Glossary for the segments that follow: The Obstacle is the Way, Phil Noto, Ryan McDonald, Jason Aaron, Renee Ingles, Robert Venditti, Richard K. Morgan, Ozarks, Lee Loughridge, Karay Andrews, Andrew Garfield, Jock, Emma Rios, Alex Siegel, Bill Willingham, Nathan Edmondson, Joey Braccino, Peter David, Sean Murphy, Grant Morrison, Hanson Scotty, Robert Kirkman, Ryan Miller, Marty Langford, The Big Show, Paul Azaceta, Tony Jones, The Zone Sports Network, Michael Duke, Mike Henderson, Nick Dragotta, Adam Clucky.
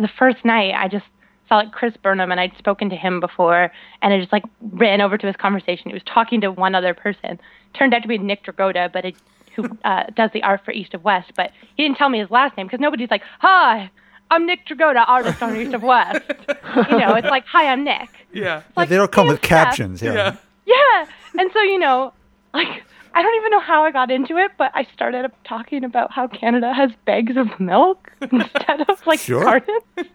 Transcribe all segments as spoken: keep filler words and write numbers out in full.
the first night, I just saw, like, Chris Burnham, and I'd spoken to him before, and I just, like, ran over to his conversation. He was talking to one other person. Turned out to be Nick Dragotta, but it, who uh, does the art for East of West, but he didn't tell me his last name, because nobody's like, hi! I'm Nick Dragotta, artist on East of West. You know, it's like, hi, I'm Nick. Yeah. Like, yeah they don't come with Steph. Captions. Yeah. yeah. Yeah. And so, you know, like, I don't even know how I got into it, but I started up talking about how Canada has bags of milk instead of, like, sure. cartons. And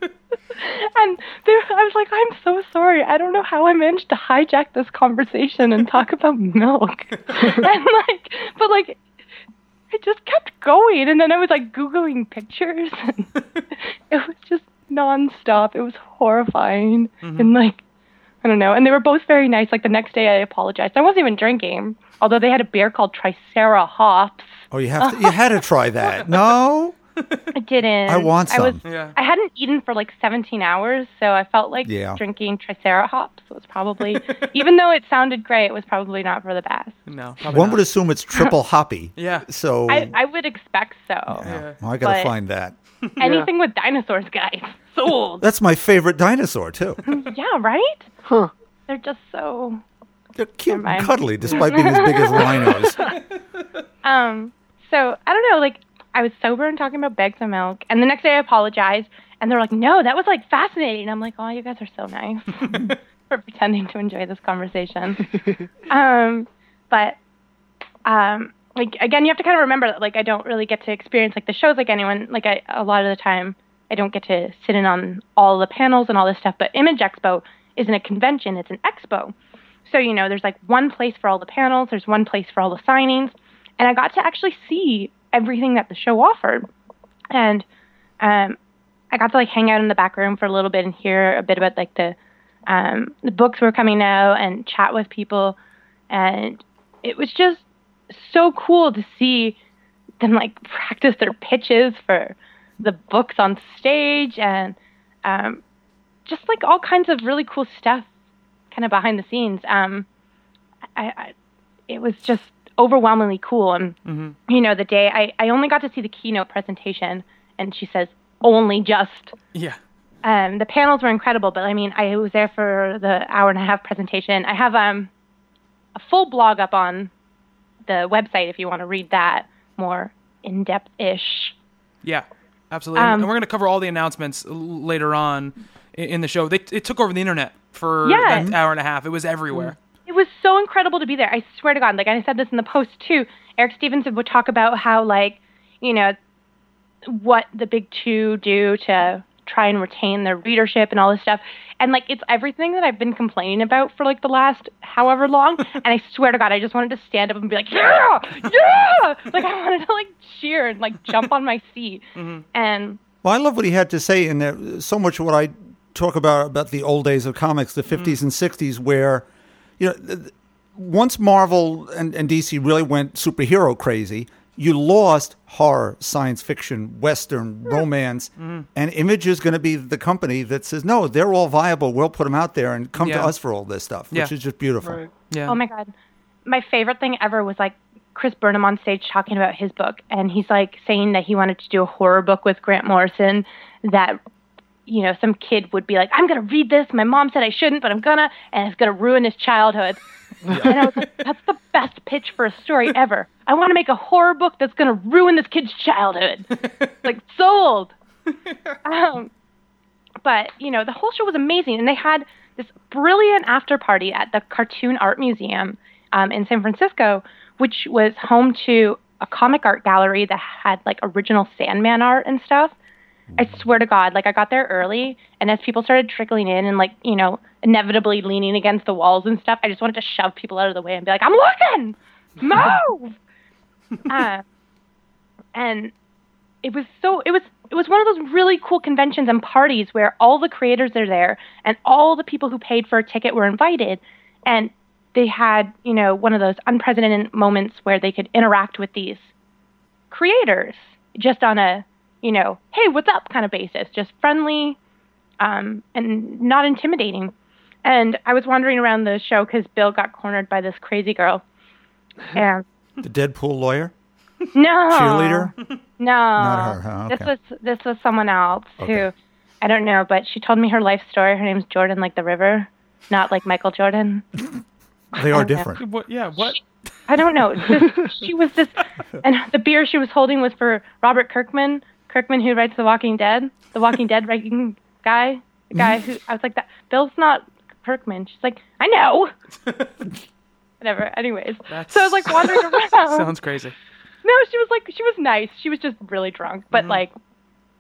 they, I was like, I'm so sorry. I don't know how I managed to hijack this conversation and talk about milk. And, like, but, like, I just kept going, and then I was, like, Googling pictures, and it was just nonstop. It was horrifying, mm-hmm. and, like, I don't know, and they were both very nice. Like, the next day I apologized. I wasn't even drinking, although they had a beer called Tricera Hops. Oh, you have to, you had to try that. No? I didn't. I want some. I, was, yeah. I hadn't eaten for, like, seventeen hours, so I felt like yeah. drinking Tricera Hops was probably, even though it sounded great, it was probably not for the best. No. One not. would assume it's triple hoppy. Yeah. So I, I would expect so. Yeah. Yeah. Well, I got to find that. Anything yeah. with dinosaurs, guys. Sold. That's my favorite dinosaur, too. Yeah, right? Huh. They're just so... They're cute and cuddly, despite being as big as rhinos. Um. So, I don't know, like... I was sober and talking about bags of milk. And the next day I apologized. And they're like, no, that was, like, fascinating. I'm like, oh, you guys are so nice for pretending to enjoy this conversation. um, but, um, like, again, you have to kind of remember that, like, I don't really get to experience, like, the shows like anyone. Like, I, a lot of the time I don't get to sit in on all the panels and all this stuff. But Image Expo isn't a convention. It's an expo. So, you know, there's, like, one place for all the panels. There's one place for all the signings. And I got to actually see everything that the show offered. And um, I got to, like, hang out in the back room for a little bit and hear a bit about, like, the um, the books were coming out and chat with people. And it was just so cool to see them, like, practice their pitches for the books on stage and um, just, like, all kinds of really cool stuff kind of behind the scenes. Um, I, I it was just overwhelmingly cool. And, mm-hmm. you know, the day I, I only got to see the keynote presentation, and she says only just. Yeah. Um, the panels were incredible, but I mean, I was there for the hour and a half presentation. I have um, a full blog up on the website if you want to read that more in-depth-ish. Yeah, absolutely. Um, and we're going to cover all the announcements later on in the show. They, it took over the internet for yeah. that hour and a half. It was everywhere. It was so incredible to be there. I swear to God. Like, I said this in the post, too. Eric Stevenson would talk about how, like, you know, what the big two do to try and retain their readership and all this stuff. And, like, it's everything that I've been complaining about for, like, the last however long. And I swear to God, I just wanted to stand up and be like, yeah, yeah! Like, I wanted to, like, cheer and, like, jump on my seat. Mm-hmm. And well, I love what he had to say in there. So much of what I talk about, about the old days of comics, the fifties mm-hmm. and sixties, where, you know, once Marvel and, and D C really went superhero crazy, you lost horror, science fiction, Western, romance, mm-hmm. and Image is going to be the company that says, no, they're all viable. We'll put them out there and come yeah. to us for all this stuff, yeah. which is just beautiful. Right. Yeah. Oh, my God. My favorite thing ever was, like, Chris Burnham on stage talking about his book, and he's, like, saying that he wanted to do a horror book with Grant Morrison that, you know, some kid would be like, I'm going to read this. My mom said I shouldn't, but I'm going to, and it's going to ruin his childhood. Yeah. And I was like, that's the best pitch for a story ever. I want to make a horror book that's going to ruin this kid's childhood. Like, sold. Um, but, you know, the whole show was amazing. And they had this brilliant after party at the Cartoon Art Museum um, in San Francisco, which was home to a comic art gallery that had, like, original Sandman art and stuff. I swear to God, like, I got there early, and as people started trickling in and, like, you know, inevitably leaning against the walls and stuff, I just wanted to shove people out of the way and be like, I'm looking! Move! uh, and it was so, it was, it was one of those really cool conventions and parties where all the creators are there, and all the people who paid for a ticket were invited, and they had, you know, one of those unprecedented moments where they could interact with these creators just on a, you know, hey, what's up kind of basis, just friendly um, and not intimidating. And I was wandering around the show because Bill got cornered by this crazy girl. And the Deadpool lawyer? No. Cheerleader? No. Not her. Huh? Okay. This was this was someone else okay. who, I don't know, but she told me her life story. Her name's Jordan, like the river, not like Michael Jordan. They are different. What, yeah, what? She, I don't know. This, she was this, and the beer she was holding was for Robert Kirkman, Kirkman, who writes The Walking Dead, The Walking Dead writing guy, the guy who, I was like, that Bill's not Kirkman. She's like, I know. Whatever. Anyways. That's, so I was like wandering around. Sounds crazy. No, she was like, she was nice. She was just really drunk. But mm. like,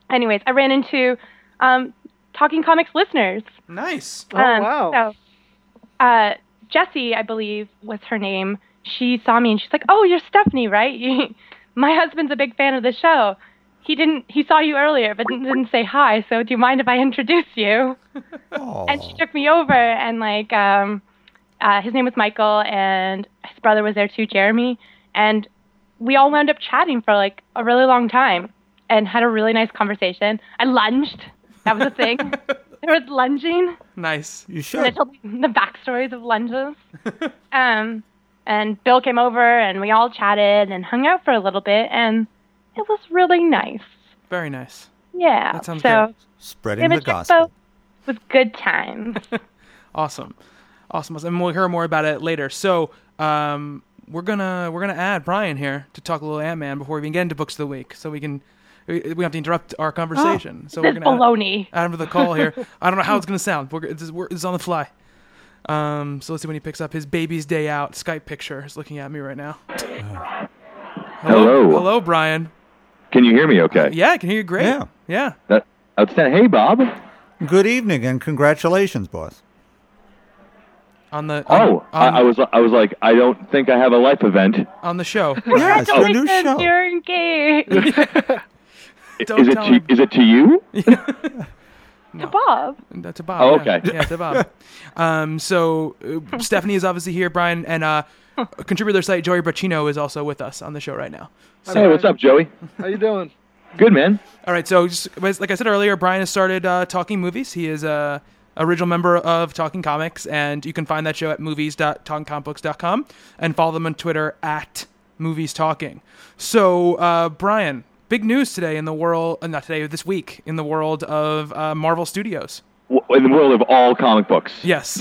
anyways, I ran into um, Talking Comics listeners. Nice. Oh, um, wow. So uh, Jessie, I believe, was her name. She saw me and she's like, oh, you're Stephanie, right? You, my husband's a big fan of the show. He didn't. He saw you earlier, but didn't say hi. So, do you mind if I introduce you? Aww. And she took me over, and like, um, uh, his name was Michael, and his brother was there too, Jeremy. And we all wound up chatting for like a really long time, and had a really nice conversation. I lunged. That was a thing. There was lunging. Nice. You should. And I told the backstories of lunges. um, and Bill came over, and we all chatted and hung out for a little bit, and it was really nice. Very nice. Yeah. That sounds so good. Spreading Image the gospel. It was good times. Awesome. Awesome. And we'll hear more about it later. So um, we're gonna we're gonna add Brian here to talk a little Ant-Man before we even get into books of the week, so we can we, we don't have to interrupt our conversation. Oh, so we're gonna baloney. Add, add him to the call here. I don't know how it's gonna sound. We're, it's, we're, it's on the fly. Um, so let's see when he picks up his baby's day out Skype picture. He's looking at me right now. Oh. Hello. Hello. Hello, Brian. Can you hear me okay? Uh, yeah, I can hear you great. Yeah. Yeah. That, outstanding. Hey, Bob. Good evening and congratulations, boss. On the on, Oh, on, I, I was I was like, I don't think I have a life event. On the show. Yes, oh, new show. You're engaged. Yeah. Don't is, it to, is it to you? No. To Bob. That's to Bob. Oh, okay. Yeah, yeah to Bob. um, so uh, Stephanie is obviously here, Brian, and uh, contributor site Joey Braccino is also with us on the show right now. So, hey, what's up, Joey? How you doing? Good, man. All right, so just, like I said earlier, Brian has started uh, Talking Movies. He is uh, original member of Talking Comics, and you can find that show at movies dot talking comic books dot com and follow them on Twitter at Movies Talking. So, uh, Brian, big news today in the world, uh, not today, this week in the world of uh, Marvel Studios. In the world of all comic books. Yes.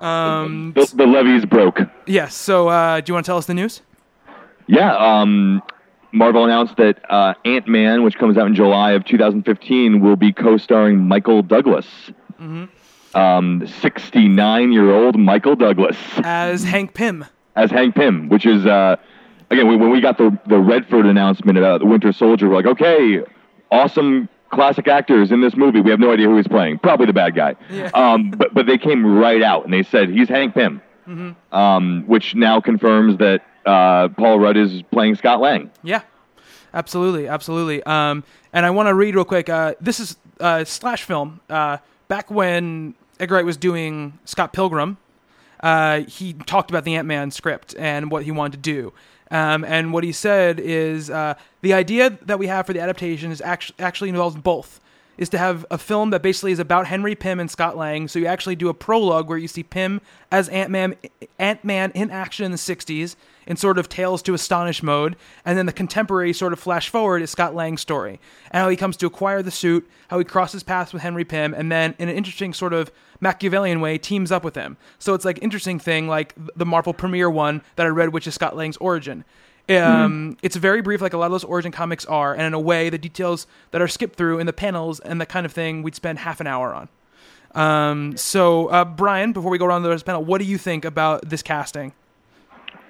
um, the, the levees broke. Yes. So, uh, do you want to tell us the news? Yeah. Um, Marvel announced that uh, Ant-Man, which comes out in July of two thousand fifteen, will be co-starring Michael Douglas. Mm-hmm. Um, sixty-nine-year-old Michael Douglas. As Hank Pym. As Hank Pym, which is, uh, again, we, when we got the, the Redford announcement about the Winter Soldier, we're like, okay, awesome classic actors in this movie. We have no idea who he's playing. Probably the bad guy. Yeah. Um, but, but they came right out, and they said, he's Hank Pym, mm-hmm. um, which now confirms that Uh, Paul Rudd is playing Scott Lang. Yeah, absolutely, absolutely. Um, and I want to read real quick. Uh, this is uh, Slash Film. Uh, back when Edgar Wright was doing Scott Pilgrim, uh, he talked about the Ant-Man script and what he wanted to do. Um, and what he said is, uh, the idea that we have for the adaptation is actu- actually involves both. Is to have a film that basically is about Henry Pym and Scott Lang, so you actually do a prologue where you see Pym as Ant-Man Ant-Man in action in the sixties, in sort of Tales to Astonish mode, and then the contemporary sort of flash forward is Scott Lang's story, and how he comes to acquire the suit, how he crosses paths with Henry Pym, and then, in an interesting sort of Machiavellian way, teams up with him. So it's like interesting thing, like the Marvel premiere one that I read, which is Scott Lang's origin. Um, mm-hmm. It's very brief, like a lot of those origin comics are, and in a way, the details that are skipped through in the panels and that kind of thing, we'd spend half an hour on. Um, so, uh, Brian, before we go around the rest of the panel, what do you think about this casting?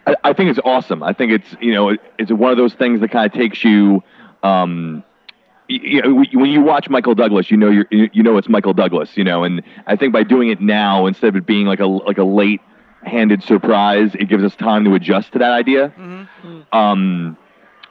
I, I think it's awesome. I think it's, you know, it, it's one of those things that kind of takes you, um, you, you know, when you watch Michael Douglas, you know, you're, you know, it's Michael Douglas, you know, and I think by doing it now, instead of it being like a, like a late, handed surprise, it gives us time to adjust to that idea. Mm-hmm. Um,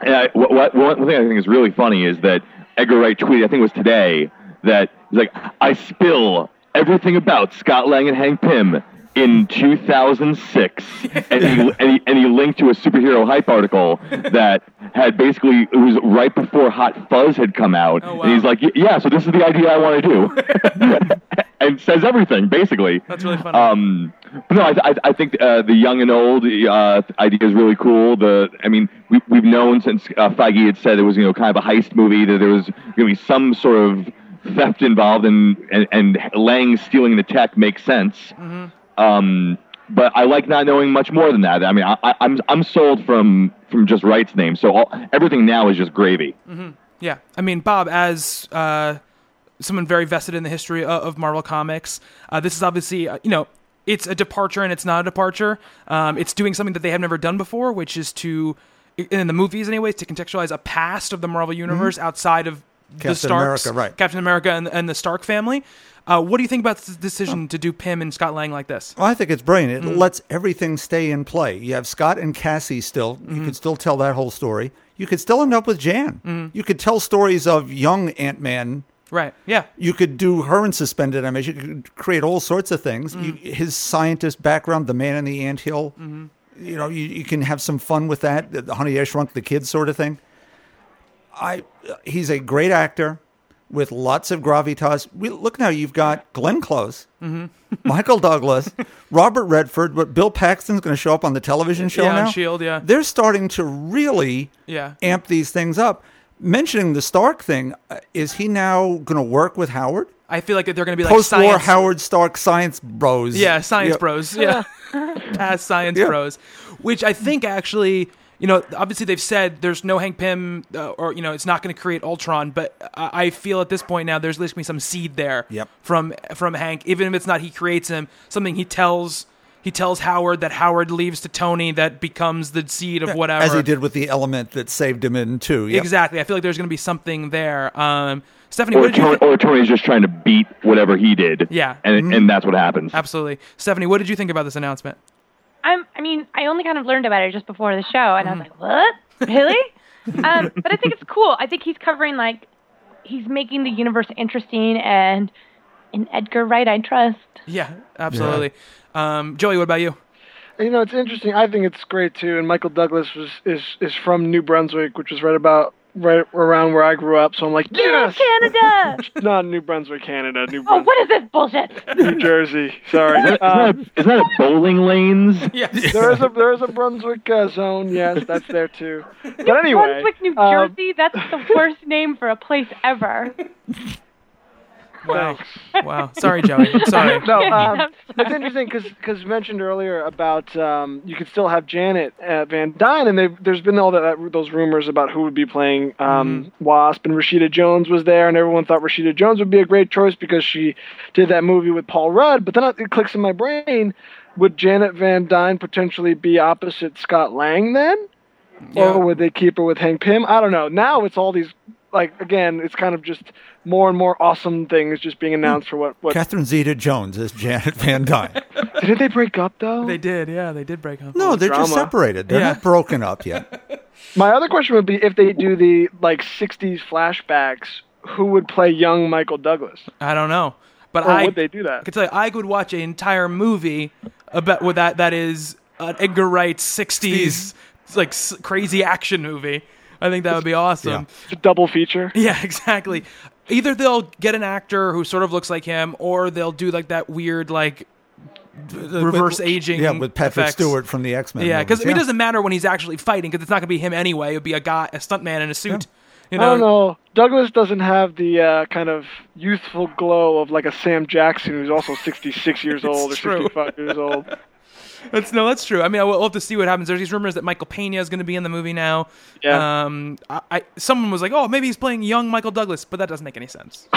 and I, what, what, one thing I think is really funny is that Edgar Wright tweeted, I think it was today, that he's like, I spill everything about Scott Lang and Hank Pym in two thousand six. and, he, and, he, and he linked to a superhero hype article that had basically, it was right before Hot Fuzz had come out. Oh, wow. And he's like, yeah, so this is the idea I want to do. And says everything, basically. That's really funny. Um, but no, I, I, I think uh, the young and old uh, idea is really cool. The, I mean, we, we've known since uh, Feige had said it was, you know, kind of a heist movie, that there was going to be some sort of theft involved, and, and, and Lang stealing the tech makes sense. Mm-hmm. Um, but I like not knowing much more than that. I mean, I, I'm I'm sold from, from just Wright's name, so all, everything now is just gravy. Mm-hmm. Yeah, I mean, Bob, as... Uh someone very vested in the history of Marvel Comics. Uh, this is obviously, uh, you know, it's a departure and it's not a departure. Um, it's doing something that they have never done before, which is to, in the movies anyways, to contextualize a past of the Marvel Universe mm-hmm. outside of Captain the Starks, America, right. Captain America and, and the Stark family. Uh, what do you think about the decision to do Pym and Scott Lang like this? Well, I think it's brilliant. It mm-hmm. lets everything stay in play. You have Scott and Cassie still. Mm-hmm. You can still tell that whole story. You could still end up with Jan. Mm-hmm. You could tell stories of young Ant-Man. Right, yeah. You could do her in suspended image. You could create all sorts of things. Mm. You, his scientist background, the man in the anthill, mm-hmm. you know, you, you can have some fun with that, the Honey, I Shrunk the Kids sort of thing. I, He's a great actor with lots of gravitas. We, look now, you've got Glenn Close, mm-hmm. Michael Douglas, Robert Redford, but Bill Paxton's going to show up on the television show yeah, now. On S H I E L D, yeah. They're starting to really yeah. amp these things up. Mentioning the Stark thing, uh, is he now going to work with Howard? I feel like they're going to be like post-war science... Howard Stark science bros. Yeah, science yep. bros. Yeah, past science yep. bros. Which I think actually, you know, obviously they've said there's no Hank Pym, uh, or you know, it's not going to create Ultron. But I-, I feel at this point now there's at least going to be some seed there yep. from from Hank, even if it's not he creates him, something he tells. He tells Howard that Howard leaves to Tony, that becomes the seed of whatever. As he did with the element that saved him in two. Yep. Exactly. I feel like there's going to be something there. Um, Stephanie, or what did Tony, you think? Or Tony's just trying to beat whatever he did. Yeah. And mm-hmm. and that's what happens. Absolutely. Stephanie, what did you think about this announcement? I'm, I mean, I only kind of learned about it just before the show, and mm-hmm. I was like, what? Really? um, but I think it's cool. I think he's covering, like, he's making the universe interesting, and in Edgar Wright, I trust. Yeah, absolutely. Yeah. Um, Joey, what about you? You know, it's interesting. I think it's great, too. And Michael Douglas was, is, is from New Brunswick, which was right about right around where I grew up, so I'm like, yes! Canada! Not New Brunswick, Canada. New Brunswick. Oh, what is this bullshit? New Jersey. Sorry. Is that, um, is that, a, is that a bowling lanes? Yes. There is a there is a Brunswick uh, zone. Yes, that's there too. New but anyway, Brunswick, New Jersey. Um, that's the worst name for a place ever. Wow. Thanks. Wow. Sorry, Joey. I'm sorry. No, um, it's interesting because because mentioned earlier about um, you could still have Janet uh, Van Dyne, and there's been all that, that those rumors about who would be playing um, mm. Wasp, and Rashida Jones was there, and everyone thought Rashida Jones would be a great choice because she did that movie with Paul Rudd. But then it clicks in my brain: would Janet Van Dyne potentially be opposite Scott Lang then, yeah. or would they keep her with Hank Pym? I don't know. Now it's all these. Like, again, it's kind of just more and more awesome things just being announced for what... what... Catherine Zeta-Jones is Janet Van Dyne. Didn't they break up, though? They did, yeah. They did break up. No, they're drama. Just separated. They're yeah. not broken up yet. My other question would be if they do the, like, sixties flashbacks, who would play young Michael Douglas? I don't know. But or I, would they do that? I could tell you, I could watch an entire movie about well, that that is an Edgar Wright sixties, like, s- crazy action movie. I think that would be awesome. Yeah. It's a double feature. Yeah, exactly. Either they'll get an actor who sort of looks like him, or they'll do like that weird like reverse with, aging. Yeah, with Patrick effects. Stewart from the X-Men. Yeah, because yeah. it doesn't matter when he's actually fighting, because it's not going to be him anyway. It would be a guy, a stuntman in a suit. Yeah. You know? I don't know. Douglas doesn't have the uh, kind of youthful glow of like a Sam Jackson, who's also sixty-six years old or true. sixty-five years old. That's, no, that's true. I mean, we'll have to see what happens. There's these rumors that Michael Pena is going to be in the movie now. Yeah. Um, I, I, someone was like, oh, maybe he's playing young Michael Douglas, but that doesn't make any sense.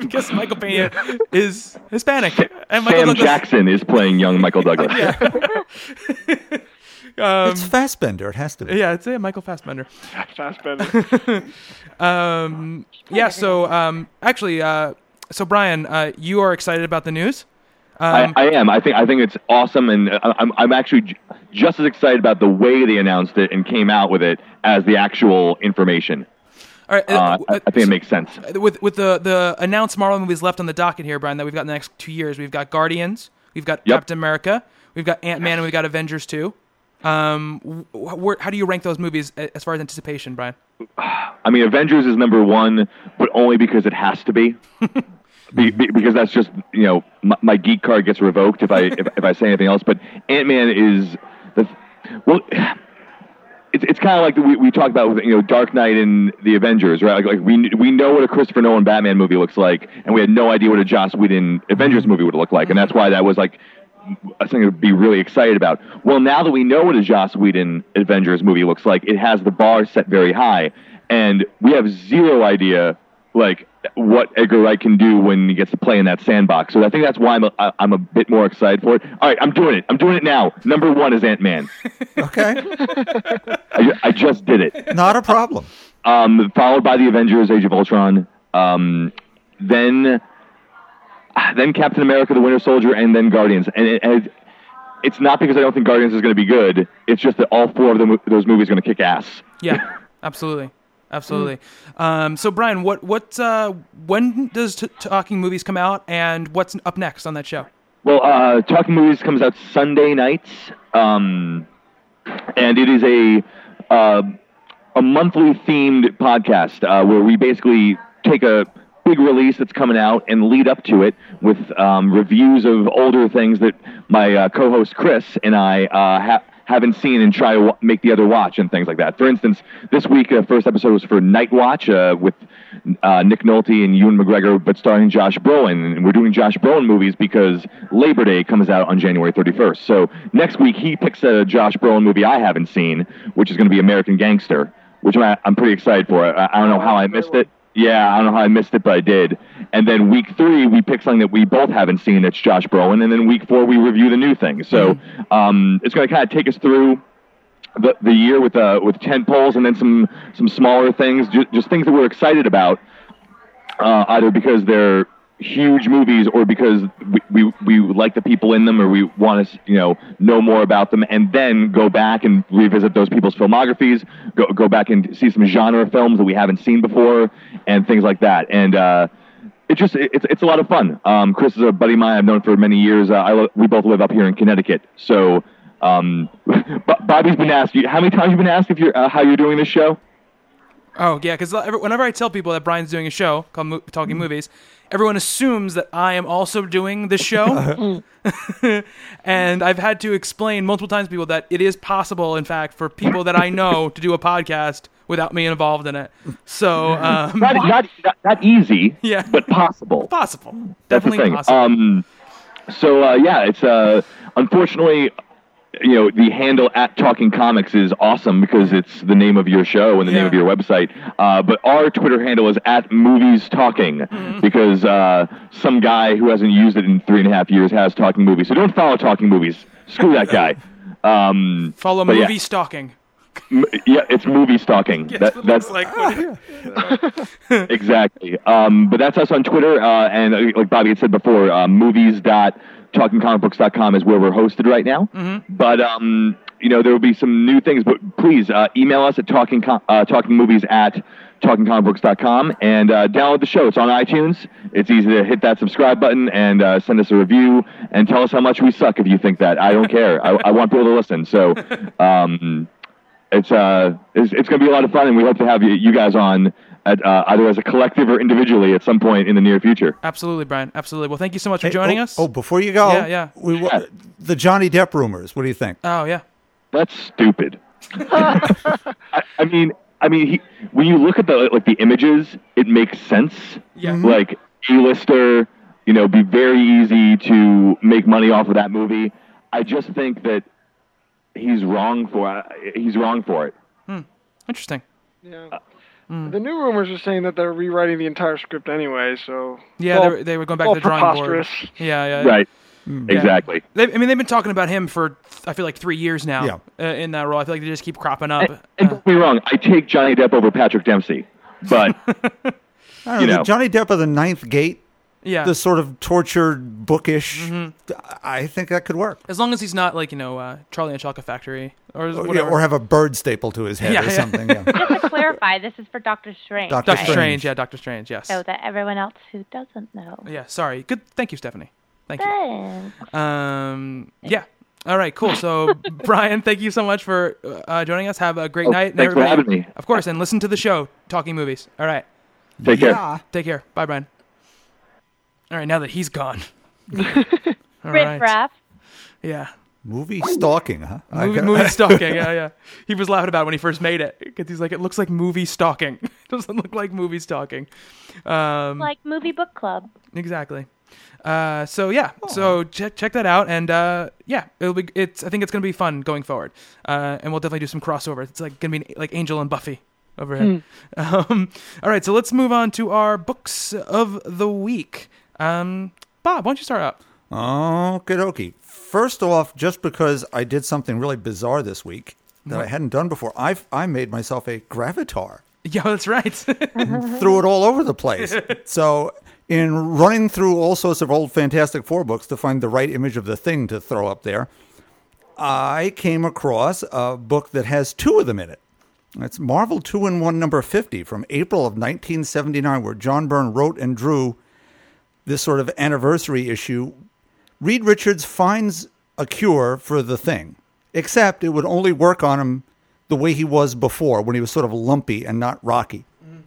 Because Michael Pena yeah. is Hispanic. And Michael Sam Douglas... Jackson is playing young Michael Douglas. Yeah. um, it's Fassbender. It has to be. Yeah, it's uh, Michael Fassbender. Fassbender. um, yeah, so um, actually, uh, so Brian, uh, you are excited about the news? Um, I, I am. I think I think it's awesome, and I'm I'm actually j- just as excited about the way they announced it and came out with it as the actual information. All right, uh, uh, I, I think so, it makes sense. With with the, the announced Marvel movies left on the docket here, Brian, that we've got in the next two years, we've got Guardians, we've got yep. Captain America, we've got Ant-Man, and we've got Avengers two. Um, wh- wh- how do you rank those movies as far as anticipation, Brian? I mean, Avengers is number one, but only because it has to be. Be, be, because that's just, you know, my, my geek card gets revoked if I if, if I say anything else. But Ant-Man is the well. It's it's kind of like we we talked about with, you know, Dark Knight and the Avengers, right? Like, like we we know what a Christopher Nolan Batman movie looks like, and we had no idea what a Joss Whedon Avengers movie would look like, and that's why that was like something to be really excited about. Well, now that we know what a Joss Whedon Avengers movie looks like, it has the bar set very high, and we have zero idea like what Edgar Wright can do when he gets to play in that sandbox. So I think that's why I'm a, I'm a bit more excited for it. All right, I'm doing it. I'm doing it now. Number one is Ant-Man. Okay. I, I just did it. Not a problem. Um, followed by the Avengers, Age of Ultron. Um, then then Captain America, the Winter Soldier, and then Guardians. And, it, and it, it's not because I don't think Guardians is going to be good. It's just that all four of them, those movies are going to kick ass. Yeah, absolutely. Absolutely. Mm. Um, so, Brian, what what uh, when does t- Talking Movies come out, and what's up next on that show? Well, uh, Talking Movies comes out Sunday nights, um, and it is a uh, a monthly themed podcast uh, where we basically take a big release that's coming out and lead up to it with um, reviews of older things that my uh, co-host Chris and I uh, have. haven't seen and try to make the other watch and things like that. For instance, this week, the uh, first episode was for Night Watch uh, with uh, Nick Nolte and Ewan McGregor, but starring Josh Brolin. And we're doing Josh Brolin movies because Labor Day comes out on January thirty-first. So next week, he picks a Josh Brolin movie I haven't seen, which is going to be American Gangster, which I'm, I'm pretty excited for. I, I don't know how I missed it. Yeah, I don't know how I missed it, but I did. And then week three, we pick something that we both haven't seen. That's Josh Brolin. And then week four, we review the new thing. So um, it's going to kind of take us through the the year with uh, with tent poles and then some some smaller things, ju- just things that we're excited about, uh, either because they're huge movies or because we, we we like the people in them or we want to, you know, know more about them, and then go back and revisit those people's filmographies, go go back and see some genre films that we haven't seen before and things like that. And uh, it just it, it's it's a lot of fun. Um, Chris is a buddy of mine I've known for many years. Uh, I lo- we both live up here in Connecticut, so um, Bobby's been asked. How many times have you been asked if you're uh, how you're doing this show? Oh, yeah, because whenever I tell people that Brian's doing a show called Mo- Talking mm. Movies, everyone assumes that I am also doing the show. And I've had to explain multiple times to people that it is possible, in fact, for people that I know to do a podcast without me involved in it. So um, not, not, not, not easy, yeah. but possible. Possible. Definitely That's the thing. possible. Um, so, uh, yeah, it's uh, unfortunately... You know, the handle at Talking Comics is awesome because it's the name of your show and the yeah. name of your website. Uh, but our Twitter handle is at Movies Talking mm-hmm. because uh, some guy who hasn't used it in three and a half years has Talking Movies. So don't follow Talking Movies. Screw that guy. Um, follow Movie yeah. Stalking. M- yeah, it's Movie Stalking. Yeah, that, that's like ah, yeah. exactly. Um, but that's us on Twitter. Uh, and uh, like Bobby had said before, uh, movies. talking comic books dot com is where we're hosted right now. Mm-hmm. But, um, you know, there will be some new things. But please uh, email us at talking com- uh, talkingmovies at talking comic books dot com and uh, download the show. It's on iTunes. It's easy to hit that subscribe button and uh, send us a review and tell us how much we suck if you think that. I don't care. I, I want people to listen. So um, it's uh, it's, it's going to be a lot of fun, and we hope to have you, you guys on at, uh, either as a collective or individually at some point in the near future. Absolutely, Brian. Absolutely. Well, thank you so much for hey, joining oh, us. Oh, before you go, yeah, yeah. We, yeah. the Johnny Depp rumors. What do you think? Oh, yeah. That's stupid. I, I mean, I mean, he, when you look at the like the images, it makes sense. Yeah. Mm-hmm. Like A-lister, you know, be very easy to make money off of that movie. I just think that he's wrong for he's wrong for it. Hmm. Interesting. Yeah. Uh, Mm. The new rumors are saying that they're rewriting the entire script anyway, so... Yeah, all, they, were, they were going back to the drawing board. Yeah, yeah. Right. Mm. Yeah. Exactly. They, I mean, they've been talking about him for, I feel like, three years now yeah. uh, in that role. I feel like they just keep cropping up. And, and uh, don't be wrong, I take Johnny Depp over Patrick Dempsey, but... I don't you know, know. Johnny Depp of The Ninth Gate, yeah. the sort of tortured, bookish, mm-hmm. I think that could work. As long as he's not, like, you know, uh, Charlie and the Chocolate Factory... Or, or, yeah, or have a bird staple to his head yeah, or yeah. something. Yeah. Just to clarify, this is for Doctor Strange. Doctor right? Strange, yeah, Doctor Strange, yes. So that everyone else who doesn't know. Yeah, sorry. Good. Thank you, Stephanie. Thank Thanks. you. Um, Thanks. Yeah. All right, cool. So, Brian, thank you so much for uh, joining us. Have a great oh, night. Thanks for having me. Of course, and listen to the show, Talking Movies. All right. Take yeah. care. Take care. Bye, Brian. All right, now that he's gone. All right. Riff raff. Yeah. Movie stalking, huh? Movie, movie stalking, yeah, yeah. He was laughing about it when he first made it because he's like, it looks like movie stalking. It doesn't look like movie stalking. Um, like movie book club. Exactly. Uh, so yeah, oh. so check check that out, and uh, yeah, it'll be. It's I think it's gonna be fun going forward, uh, and we'll definitely do some crossover. It's like gonna be like Angel and Buffy over here. Mm. Um, all right, so let's move on to our books of the week. Um, Bob, why don't you start out? Okie dokie. First off, just because I did something really bizarre this week that mm-hmm. I hadn't done before, I've I made myself a gravatar. Yeah, that's right. Threw it all over the place. So in running through all sorts of old Fantastic Four books to find the right image of the thing to throw up there, I came across a book that has two of them in it. It's Marvel two in one number fifty from April of nineteen seventy-nine, where John Byrne wrote and drew this sort of anniversary issue. Reed Richards finds a cure for the thing, except it would only work on him the way he was before, when he was sort of lumpy and not rocky. Mm.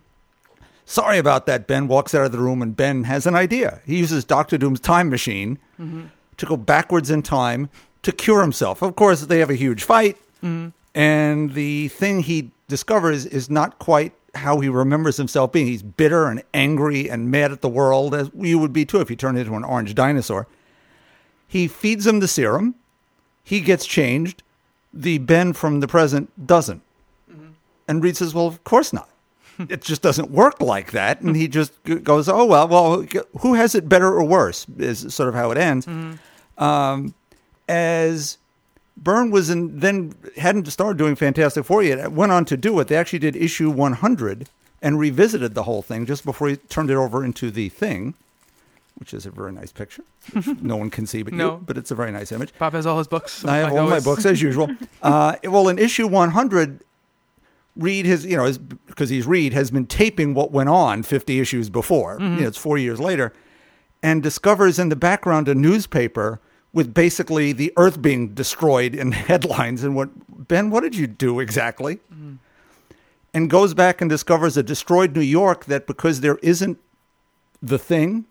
Sorry about that, Ben walks out of the room, and Ben has an idea. He uses Doctor Doom's time machine mm-hmm. to go backwards in time to cure himself. Of course, they have a huge fight, mm-hmm. and the thing he discovers is not quite how he remembers himself being. He's bitter and angry and mad at the world, as you would be too if you turned into an orange dinosaur. He feeds him the serum. He gets changed. The Ben from the present doesn't. Mm-hmm. And Reed says, well, of course not. It just doesn't work like that. And he just goes, oh, well, well, who has it better or worse is sort of how it ends. Mm-hmm. Um, as Byrne was in, then hadn't started doing Fantastic Four yet, went on to do it. They actually did issue one hundred and revisited the whole thing just before he turned it over into the thing, which is a very nice picture. No one can see but no. you, but it's a very nice image. Bob has all his books. I have like all always. my books, as usual. Uh, well, in issue one hundred, Reed has, you know, because he's Reed, has been taping what went on fifty issues before. Mm-hmm. You know, it's four years later, and discovers in the background a newspaper with basically the Earth being destroyed in headlines. And what, Ben, what did you do exactly? Mm-hmm. and goes back and discovers a destroyed New York that because there isn't the thing,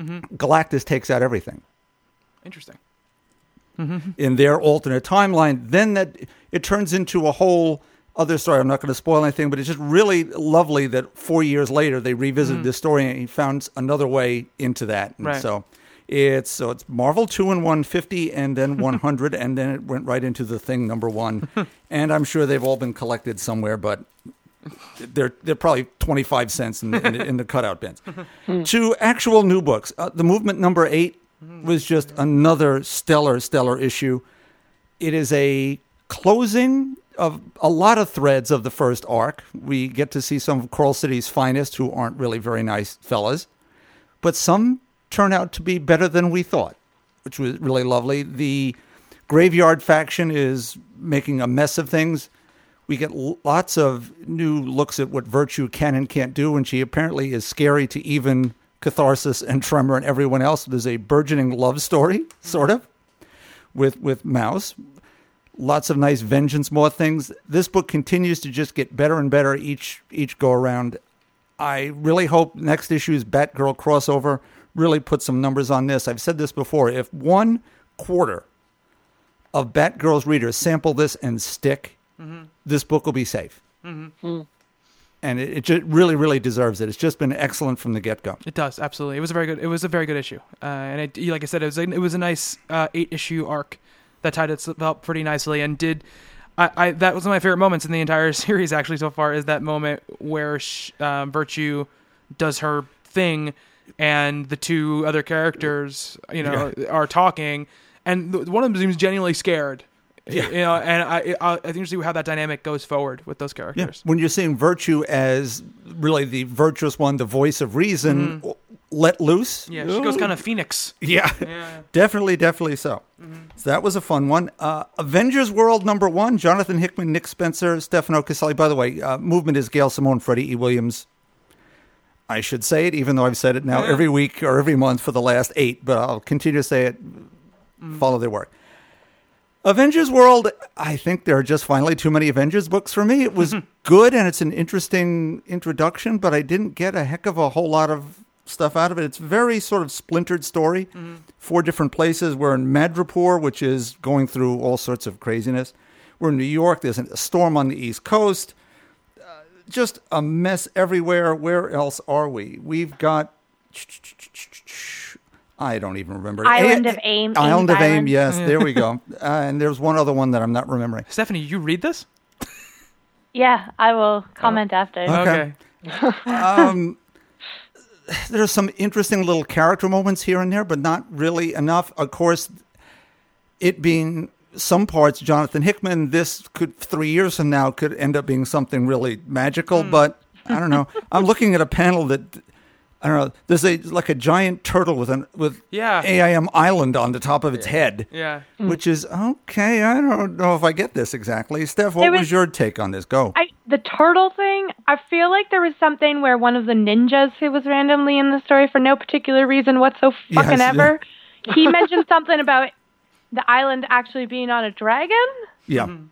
mm-hmm. Galactus takes out everything. Interesting. Mm-hmm. In their alternate timeline, then that it turns into a whole other story. I'm not going to spoil anything, but it's just really lovely that four years later they revisited mm-hmm. this story and he found another way into that. And right. So it's so it's Marvel two and one fifty and then one hundred and then it went right into The Thing number one. And I'm sure they've all been collected somewhere, but they're they're probably twenty-five cents in, in, in the cutout bins. To actual new books, uh, The Movement number eight was just another stellar, stellar issue. It is a closing of a lot of threads of the first arc. We get to see some of Coral City's finest who aren't really very nice fellas, but some turn out to be better than we thought, which was really lovely. The Graveyard faction is making a mess of things. We get lots of new looks at what Virtue can and can't do, and she apparently is scary to even Catharsis and Tremor and everyone else. There's a burgeoning love story, sort of, with with Mouse. Lots of nice vengeance, more things. This book continues to just get better and better each each go around. I really hope next issue's Batgirl crossover really put some numbers on this. I've said this before. If one quarter of Batgirl's readers sample this and stick, mm-hmm. this book will be safe. Mm-hmm. Mm-hmm. And it, it just really, really deserves it. It's just been excellent from the get-go. It does, absolutely. It was a very good. It was a very good issue, uh, and it, like I said, it was a, it was a nice uh, eight-issue arc that tied itself up pretty nicely. And did I, I? That was one of my favorite moments in the entire series, actually, so far. Is that moment where she, uh, Virtue does her thing, and the two other characters, you know, yeah. are talking, and one of them seems genuinely scared. Yeah. You know, and I, I, I think you see how that dynamic goes forward with those characters. Yeah. When you're seeing Virtue as really the virtuous one, the voice of reason, mm-hmm. let loose. Yeah, she goes kind of Phoenix. Yeah, yeah. definitely, definitely so. Mm-hmm. So that was a fun one. Uh, Avengers World number one, Jonathan Hickman, Nick Spencer, Stefano Caselli. By the way, uh, movement is Gail Simone, Freddie E. Williams. I should say it, even though I've said it now yeah. every week or every month for the last eight, but I'll continue to say it, mm-hmm. follow their work. Avengers World, I think there are just finally too many Avengers books for me. It was mm-hmm. good, and it's an interesting introduction, but I didn't get a heck of a whole lot of stuff out of it. It's a very sort of splintered story. Mm-hmm. Four different places. We're in Madripoor, which is going through all sorts of craziness. We're in New York. There's a storm on the East Coast. Uh, just a mess everywhere. Where else are we? We've got... I don't even remember. Island a- of Aim. Island Ames of Island. Aim, yes. Yeah. There we go. Uh, and there's one other one that I'm not remembering. Stephanie, you read this? Yeah, I will comment oh. after. Okay. okay. um, there's some interesting little character moments here and there, but not really enough. Of course, it being some parts Jonathan Hickman, this could three years from now could end up being something really magical, mm. but I don't know. I'm looking at a panel that... I don't know. There's a like a giant turtle with an with yeah. A I M Island on the top of its yeah. head. Yeah. Which is okay. I don't know if I get this exactly. Steph, what was, was your take on this? Go. I, the turtle thing. I feel like there was something where one of the ninjas who was randomly in the story for no particular reason whatsoever, fucking yes, ever. Yeah. He mentioned something about the island actually being on a dragon. Yeah. Mm-hmm.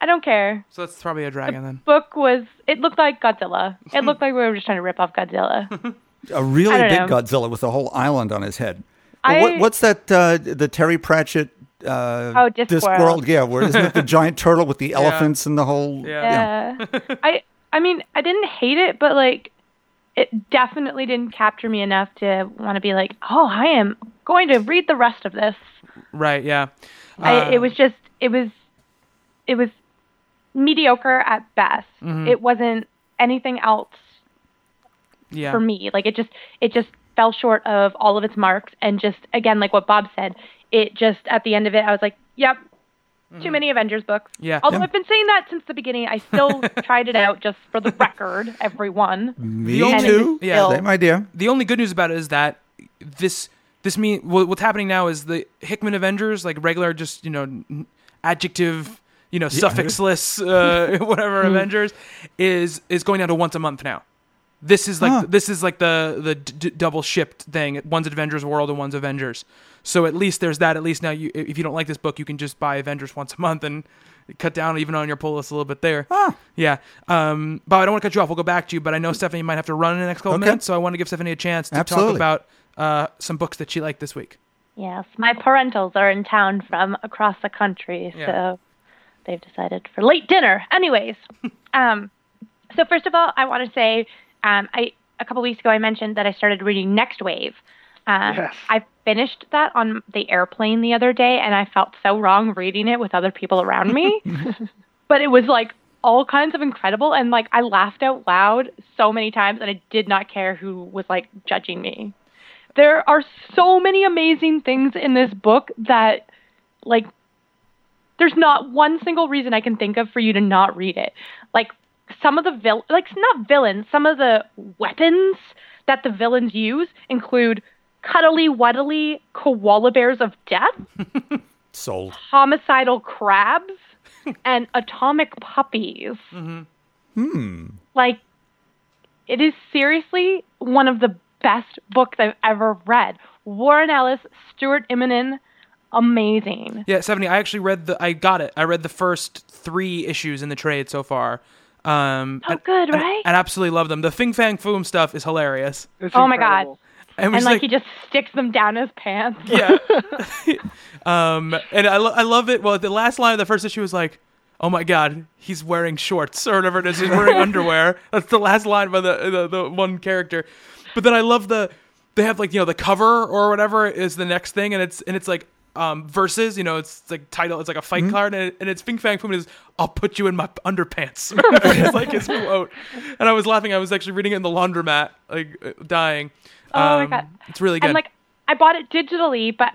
I don't care. So that's probably a dragon the then. The book was, it looked like Godzilla. It looked like we were just trying to rip off Godzilla. A really big know. Godzilla with a whole island on his head. I, what, what's that, uh, the Terry Pratchett uh, oh, Discworld? Yeah, where isn't it the giant turtle with the elephants yeah. and the whole... Yeah. yeah. yeah. I, I mean, I didn't hate it, but like, it definitely didn't capture me enough to want to be like, oh, I am going to read the rest of this. Right, yeah. Uh, I, it was just, it was, it was... mediocre at best. Mm-hmm. It wasn't anything else yeah. for me. Like it just, it just fell short of all of its marks. And just again, like what Bob said, it just at the end of it, I was like, "Yep, mm-hmm. too many Avengers books." Yeah. Although yeah. I've been saying that since the beginning, I still tried it out just for the record. Everyone, me too. Yeah, same idea. The only good news about it is that this, this mean what's happening now is the Hickman Avengers, like regular, just you know, adjective. You know, yeah. suffixless, uh, whatever Avengers is is going down to once a month now. This is like huh. this is like the the d- double shipped thing. One's Avengers World and one's Avengers. So at least there's that. At least now, you if you don't like this book, you can just buy Avengers once a month and cut down even on your pull list a little bit there. Huh. Yeah. Um, Bob, I don't want to cut you off. We'll go back to you, but I know Stephanie might have to run in the next couple okay. minutes, so I want to give Stephanie a chance to Absolutely. talk about uh, some books that she liked this week. Yes, my parentals are in town from across the country, yeah. so they've decided for late dinner. Anyways, um, so first of all, I want to say um, I a couple weeks ago I mentioned that I started reading Next Wave. Um, yes. I finished that on the airplane the other day, and I felt so wrong reading it with other people around me. But it was, like, all kinds of incredible, and, like, I laughed out loud so many times, and I did not care who was, like, judging me. There are so many amazing things in this book that, like, there's not one single reason I can think of for you to not read it. Like, some of the, vil- like, not villains, some of the weapons that the villains use include cuddly wuddly koala bears of death, sold homicidal crabs, and atomic puppies. Mm-hmm. Hmm. Like, it is seriously one of the best books I've ever read. Warren Ellis, Stuart Immonen, amazing. Yeah, Stephanie, I actually read the. I got it. I read the first three issues in the trade so far. Um, oh, and, good, right? And, and absolutely love them. The Fing Fang Foom stuff is hilarious. It's oh incredible. my god. And, and like, like he just sticks them down his pants. Yeah. um, and I, lo- I love it. Well, the last line of the first issue was like, "Oh my god, he's wearing shorts," or whatever it is. He's wearing underwear. That's the last line by the, the the one character. But then I love the they have, like, you know, the cover or whatever is the next thing, and it's and it's like um, versus, you know, it's like title, it's like a fight mm-hmm. card, and, it, and it's Fing Fang Foom is "I'll put you in my underpants." It's like his quote, and I was laughing. I was actually reading it in the laundromat, like dying. Oh um, my god, it's really good. And, like, I bought it digitally, but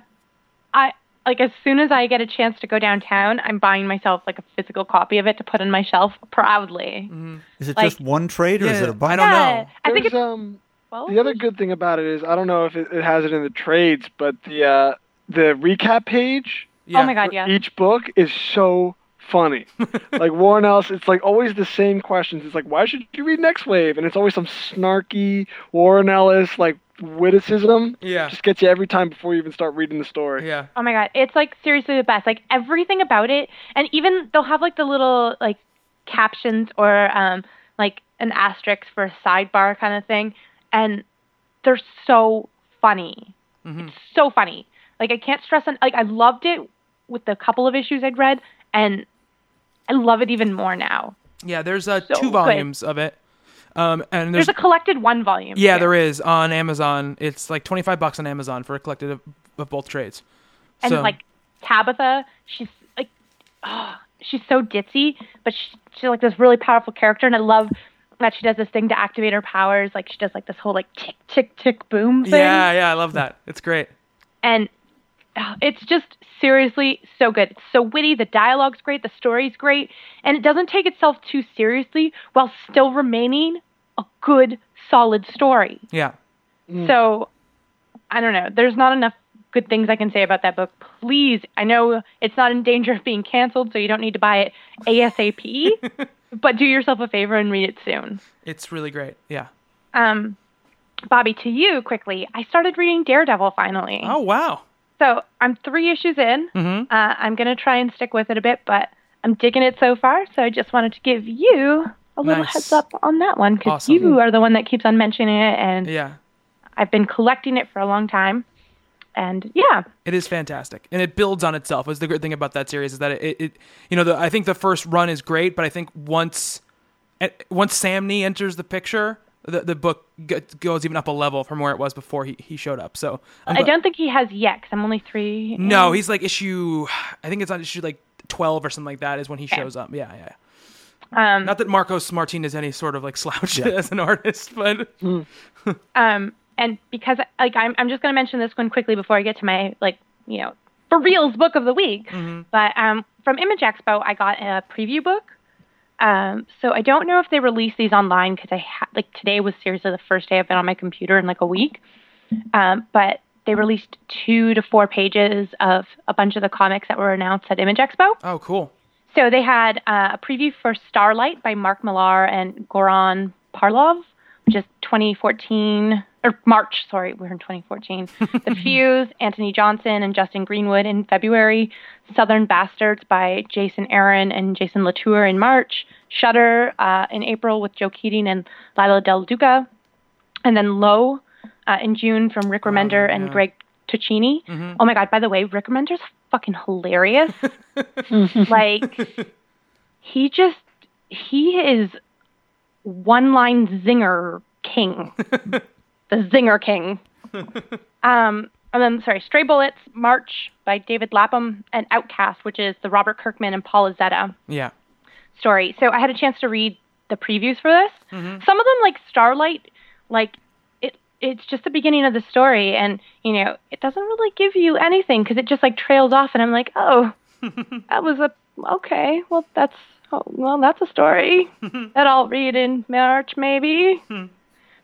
I like as soon as I get a chance to go downtown, I'm buying myself, like, a physical copy of it to put on my shelf proudly. Mm-hmm. Is it, like, just one trade, or yeah, is it a buy? I don't yeah, know. I think it's, um, well, the other good thing about it is I don't know if it, it has it in the trades, but the uh, the recap page. Yeah. Oh my god, yeah. Each book is so funny. Like, Warren Ellis, it's like always the same questions. It's like, why should you read Next Wave? And it's always some snarky Warren Ellis, like, witticism. Yeah, just gets you every time before you even start reading the story. Yeah. Oh my god, it's, like, seriously the best. Like, everything about it, and even they'll have, like, the little, like, captions or um like an asterisk for a sidebar kind of thing, and they're so funny. Mm-hmm. It's so funny. Like, I can't stress on. Like, I loved it with the couple of issues I'd read, and I love it even more now. Yeah, there's uh, so two volumes good. of it. Um, and there's, there's a collected one volume. Yeah, too. There is on Amazon. It's like twenty-five bucks on Amazon for a collected of, of both trades. And so, like, Tabitha, she's like, oh, she's so ditzy, but she, she's like this really powerful character, and I love that she does this thing to activate her powers. Like, she does, like, this whole, like, tick, tick, tick, boom thing. Yeah, yeah, I love that. It's great. And oh, it's just seriously so good. It's so witty. The dialogue's great. The story's great. And it doesn't take itself too seriously while still remaining a good, solid story. Yeah. Mm. So, I don't know. There's not enough good things I can say about that book. Please, I know it's not in danger of being canceled, so you don't need to buy it ASAP, but do yourself a favor and read it soon. It's really great. Yeah. Um, Bobby, to you, quickly, I started reading Daredevil finally. Oh, wow. So I'm three issues in. Mm-hmm. Uh, I'm going to try and stick with it a bit, but I'm digging it so far. So I just wanted to give you a little nice. heads up on that one, because awesome. you are the one that keeps on mentioning it. And yeah. I've been collecting it for a long time. And yeah, it is fantastic, and it builds on itself. Is the good thing about that series is that it, it you know, the, I think the first run is great, but I think once, once Sam Nee enters the picture, The the book g- goes even up a level from where it was before he, he showed up. So I'm I don't gl- think he has yet, because I'm only three. And... No, he's like issue. I think it's on issue like twelve or something like that is when he okay. shows up. Yeah, yeah. Um, Not that Marcos Martin is any sort of like slouch yeah. as an artist, but. Mm. um, and because like I'm I'm just gonna mention this one quickly before I get to my like you know for reals book of the week. Mm-hmm. But um, from Image Expo, I got a preview book. Um, so I don't know if they release these online because I ha- like today was seriously the first day I've been on my computer in like a week. Um, but they released two to four pages of a bunch of the comics that were announced at Image Expo. Oh, cool. So they had uh, a preview for Starlight by Mark Millar and Goran Parlov, which is twenty fourteen or March, sorry, we're in twenty fourteen. The Fuse, Anthony Johnson and Justin Greenwood in February, Southern Bastards by Jason Aaron and Jason Latour in March, Shudder uh, in April with Joe Keating and Lila Del Duca, and then Low uh, in June from Rick Remender oh, yeah. and Greg Tocchini. Mm-hmm. Oh my God, by the way, Rick Remender's fucking hilarious. Like, he just, he is one-line zinger king. The zinger king. um, and then, sorry, Stray Bullets, March by David Lapham, and Outcast, which is the Robert Kirkman and Paul Azaceta yeah. story. So I had a chance to read the previews for this. Mm-hmm. Some of them, like Starlight, like, it's just the beginning of the story, and, you know, it doesn't really give you anything because it just, like, trails off, and I'm like, oh, that was a, okay, well, that's, oh, well, that's a story that I'll read in March, maybe.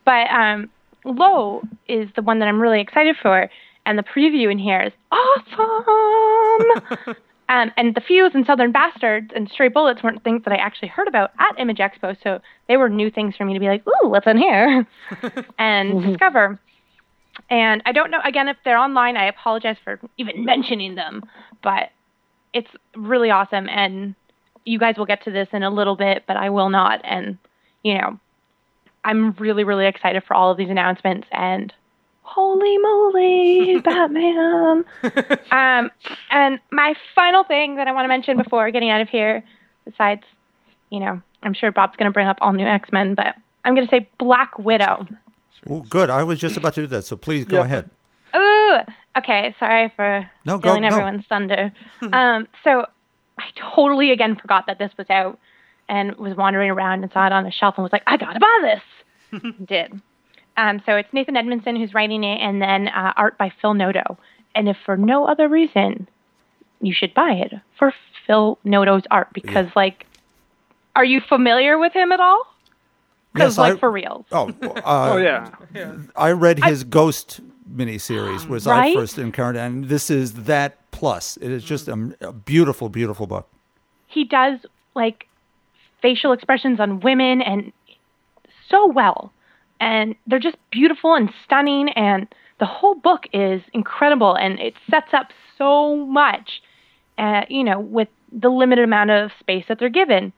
But um, Low is the one that I'm really excited for, and the preview in here is awesome. um, and The Fuse and Southern Bastards and Stray Bullets weren't things that I actually heard about at Image Expo, so they were new things for me to be like, ooh, what's in here? and mm-hmm. discover. And I don't know, again, if they're online, I apologize for even mentioning them, but it's really awesome, and you guys will get to this in a little bit, but I will not, and, you know, I'm really, really excited for all of these announcements, and holy moly, Batman. um, and my final thing that I want to mention before getting out of here, besides, you know, I'm sure Bob's going to bring up all new X-Men, but I'm going to say Black Widow. Oh, good. I was just about to do that, so please go yeah. ahead. Ooh, okay. Sorry for no, stealing go, everyone's no. thunder. um, so I totally, again, forgot that this was out. And was wandering around and saw it on the shelf and was like, I gotta buy this. Did. Um, so it's Nathan Edmondson who's writing it, and then uh, art by Phil Noto. And if for no other reason, you should buy it for Phil Noto's art because, yeah. like, are you familiar with him at all? Because, yes, like, I, for real. Oh, uh, oh yeah. yeah. I read his I, Ghost miniseries was right? I first encountered, and this is that plus. It is just a, a beautiful, beautiful book. He does, like, facial expressions on women and so well. And they're just beautiful and stunning. And the whole book is incredible. And it sets up so much, uh, you know, with the limited amount of space that they're given.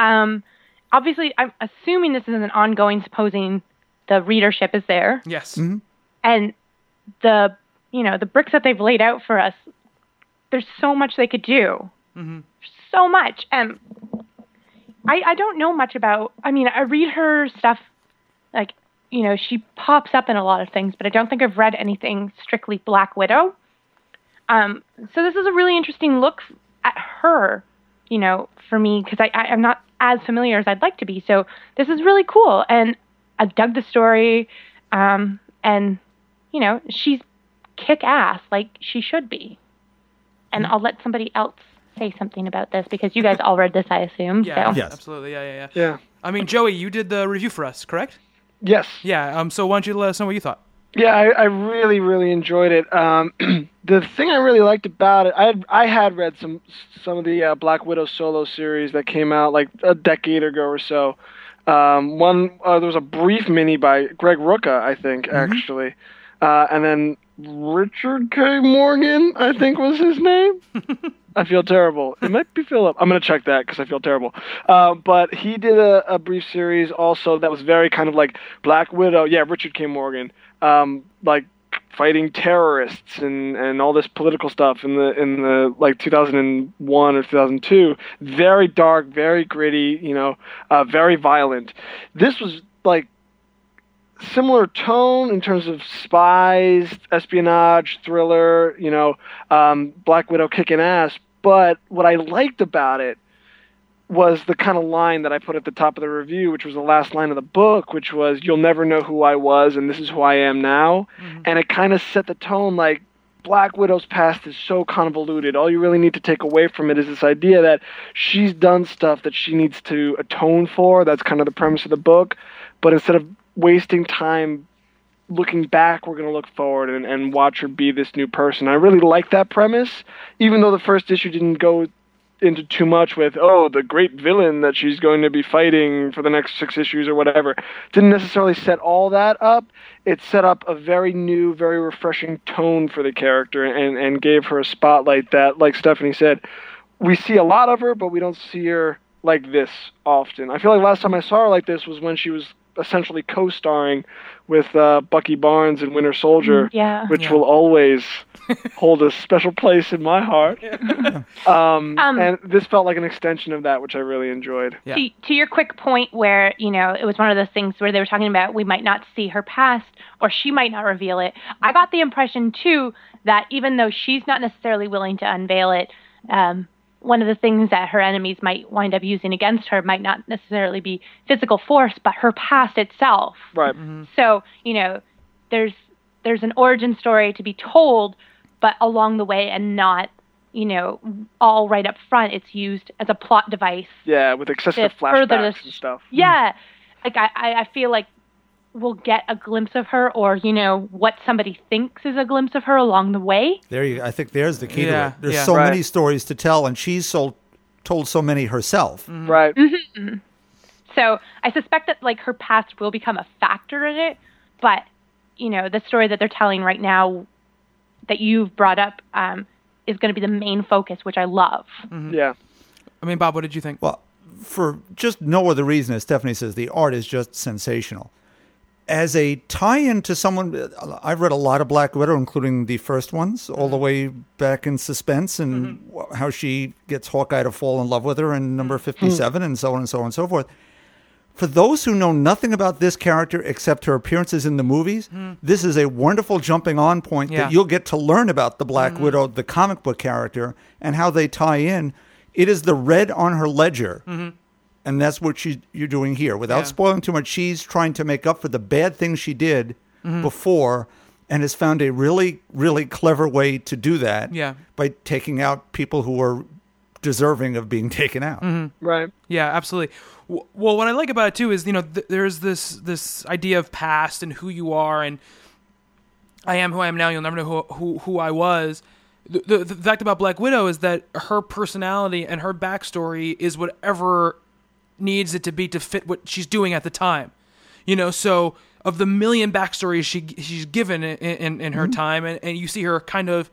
Um, obviously, I'm assuming this is an ongoing, supposing the readership is there. Yes. Mm-hmm. And the, you know, the bricks that they've laid out for us, there's so much they could do. Mm-hmm. So much. And I, I don't know much about, I mean, I read her stuff, like, you know, she pops up in a lot of things, but I don't think I've read anything strictly Black Widow. Um, so this is a really interesting look at her, you know, for me, because I, I, I'm not as familiar as I'd like to be. So this is really cool. And I've dug the story. Um, and, you know, she's kick-ass, like she should be. And I'll let somebody else say something about this because you guys all read this, I assume. Yeah, so. yes. absolutely. Yeah, yeah, yeah. Yeah. I mean, Joey, you did the review for us, correct? Yes. Yeah. Um. So why don't you let us know what you thought? Yeah, I, I really, really enjoyed it. Um, the thing I really liked about it, I had, I had read some some of the uh, Black Widow solo series that came out like a decade ago or so. Um, one uh, there was a brief mini by Greg Rucka, I think, mm-hmm. actually, uh, and then Richard K. Morgan, I think was his name. I feel terrible. It might be Philip. I'm going to check that because I feel terrible. Uh, but he did a, a brief series also that was very kind of like Black Widow. Yeah, Richard K. Morgan, um, like fighting terrorists and, and all this political stuff in the in the like two thousand one or two thousand two. Very dark, very gritty. You know, uh, very violent. This was like similar tone in terms of spies, espionage, thriller. You know, um, Black Widow kicking ass. But what I liked about it was the kind of line that I put at the top of the review, which was the last line of the book, which was, you'll never know who I was, and this is who I am now. Mm-hmm. And it kind of set the tone, like, Black Widow's past is so convoluted. All you really need to take away from it is this idea that she's done stuff that she needs to atone for. That's kind of the premise of the book. But instead of wasting time looking back, we're going to look forward and, and watch her be this new person. I really like that premise, even though the first issue didn't go into too much with, oh, the great villain that she's going to be fighting for the next six issues or whatever. Didn't necessarily set all that up. It set up a very new, very refreshing tone for the character and, and gave her a spotlight that, like Stephanie said, we see a lot of her, but we don't see her like this often. I feel like last time I saw her like this was when she was essentially co-starring with uh, Bucky Barnes in Winter Soldier, yeah. which yeah. will always hold a special place in my heart. um, um, and this felt like an extension of that, which I really enjoyed. Yeah. To, to your quick point where, you know, it was one of those things where they were talking about we might not see her past or she might not reveal it. I got the impression, too, that even though she's not necessarily willing to unveil it, um, one of the things that her enemies might wind up using against her might not necessarily be physical force, but her past itself. Right. Mm-hmm. So, you know, there's there's an origin story to be told, but along the way and not, you know, all right up front, it's used as a plot device. Yeah, with excessive flashbacks this, and stuff. Yeah. Like, I, I feel like we'll get a glimpse of her or, you know, what somebody thinks is a glimpse of her along the way. There you I think there's the key yeah, to it. There's yeah, so right. many stories to tell, and she's so, told so many herself. Mm-hmm. Right. Mm-hmm. So I suspect that, like, her past will become a factor in it, but, you know, the story that they're telling right now that you've brought up um, is going to be the main focus, which I love. Mm-hmm. Yeah. I mean, Bob, what did you think? Well, for just no other reason, as Stephanie says, the art is just sensational. As a tie-in to someone, I've read a lot of Black Widow, including the first ones, all the way back in Suspense and mm-hmm. how she gets Hawkeye to fall in love with her in number fifty-seven mm-hmm. and so on and so on and so forth. For those who know nothing about this character except her appearances in the movies, mm-hmm. this is a wonderful jumping-on point yeah. that you'll get to learn about the Black mm-hmm. Widow, the comic book character, and how they tie in. It is the red on her ledger. Mm-hmm. And that's what she, you're doing here. Without yeah. spoiling too much, she's trying to make up for the bad things she did mm-hmm. before and has found a really, really clever way to do that yeah. by taking out people who are deserving of being taken out. Mm-hmm. Right. Yeah, absolutely. W- well, what I like about it, too, is, you know, th- there's this this idea of past and who you are and I am who I am now. You'll never know who who, who I was. The, the, the fact about Black Widow is that her personality and her backstory is whatever needs it to be to fit what she's doing at the time, you know. So of the million backstories she she's given in in, in her mm-hmm. time, and, and you see her kind of,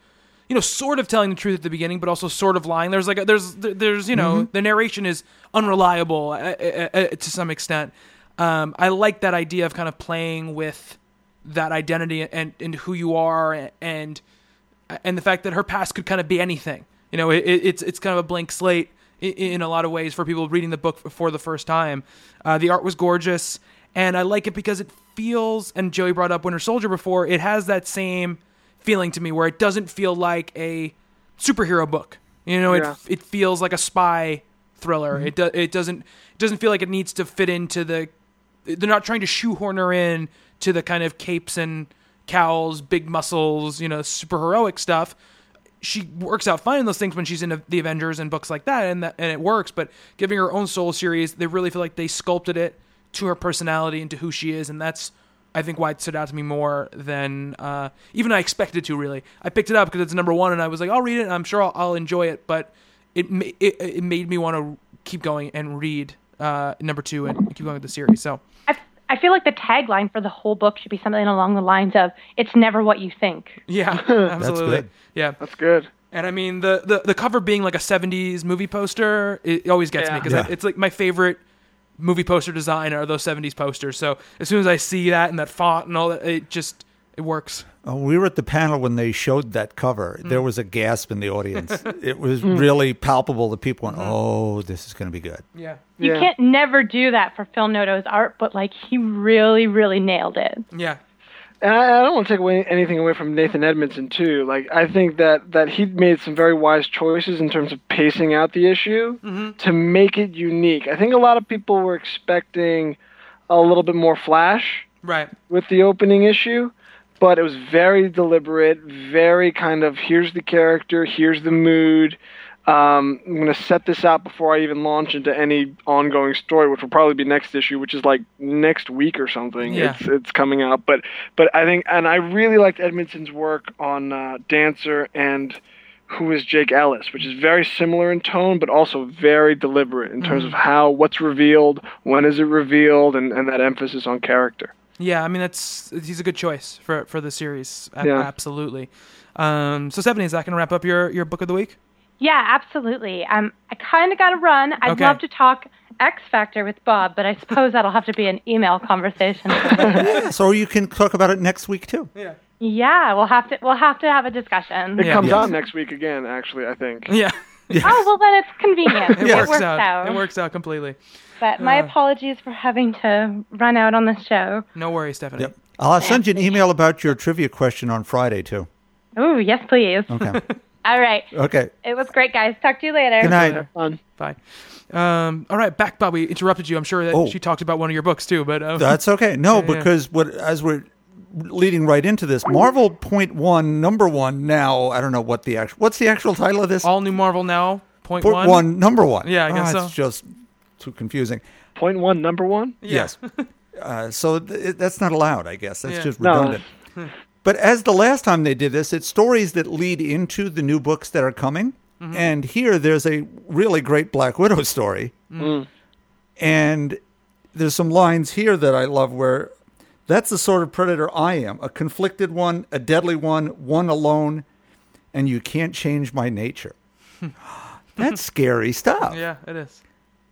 you know, sort of telling the truth at the beginning, but also sort of lying. There's like a, there's there's you know mm-hmm. the narration is unreliable uh, uh, uh, to some extent. Um, I like that idea of kind of playing with that identity and and who you are and and the fact that her past could kind of be anything. You know, it, it's it's kind of a blank slate in a lot of ways for people reading the book for the first time. Uh, the art was gorgeous, and I like it because it feels, and Joey brought up Winter Soldier before, it has that same feeling to me where it doesn't feel like a superhero book. You know, yeah. it it feels like a spy thriller. Mm-hmm. It, do, it doesn't it doesn't feel like it needs to fit into the... They're not trying to shoehorn her in to the kind of capes and cowls, big muscles, you know, superheroic stuff. She works out fine in those things when she's in the Avengers and books like that, and that, and it works. But giving her own solo series, they really feel like they sculpted it to her personality and to who she is, and that's, I think, why it stood out to me more than uh, even I expected to. Really, I picked it up because it's number one, and I was like, I'll read it, and I'm sure I'll, I'll enjoy it. But it ma- it, it made me want to keep going and read uh, number two and keep going with the series. So I, I feel like the tagline for the whole book should be something along the lines of "It's never what you think." Yeah, absolutely. That's good. Yeah, that's good. And I mean, the, the, the cover being like a seventies movie poster, it always gets yeah. me because yeah. it's like my favorite movie poster design are those seventies posters. So as soon as I see that and that font and all that, it just it works. Oh, we were at the panel when they showed that cover. Mm. There was a gasp in the audience. It was mm. really palpable. The people went, "Oh, this is going to be good." Yeah, you yeah. can't never do that for Phil Noto's art, but like he really, really nailed it. Yeah. And I, I don't want to take away anything away from Nathan Edmondson, too. Like, I think that, that he made some very wise choices in terms of pacing out the issue mm-hmm. to make it unique. I think a lot of people were expecting a little bit more flash right. with the opening issue, but it was very deliberate, very kind of, here's the character, here's the mood. Um, I'm going to set this out before I even launch into any ongoing story, which will probably be next issue, which is like next week or something. Yeah. It's it's coming out. But but I think, and I really liked Edmondson's work on uh, Dancer and Who is Jake Ellis, which is very similar in tone, but also very deliberate in terms mm-hmm. of how, what's revealed, when is it revealed, and, and that emphasis on character. Yeah, I mean, that's he's a good choice for for the series. Yeah. Absolutely. Um, so, Stephanie, is that going to wrap up your, your book of the week? Yeah, absolutely. Um, I kind of got to run. I'd okay. love to talk X Factor with Bob, but I suppose that'll have to be an email conversation. Yes, or you can talk about it next week, too. Yeah. Yeah, we'll have to we'll have to have a discussion. It yeah. comes yes. out next week again, actually, I think. Yeah. Yes. Oh, well, then it's convenient. it, it works, works out. out. It works out completely. But my uh, apologies for having to run out on this show. No worries, Stephanie. Yep. I'll send you an email about your trivia question on Friday, too. Oh, yes, please. Okay. All right. Okay. It was great, guys. Talk to you later. Good night. Have fun. Bye. Um, all right, back, Bob. We interrupted you. I'm sure that oh. she talked about one of your books, too. But um, that's okay. No, yeah, because yeah. what as we're... leading right into this, Marvel point one, number one now. I don't know what the actual, what's the actual title of this? All New Marvel Now, point, point one. one, number one. Yeah, I guess oh, so. It's just too confusing. Point one, number one? Yeah. Yes. uh, so th- that's not allowed, I guess. That's yeah. just redundant. No. But as the last time they did this, it's stories that lead into the new books that are coming. Mm-hmm. And here there's a really great Black Widow story. Mm. And there's some lines here that I love where, "That's the sort of predator I am, a conflicted one, a deadly one, one alone, and you can't change my nature." That's scary stuff. Yeah, it is.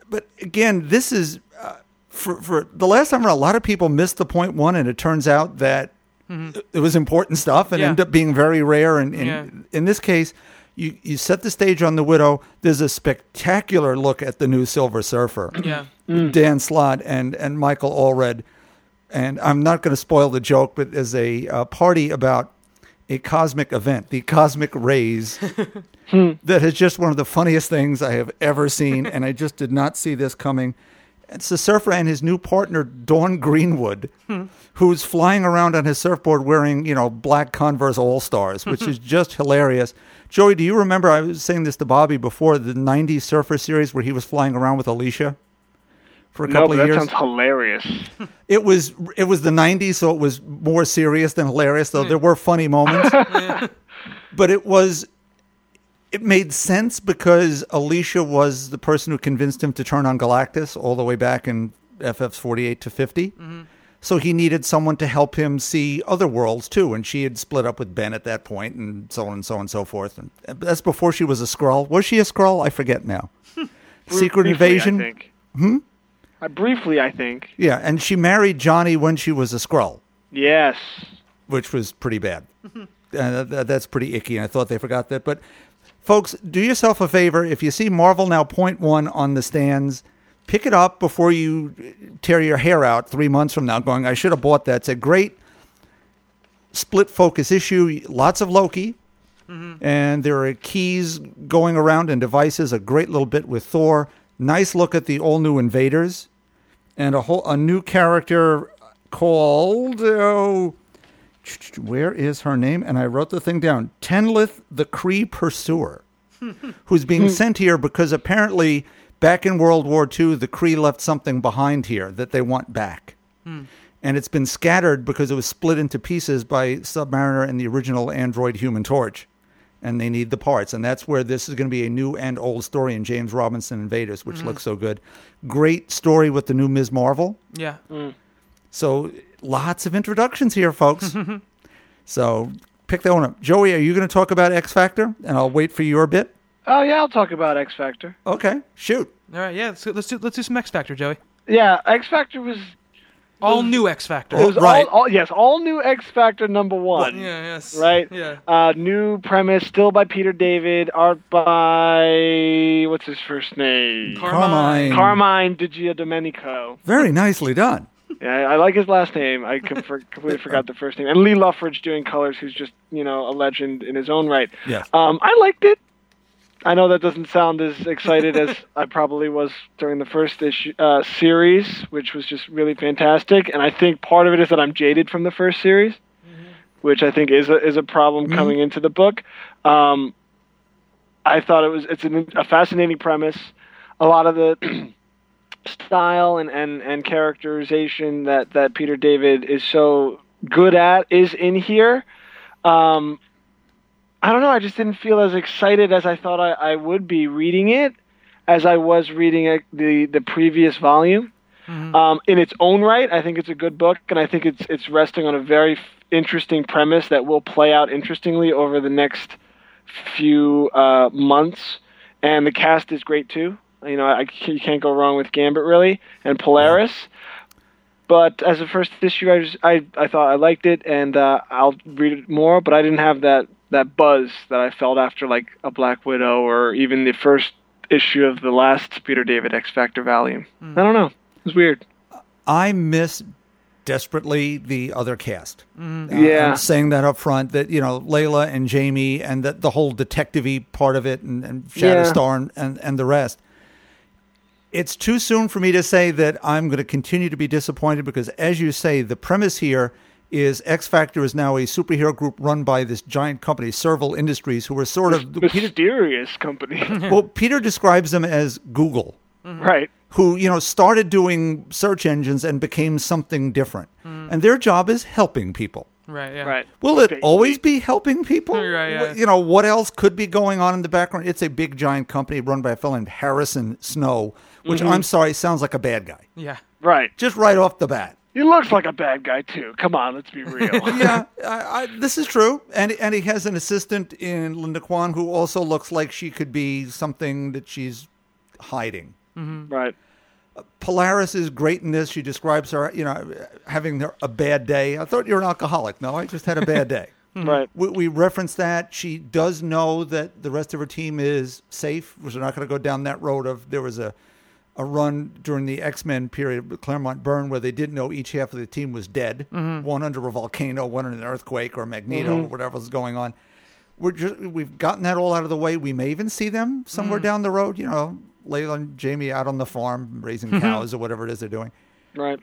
But again, this is, uh, for, for the last time around, a lot of people missed the point one, and it turns out that mm-hmm. it was important stuff and yeah. ended up being very rare. And, and yeah. in this case, you, you set the stage on the Widow. There's a spectacular look at the new Silver Surfer. Yeah, mm. Dan Slott and, and Michael Allred. And I'm not going to spoil the joke, but there's a uh, party about a cosmic event, the cosmic rays, that is just one of the funniest things I have ever seen, and I just did not see this coming. It's the surfer and his new partner, Dawn Greenwood, hmm. who's flying around on his surfboard wearing, you know, black Converse All-Stars, which is just hilarious. Joey, do you remember, I was saying this to Bobby before, the nineties Surfer series where he was flying around with Alicia? For a couple no, but of that years. Sounds hilarious. It was it was the nineties, so it was more serious than hilarious, though yeah. there were funny moments. yeah. But it was it made sense because Alicia was the person who convinced him to turn on Galactus all the way back in F Fs forty-eight to fifty. Mm-hmm. So he needed someone to help him see other worlds too, and she had split up with Ben at that point and so on and so on and so forth. And that's before she was a Skrull. Was she a Skrull? I forget now. Secret briefly, Invasion? I think. Hmm? Uh, briefly, I think. Yeah, and she married Johnny when she was a Skrull. Yes. Which was pretty bad. uh, that, that's pretty icky, and I thought they forgot that. But, folks, do yourself a favor. If you see Marvel Now point one on the stands, pick it up before you tear your hair out three months from now going, I should have bought that. It's a great split-focus issue. Lots of Loki, mm-hmm. and there are keys going around and devices, a great little bit with Thor. Nice look at the all-new Invaders. And a whole a new character called, oh, where is her name? And I wrote the thing down. Tenleth the Kree Pursuer, who's being sent here because apparently back in World War Two, the Kree left something behind here that they want back. Hmm. And it's been scattered because it was split into pieces by Submariner and the original android Human Torch. And they need the parts. And that's where this is going to be a new and old story in James Robinson Invaders, which mm. looks so good. Great story with the new Miz Marvel. Yeah. Mm. So lots of introductions here, folks. So pick that one up. Joey, are you going to talk about X Factor? And I'll wait for your bit. Oh, yeah, I'll talk about X Factor. Okay, shoot. All right, yeah, so let's do, let's do some X Factor, Joey. Yeah, X Factor was... All new X Factor. It was right. All, all, yes, all new X Factor number one. Yeah, yes. Right? Yeah. Uh, new premise, still by Peter David, art by, what's his first name? Carmine. Carmine DiGiadomenico. Very nicely done. Yeah, I like his last name. I completely forgot the first name. And Lee Luffridge doing colors, who's just, you know, a legend in his own right. Yes. Um, I liked it. I know that doesn't sound as excited as I probably was during the first issue uh, series, which was just really fantastic. And I think part of it is that I'm jaded from the first series, mm-hmm. which I think is a, is a problem mm-hmm. coming into the book. Um, I thought it was it's an, a fascinating premise. A lot of the style and, and, and characterization that, that Peter David is so good at is in here. Um, I don't know. I just didn't feel as excited as I thought I, I would be reading it, as I was reading it, the the previous volume. Mm-hmm. Um, in its own right, I think it's a good book, and I think it's it's resting on a very f- interesting premise that will play out interestingly over the next few uh, months. And the cast is great too. You know, I, you can't go wrong with Gambit really, and Polaris. Mm-hmm. But as a first issue, I just, I I thought I liked it, and uh, I'll read it more. But I didn't have that, that buzz that I felt after like a Black Widow or even the first issue of the last Peter David X Factor volume. Mm. I don't know. It was weird. I miss desperately the other cast. Mm. Uh, yeah. I'm saying that up front, that, you know, Layla and Jamie and the, the whole detective-y part of it, and, and Shatterstar yeah. and, and, and the rest. It's too soon for me to say that I'm going to continue to be disappointed because, as you say, the premise here is X Factor is now a superhero group run by this giant company, Serval Industries, who are sort of... Mysterious Peter, company. Well, Peter describes them as Google. Mm-hmm. Right. Who, you know, started doing search engines and became something different. Mm. And their job is helping people. Right, yeah. Right. Will it always be helping people? Right, yeah. You know, what else could be going on in the background? It's a big, giant company run by a fellow named Harrison Snow, which, mm-hmm. I'm sorry, sounds like a bad guy. Yeah. Right. Just right off the bat. He looks like a bad guy, too. Come on, let's be real. Yeah, I, I, this is true. And and he has an assistant in Linda Kwan who also looks like she could be something that she's hiding. Mm-hmm. Right. Polaris is great in this. She describes her, you know, having a bad day. I thought you were an alcoholic. No, I just had a bad day. Right. We, we reference that. She does know that the rest of her team is safe. We're not going to go down that road of there was a, a run during the X-Men period with Claremont Byrne where they didn't know each half of the team was dead, mm-hmm. one under a volcano, one under an earthquake or Magneto, mm-hmm. or whatever was going on. We're just, we've gotten that all out of the way. We may even see them somewhere, mm-hmm. down the road, you know, Layla and Jamie out on the farm raising cows or whatever it is they're doing. Right.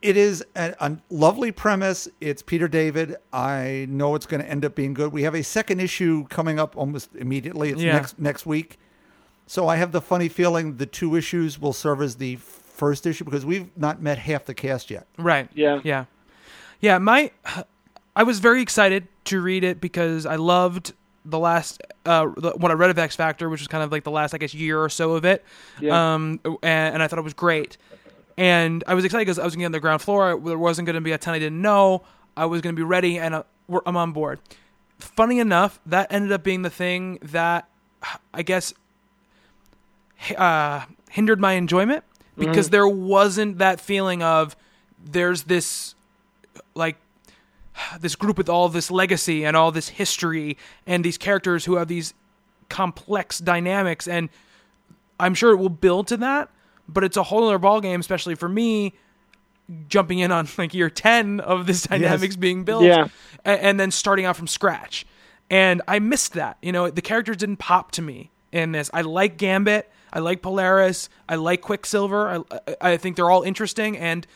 It is a, a lovely premise. It's Peter David. I know it's going to end up being good. We have a second issue coming up almost immediately. It's yeah. next next week. So I have the funny feeling the two issues will serve as the first issue because we've not met half the cast yet. Right. Yeah. Yeah. Yeah. My, I was very excited to read it because I loved the last, uh, the, when I read of X Factor, which was kind of like the last, I guess, year or so of it. Yeah. Um, and, and I thought it was great. And I was excited because I was going to get on the ground floor. There wasn't going to be a ton I didn't know. I was going to be ready, and I, we're, I'm on board. Funny enough, that ended up being the thing that, I guess, uh, hindered my enjoyment because, mm-hmm. there wasn't that feeling of there's this, like, this group with all this legacy and all this history and these characters who have these complex dynamics. And I'm sure it will build to that, but it's a whole other ballgame, especially for me jumping in on like year ten of this dynamics, yes. being built, yeah. and, and then starting out from scratch. And I missed that. You know, the characters didn't pop to me in this. I like Gambit. I like Polaris. I like Quicksilver. I, I think they're all interesting. And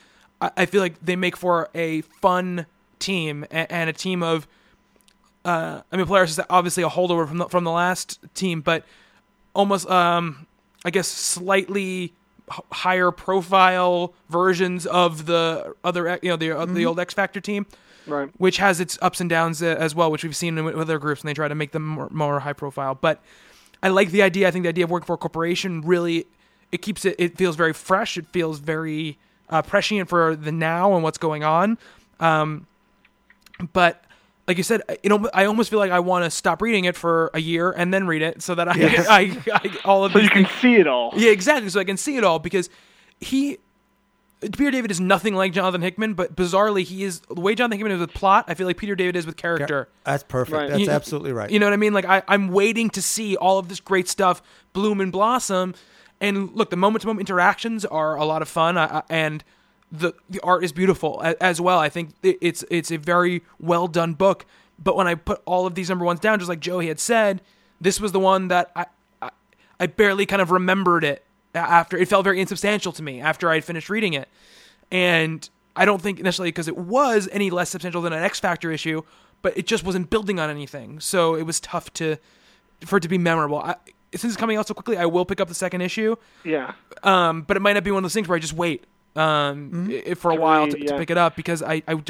I, I feel like they make for a fun team and a team of uh I mean Polaris is obviously a holdover from the, from the last team, but almost um I guess slightly h- higher profile versions of the other, you know, the mm-hmm. the old X Factor team, right, which has its ups and downs as well, which we've seen in other groups, and they try to make them more, more high profile. But I like the idea. I think the idea of working for a corporation really, it keeps it it feels very fresh. It feels very uh prescient for the now and what's going on. um But like you said, you know, I almost feel like I want to stop reading it for a year and then read it so that I, yes. I, I, I all of so you can things. See it all. Yeah, exactly. So I can see it all because he, Peter David is nothing like Jonathan Hickman, but bizarrely, he is the way Jonathan Hickman is with plot. I feel like Peter David is with character. That's perfect. Right. That's you, absolutely right. You know what I mean? Like I, I'm waiting to see all of this great stuff bloom and blossom. And look, the moment to moment interactions are a lot of fun. I, I, and The the art is beautiful as well. I think it's it's a very well done book. But when I put all of these number ones down, just like Joey had said, this was the one that I, I I barely kind of remembered it after. It felt very insubstantial to me after I had finished reading it. And I don't think necessarily because it was any less substantial than an X Factor issue, but it just wasn't building on anything. So it was tough to for it to be memorable. I, since it's coming out so quickly, I will pick up the second issue. Yeah. Um. But it might not be one of those things where I just wait. um, mm-hmm. it, for a Three, while to, yeah. to pick it up because I, I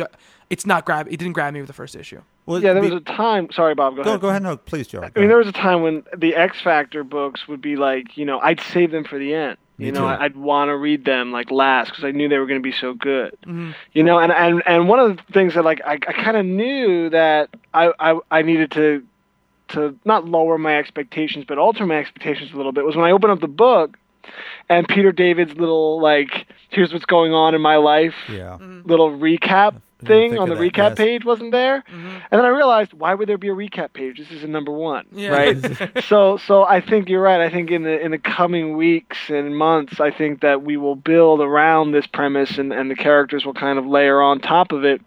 it's not grab it didn't grab me with the first issue. Well, yeah, there be, was a time. Sorry, Bob. Go, go ahead. Go ahead. No, please, Joe. I mean, ahead. There was a time when the X Factor books would be like, you know, I'd save them for the end. Me you know, too. I'd want to read them like last because I knew they were going to be so good. Mm-hmm. You know, and, and, and one of the things that like I, I kind of knew that I, I I needed to to not lower my expectations but alter my expectations a little bit was when I opened up the book. And Peter David's little, like, here's what's going on in my life, yeah. little recap thing on the that, recap yes. page wasn't there. Mm-hmm. And then I realized, why would there be a recap page? This is a number one, yeah. right? so so I think you're right. I think in the in the coming weeks and months, I think that we will build around this premise and, and the characters will kind of layer on top of it.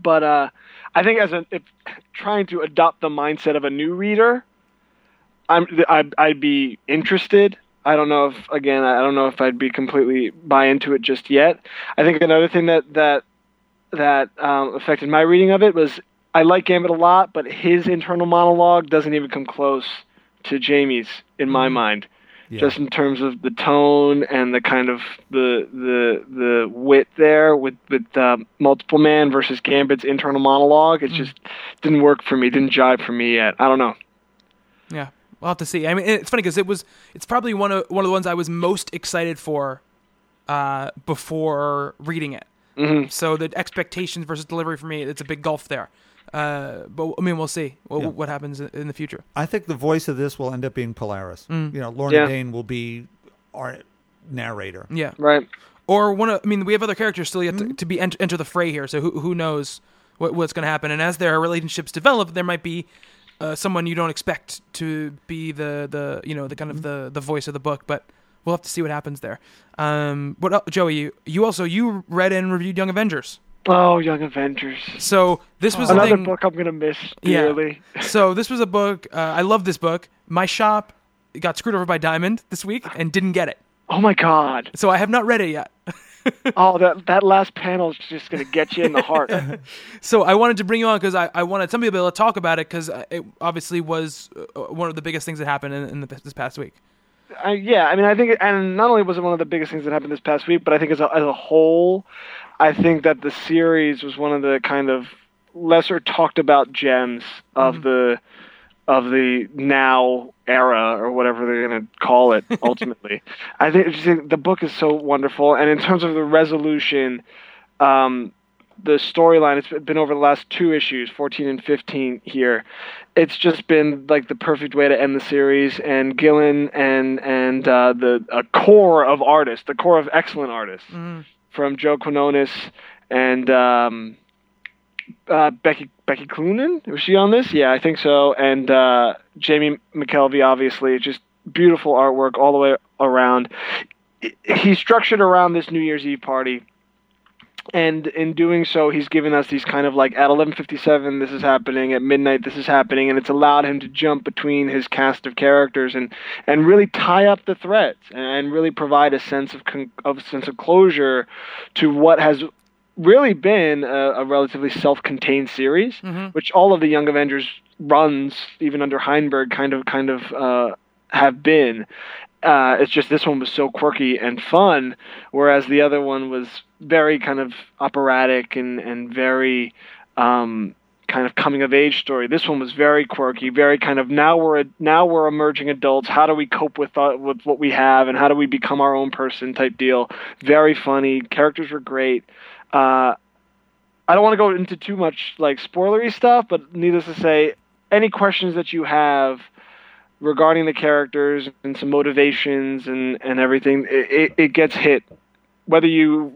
But uh, I think as a, if trying to adopt the mindset of a new reader, I'm, I'd, I'd be interested. I don't know if, again, I don't know if I'd be completely buy into it just yet. I think another thing that that that um, affected my reading of it was I like Gambit a lot, but his internal monologue doesn't even come close to Jamie's in my mind, yeah. just in terms of the tone and the kind of the the the wit there with with um, Multiple Man versus Gambit's internal monologue. It mm. just didn't work for me, didn't jive for me yet. I don't know. Yeah. We'll have to see. I mean, it's funny because it was. It's probably one of one of the ones I was most excited for uh, before reading it. Mm-hmm. So the expectations versus delivery for me, it's a big gulf there. Uh, but I mean, we'll see what, yeah. what happens in the future. I think the voice of this will end up being Polaris. Mm. You know, Lorna yeah. Dane will be our narrator. Yeah, right. Or one of. I mean, we have other characters still yet mm-hmm. to, to be ent- enter the fray here. So who who knows what, what's going to happen? And as their relationships develop, there might be. Uh, someone you don't expect to be the, the you know the kind of the, the voice of the book, but we'll have to see what happens there. Um, what else, Joey? You, you also you read and reviewed Young Avengers. Oh, Young Avengers! So this was another thing, book I'm gonna miss dearly. Yeah. So this was a book. Uh, I love this book. My shop got screwed over by Diamond this week and didn't get it. Oh my God! So I have not read it yet. oh, that that last panel is just going to get you in the heart. So I wanted to bring you on because I, I wanted somebody to be able to talk about it because it obviously was one of the biggest things that happened in, in the, this past week. Uh, yeah, I mean, I think, and not only was it one of the biggest things that happened this past week, but I think as a, as a whole, I think that the series was one of the kind of lesser talked about gems of mm-hmm. the of the now era or whatever they're going to call it ultimately. I think the book is so wonderful. And in terms of the resolution, um, the storyline, it's been over the last two issues, fourteen and fifteen here. It's just been like the perfect way to end the series. And Gillen and and uh, the a core of artists, the core of excellent artists mm. from Joe Quinones and... Um, Uh, Becky Becky Cloonan, was she on this? Yeah, I think so. And uh, Jamie McKelvie, obviously, just beautiful artwork all the way around. He's structured around this New Year's Eve party, and in doing so, he's given us these kind of like at eleven fifty-seven, this is happening, at midnight, this is happening, and it's allowed him to jump between his cast of characters and, and really tie up the threads and really provide a sense of con- of sense of closure to what has. Really been a, a relatively self-contained series, mm-hmm. which all of the Young Avengers runs, even under Heinberg, kind of kind of uh, have been. Uh, it's just this one was so quirky and fun, whereas the other one was very kind of operatic and and very um, kind of coming-of-age story. This one was very quirky, very kind of now we're now we're emerging adults. How do we cope with uh, with what we have, and how do we become our own person type deal? Very funny. Characters were great. Uh, I don't want to go into too much like spoilery stuff, but needless to say, any questions that you have regarding the characters and some motivations and, and everything, it, it gets hit. Whether you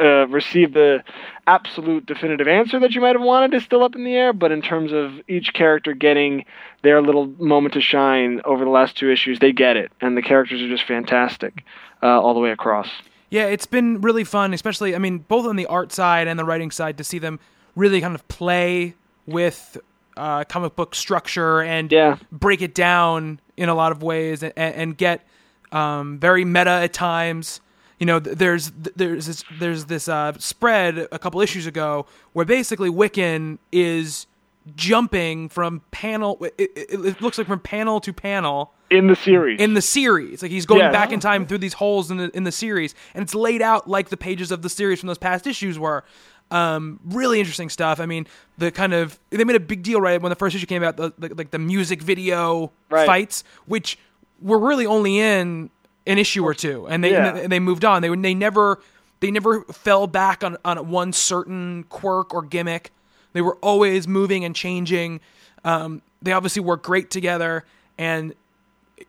uh, receive the absolute definitive answer that you might have wanted is still up in the air, but in terms of each character getting their little moment to shine over the last two issues, they get it, and the characters are just fantastic uh, all the way across. Yeah, it's been really fun, especially, I mean, both on the art side and the writing side, to see them really kind of play with uh, comic book structure and yeah. break it down in a lot of ways and, and get um, very meta at times. You know, there's there's this, there's this uh, spread a couple issues ago where basically Wiccan is jumping from panel, it, it looks like from panel to panel. in the series. In the series, like he's going yeah. back in time through these holes in the in the series, and it's laid out like the pages of the series from those past issues were. Um, really interesting stuff. I mean, the kind of they made a big deal right when the first issue came out, the, the, like the music video right. fights, which were really only in an issue or two, and they yeah. and they moved on. They they never they never fell back on on one certain quirk or gimmick. They were always moving and changing. Um, they obviously work great together, and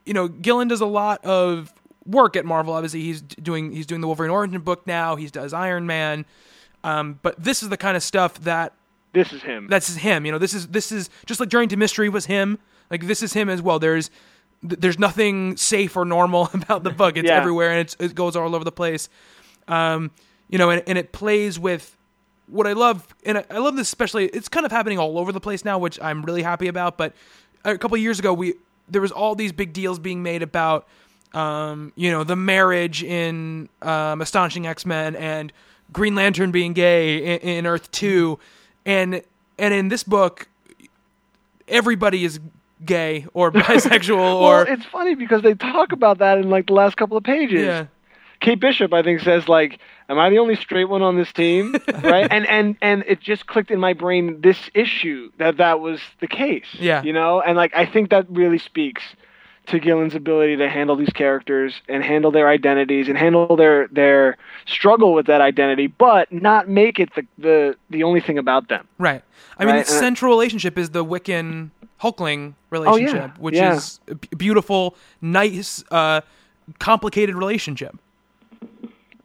you know, Gillen does a lot of work at Marvel. Obviously, he's doing he's doing the Wolverine origin book now. He does Iron Man. Um, but this is the kind of stuff that this is him. That's him. You know, this is this is just like Journey to Mystery was him. Like this is him as well. There's there's nothing safe or normal about the book. It's yeah. everywhere, and it's, it goes all over the place. Um, you know, and, and it plays with what I love, and I, I love this especially. It's kind of happening all over the place now, which I'm really happy about. But a couple of years ago, we there was all these big deals being made about um, you know the marriage in um, Astonishing X-Men and Green Lantern being gay in, in Earth two, and and in this book, everybody is gay or bisexual. Well, or it's funny because they talk about that in like the last couple of pages. Yeah. Kate Bishop, I think, says like, "Am I the only straight one on this team?" Right? And and and it just clicked in my brain this issue that that was the case. Yeah, you know, and like I think that really speaks to Gillen's ability to handle these characters and handle their identities and handle their, their struggle with that identity, but not make it the, the, the only thing about them. Right. I mean, right? the and central relationship is the Wiccan Hulkling relationship, oh, yeah. which yeah. is a beautiful, nice, uh, complicated relationship.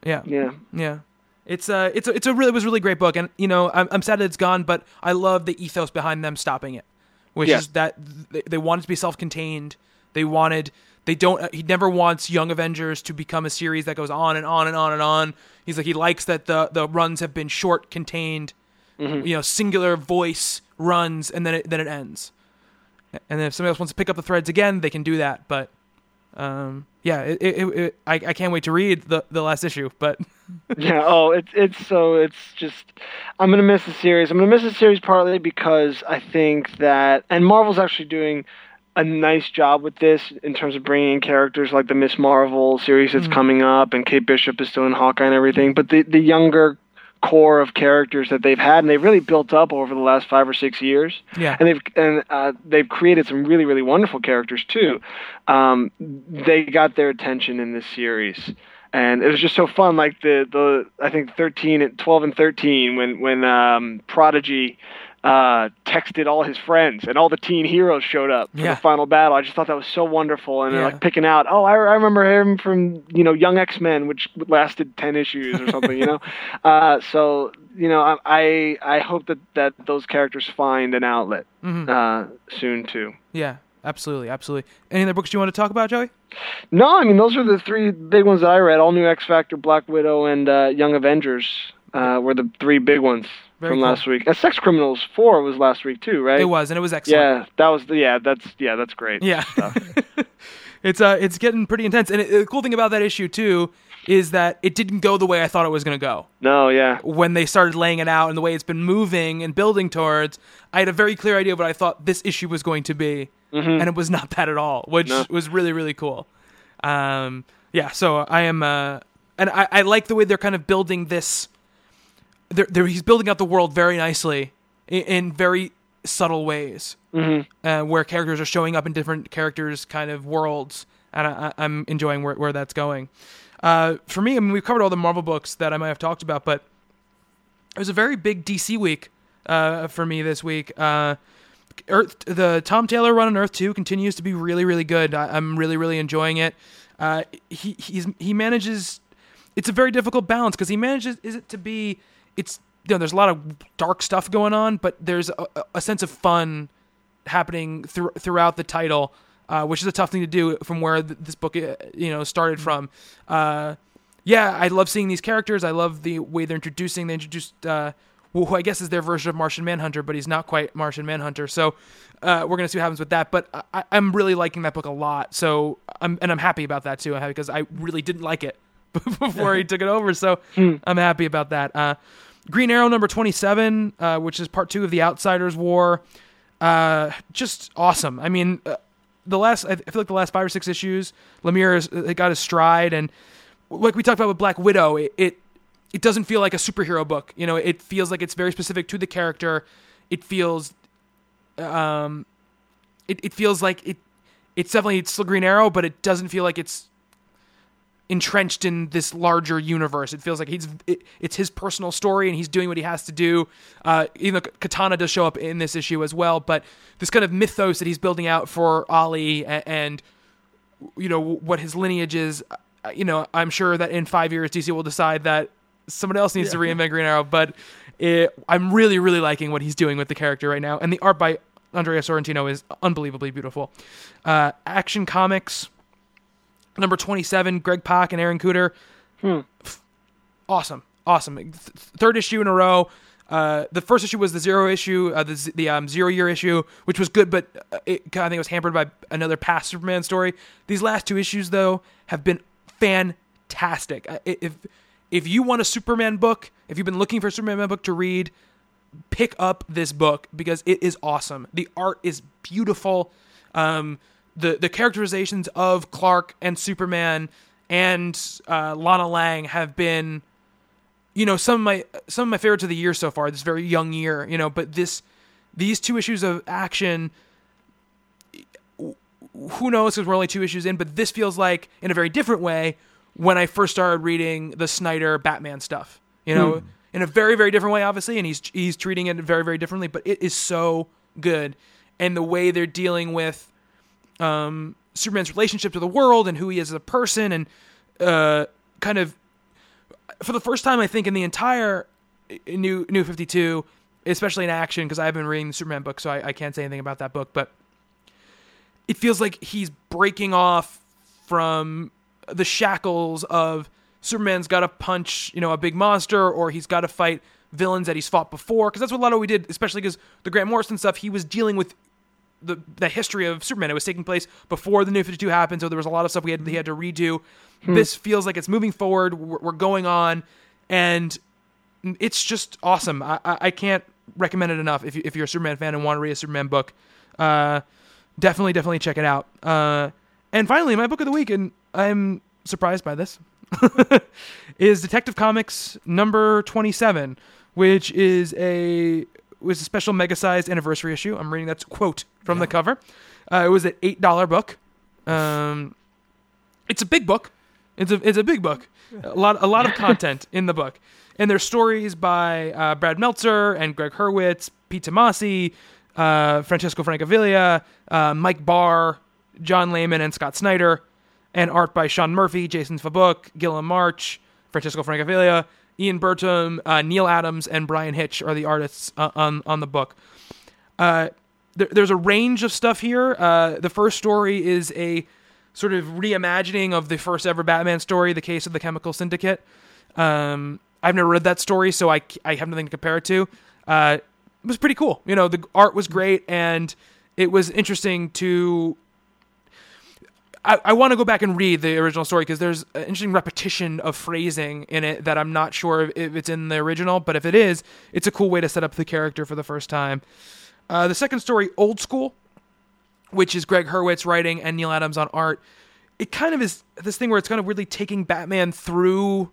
Yeah. Yeah. Yeah. It's a, it's a, it's a really, it was a really great book. And you know, I'm, I'm sad that it's gone, but I love the ethos behind them stopping it, which yeah. is that they, they wanted to be self-contained. They wanted, they don't, he never wants Young Avengers to become a series that goes on and on and on and on. He's like, he likes that the, the runs have been short, contained, mm-hmm. you know, singular voice runs, and then it, then it ends. And then if somebody else wants to pick up the threads again, they can do that. But, um, yeah, it, it, it, I, I can't wait to read the, the last issue, but. yeah. Oh, it's, it's so, it's just, I'm going to miss the series. I'm going to miss the series partly because I think that, and Marvel's actually doing a nice job with this in terms of bringing in characters like the Miss Marvel series that's mm-hmm. coming up, and Kate Bishop is still in Hawkeye and everything, but the, the younger core of characters that they've had, and they've really built up over the last five or six years. Yeah. And they've, and, uh, they've created some really, really wonderful characters too. Um, they got their attention in this series, and it was just so fun. Like the, the, I think thirteen and twelve and thirteen when, when, um, Prodigy, uh texted all his friends and all the teen heroes showed up for yeah. the final battle. I just thought that was so wonderful, and yeah. like picking out oh I, I remember him from you know Young X-Men, which lasted ten issues or something. you know uh so you know I I hope that that those characters find an outlet mm-hmm. uh soon too. Yeah, absolutely, absolutely. Any other books you want to talk about, Joey? No, I mean those are the three big ones that I read. All New X-Factor, Black Widow, and uh Young Avengers Uh, were the three big ones Very from cool. last week. Uh, Sex Criminals four was last week too, right? It was, and it was excellent. Yeah, that was. The, yeah, that's. Yeah, that's great. Yeah, stuff. It's uh, it's getting pretty intense. And it, the cool thing about that issue too is that it didn't go the way I thought it was going to go. No, yeah. When they started laying it out and the way it's been moving and building towards, I had a very clear idea of what I thought this issue was going to be, mm-hmm. and it was not that at all, which no. was really really cool. Um, yeah. So I am, uh, and I, I like the way they're kind of building this. They're, they're, he's building out the world very nicely in, in very subtle ways, mm-hmm. uh, where characters are showing up in different characters' kind of worlds, and I, I, I'm enjoying where, where that's going. Uh, for me, I mean, we've covered all the Marvel books that I might have talked about, but it was a very big D C week uh, for me this week. Uh, Earth, the Tom Taylor run on Earth two continues to be really, really good. I, I'm really, really enjoying it. Uh, he he's, he manages. It's a very difficult balance because he manages is it to be. It's you know, there's a lot of dark stuff going on, but there's a, a sense of fun happening th- throughout the title, uh, which is a tough thing to do from where th- this book you know started from. Uh, yeah, I love seeing these characters. I love the way they're introducing. They introduced uh, who I guess is their version of Martian Manhunter, but he's not quite Martian Manhunter. So uh, we're gonna see what happens with that. But I- I'm really liking that book a lot. So I'm and I'm happy about that too, because I really didn't like it before he took it over, so I'm happy about that. Uh, Green Arrow number twenty-seven, uh, which is part two of the Outsiders War, uh, just awesome. I mean, uh, the last, I feel like the last five or six issues, Lemire got his stride, and like we talked about with Black Widow, it, it it doesn't feel like a superhero book. You know, it feels like it's very specific to the character. It feels, um, it it feels like it. It's definitely it's still Green Arrow, but it doesn't feel like it's entrenched in this larger universe. It feels like he's it, it's his personal story, and he's doing what he has to do. Uh, even though Katana does show up in this issue as well, but this kind of mythos that he's building out for Ali and, and you know what his lineage is. You know, I'm sure that in five years D C will decide that someone else needs yeah. to reinvent Green Arrow, but it, I'm really, really liking what he's doing with the character right now. And the art by Andrea Sorrentino is unbelievably beautiful. Uh, Action Comics, number twenty-seven, Greg Pak and Aaron Cooter. Hmm. Awesome. Awesome. Th- third issue in a row. Uh, the first issue was the zero issue, uh, the, z- the um, zero year issue, which was good, but it, I think it was hampered by another past Superman story. These last two issues, though, have been fantastic. If if you want a Superman book, if you've been looking for a Superman book to read, pick up this book because it is awesome. The art is beautiful. Um, the the characterizations of Clark and Superman and uh, Lana Lang have been, you know, some of my some of my favorites of the year so far. This very young year, you know, but this these two issues of Action. Who knows, because we're only two issues in, but this feels like, in a very different way, when I first started reading the Snyder Batman stuff. You know, hmm. in a very, very different way, obviously, and he's he's treating it very, very differently, but it is so good. And the way they're dealing with um, Superman's relationship to the world and who he is as a person, and uh, kind of, for the first time, I think, in the entire New New fifty-two, especially in Action, because I haven't been reading the Superman book, so I, I can't say anything about that book, but it feels like he's breaking off from the shackles of Superman's got to punch, you know, a big monster, or he's got to fight villains that he's fought before. Because that's what a lot of we did, especially because the Grant Morrison stuff, he was dealing with the the history of Superman. It was taking place before the New fifty-two happened, so there was a lot of stuff we had he had to redo. Hmm. This feels like it's moving forward. We're, we're going on, and it's just awesome. I, I, I can't recommend it enough if you, if you're a Superman fan and want to read a Superman book. Uh, Definitely, definitely check it out. Uh, and finally, my book of the week, and I'm surprised by this, is Detective Comics number twenty-seven, which is a was a special mega-sized anniversary issue. I'm reading that quote from yeah. the cover. Uh, it was an eight dollars book. Um, it's a big book. It's a it's a big book. A lot a lot of content in the book, and there's stories by uh, Brad Meltzer and Greg Hurwitz, Pete Tomasi, Uh, Francesco Francavilla, uh, Mike Barr, John Layman, and Scott Snyder, and art by Sean Murphy, Jason Fabuk, Gilliam March, Francesco Francavilla, Ian Burton, uh, Neil Adams, and Brian Hitch are the artists uh, on on the book. Uh, there, there's a range of stuff here. Uh, the first story is a sort of reimagining of the first ever Batman story, The Case of the Chemical Syndicate. Um, I've never read that story, so I, I have nothing to compare it to. Uh, It was pretty cool. You know, the art was great, and it was interesting to... I, I want to go back and read the original story, because there's an interesting repetition of phrasing in it that I'm not sure if it's in the original, but if it is, it's a cool way to set up the character for the first time. Uh, the second story, Old School, which is Greg Hurwitz writing and Neil Adams on art, it kind of is this thing where it's kind of weirdly taking Batman through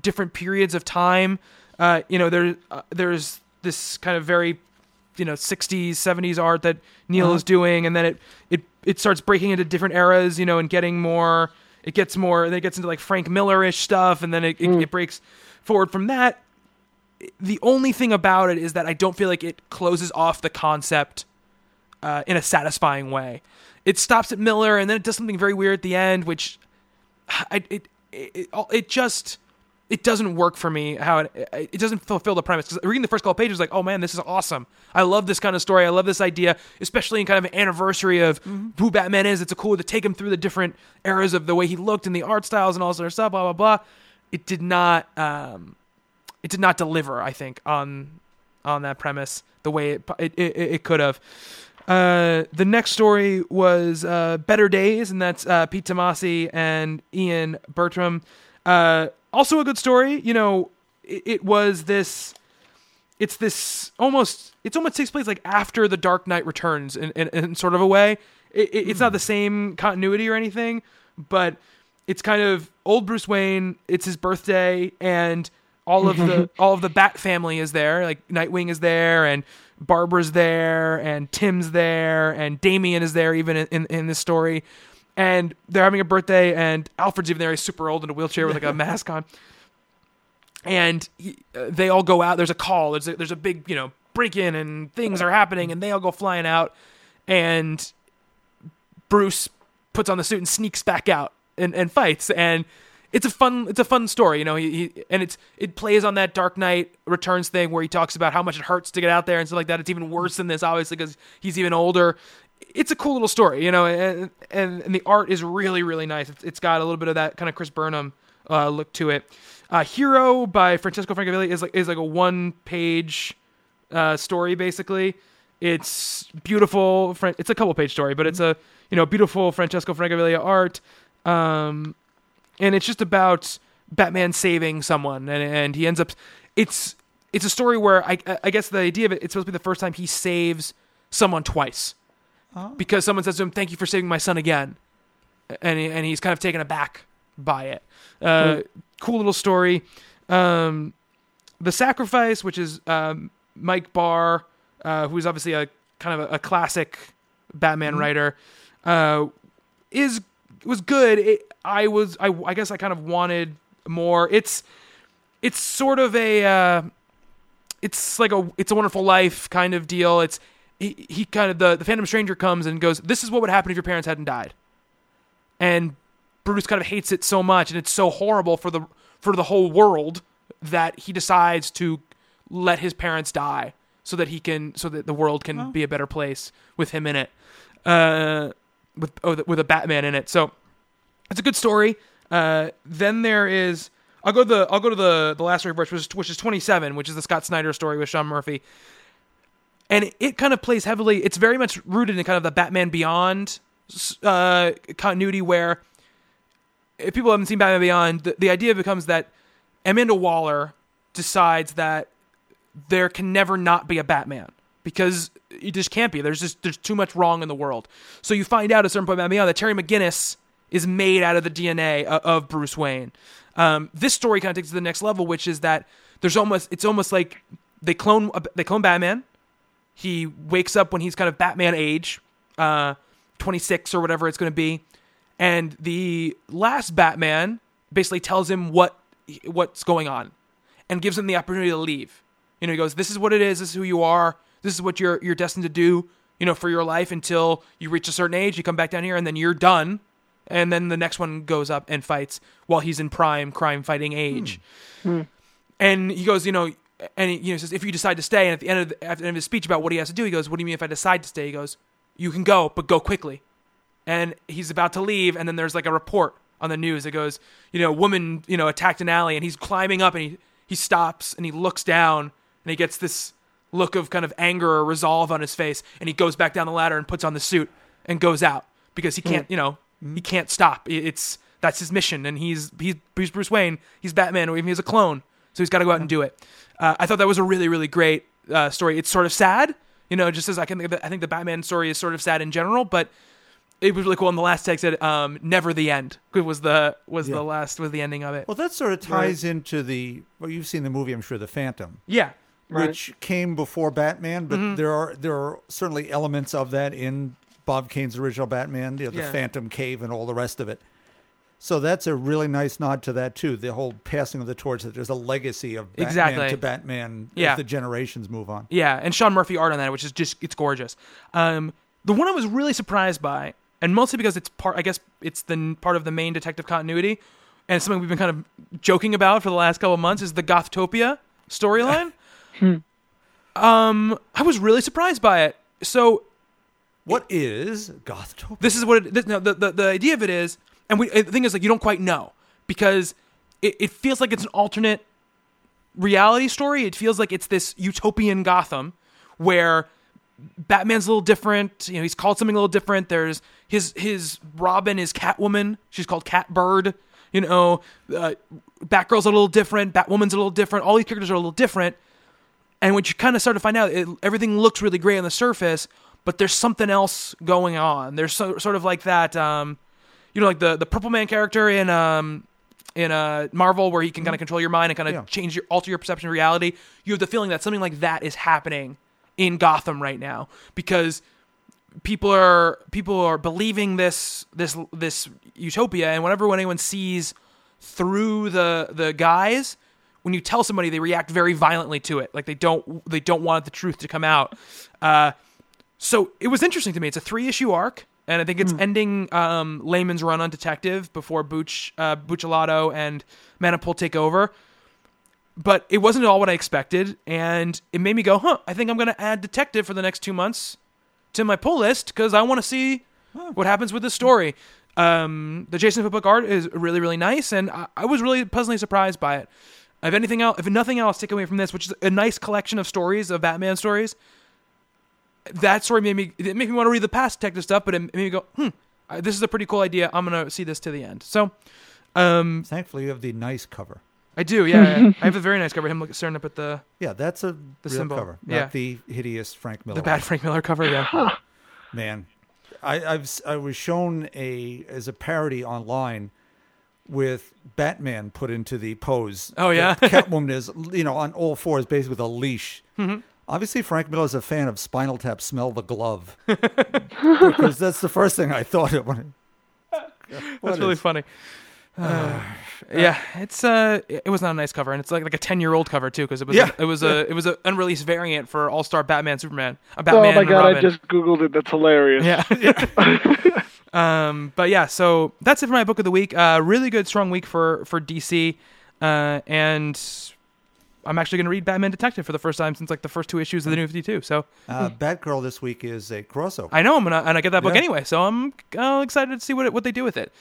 different periods of time. Uh, you know, there, uh, there's... this kind of very, you know, sixties, seventies art that Neil uh-huh. is doing. And then it, it, it starts breaking into different eras, you know, and getting more, it gets more, then it gets into like Frank Miller-ish stuff. And then it, mm. it, it breaks forward from that. The only thing about it is that I don't feel like it closes off the concept uh, in a satisfying way. It stops at Miller, and then it does something very weird at the end, which I, it, it, it, it just... it doesn't work for me. How it, it doesn't fulfill the premise. Because reading the first couple pages, like, oh man, this is awesome. I love this kind of story. I love this idea, especially in kind of an anniversary of mm-hmm. who Batman is. It's a cool to take him through the different eras of the way he looked and the art styles and all sort of stuff. Blah blah blah. It did not. Um, it did not deliver, I think, on on that premise the way it it, it, it could have. Uh, the next story was uh, Better Days, and that's uh, Pete Tomasi and Ian Bertram. Uh, Also a good story, you know, it, it was this, it's this almost, it's almost takes place like after the Dark Knight Returns in, in, in sort of a way. it, it, it's not the same continuity or anything, but it's kind of old Bruce Wayne. It's his birthday, and all of the all of the Bat family is there. Like Nightwing is there, and Barbara's there, and Tim's there, and Damian is there even in, in, in this story. And they're having a birthday, and Alfred's even there. He's super old in a wheelchair with like a mask on. And he, uh, they all go out. There's a call. There's a, there's a big, you know, break in, and things are happening, and they all go flying out. And Bruce puts on the suit and sneaks back out and, and fights. And it's a fun, it's a fun story, you know. He, he and it's it plays on that Dark Knight Returns thing where he talks about how much it hurts to get out there and stuff like that. It's even worse than this, obviously, because he's even older. It's a cool little story, you know, and and, and the art is really, really nice. It's, it's got a little bit of that kind of Chris Burnham uh, look to it. Uh, Hero by Francesco Francavilli is like is like a one page uh, story basically. It's beautiful. It's a couple page story, but it's a you know beautiful Francesco Francavilli art. Um, And it's just about Batman saving someone, and and he ends up. It's it's a story where I I guess the idea of it. It's supposed to be the first time he saves someone twice, oh. because someone says to him, "Thank you for saving my son again," and and he's kind of taken aback by it. Uh, mm. Cool little story. Um, The Sacrifice, which is um, Mike Barr, uh, who's obviously a kind of a, a classic Batman mm. writer, uh, is was good. It, I was, I, I guess I kind of wanted more. It's, it's sort of a, uh, it's like a, It's a Wonderful Life kind of deal. It's, he, he kind of, the, the Phantom Stranger comes and goes, this is what would happen if your parents hadn't died. And Bruce kind of hates it so much. And it's so horrible for the, for the whole world that he decides to let his parents die so that he can, so that the world can oh. be a better place with him in it. Uh, with, oh, with a Batman in it. So, it's a good story. Uh, then there is I'll go to the I'll go to the the last story which was which is twenty-seven, which is the Scott Snyder story with Sean Murphy, and it, it kind of plays heavily. It's very much rooted in kind of the Batman Beyond uh, continuity, where if people haven't seen Batman Beyond, the, the idea becomes that Amanda Waller decides that there can never not be a Batman. Because it just can't be. There's just there's too much wrong in the world. So you find out at a certain point about Beyond that Terry McGinnis is made out of the D N A of Bruce Wayne. Um, this story kind of takes it to the next level, which is that there's almost it's almost like they clone they clone Batman. He wakes up when he's kind of Batman age, uh, twenty-six or whatever it's going to be, and the last Batman basically tells him what what's going on, and gives him the opportunity to leave. You know, he goes, "This is what it is. This is who you are. This is what you're you're destined to do. You know, for your life until you reach a certain age. You come back down here, and then you're done." And then the next one goes up and fights while he's in prime crime fighting age. Mm. Mm. And he goes, you know, and he, you know, says, if you decide to stay, and at the end of the, at the end of his speech about what he has to do, he goes, what do you mean if I decide to stay? He goes, you can go, but go quickly. And he's about to leave. And then there's like a report on the news that goes, you know, woman, you know, attacked an alley, and he's climbing up, and he, he stops, and he looks down, and he gets this look of kind of anger or resolve on his face. And he goes back down the ladder and puts on the suit and goes out because he can't, mm. you know, he can't stop. It's that's his mission, and he's he's Bruce Wayne. He's Batman, or even he's a clone, so he's got to go out and do it. Uh, I thought that was a really, really great uh, story. It's sort of sad, you know. Just as I can think of it, I think the Batman story is sort of sad in general, but it was really cool. And the last text said, um, "Never the end." It was the was yeah. the last was the ending of it. Well, that sort of ties right. into the well, you've seen the movie, I'm sure, The Phantom. Yeah. Right. Which came before Batman, but mm-hmm. there are there are certainly elements of that in Bob Kane's original Batman, you know, the yeah. Phantom Cave and all the rest of it. So that's a really nice nod to that, too. The whole passing of the torch, that there's a legacy of Batman exactly. to Batman yeah. as the generations move on. Yeah, and Sean Murphy art on that, which is just, it's gorgeous. Um, the one I was really surprised by, and mostly because it's part, I guess it's the part of the main detective continuity, and something we've been kind of joking about for the last couple of months, is the Gothtopia storyline. hmm. um, I was really surprised by it. So... What is Gothtopia? This is what it, this, no, the, the the idea of it is, and we the thing is like you don't quite know because it, it feels like it's an alternate reality story. It feels like it's this utopian Gotham where Batman's a little different. You know, he's called something a little different. There's his his Robin is Catwoman. She's called Catbird. You know, uh, Batgirl's a little different. Batwoman's a little different. All these characters are a little different, and when you kind of start to find out, it, everything looks really great on the surface. but there's something else going on. There's so, sort of like that, um, you know, like the, the Purple Man character in um, in uh, Marvel, where he can kind of control your mind and kind of yeah. change your alter your perception of reality. You have the feeling that something like that is happening in Gotham right now, because people are people are believing this this this utopia, and whenever when anyone sees through the the guise, when you tell somebody, they react very violently to it. Like they don't they don't want the truth to come out. Uh, so it was interesting to me. It's a three issue arc, and I think it's mm. ending um, Layman's run on Detective before Buch uh, Bucciolato and Manipul take over. But it wasn't all what I expected, and it made me go, huh, I think I'm going to add Detective for the next two months to my pull list, because I want to see what happens with this story. Um, the Jason Philbook art is really, really nice, and I, I was really pleasantly surprised by it. If anything else, if nothing else, take away from this, which is a nice collection of stories, of Batman stories, that story made me, it made me want to read the past detective stuff, but it made me go, hmm, this is a pretty cool idea. I'm going to see this to the end. So, um, thankfully, you have the nice cover. I do, yeah. I have a very nice cover. Him staring up at the yeah, that's a the real symbol. Cover, not yeah. the hideous Frank Miller, the bad Frank Miller cover. Yeah, man, I, I've I was shown a as a parody online with Batman put into the pose. Oh yeah, Catwoman is you know on all fours, basically with a leash. Mm-hmm. Obviously, Frank Miller is a fan of Spinal Tap. Smell the glove, because that's the first thing I thought of. When I, that's really is, funny. Uh, yeah, it's uh, it was not a nice cover, and it's like like a ten year old cover too, because it was yeah, a, it was yeah. a it was an unreleased variant for All Star Batman Superman. A Batman. Oh my god! And Robin. I just googled it. That's hilarious. Yeah. yeah. um. But yeah, so that's it for my book of the week. Uh, really good, strong week for for D C. Uh, and I'm actually going to read Batman Detective for the first time since like the first two issues of the New fifty-two. So uh, Batgirl this week is a crossover. I know, I'm gonna, and I get that book yeah. anyway, so I'm uh, excited to see what it, what they do with it.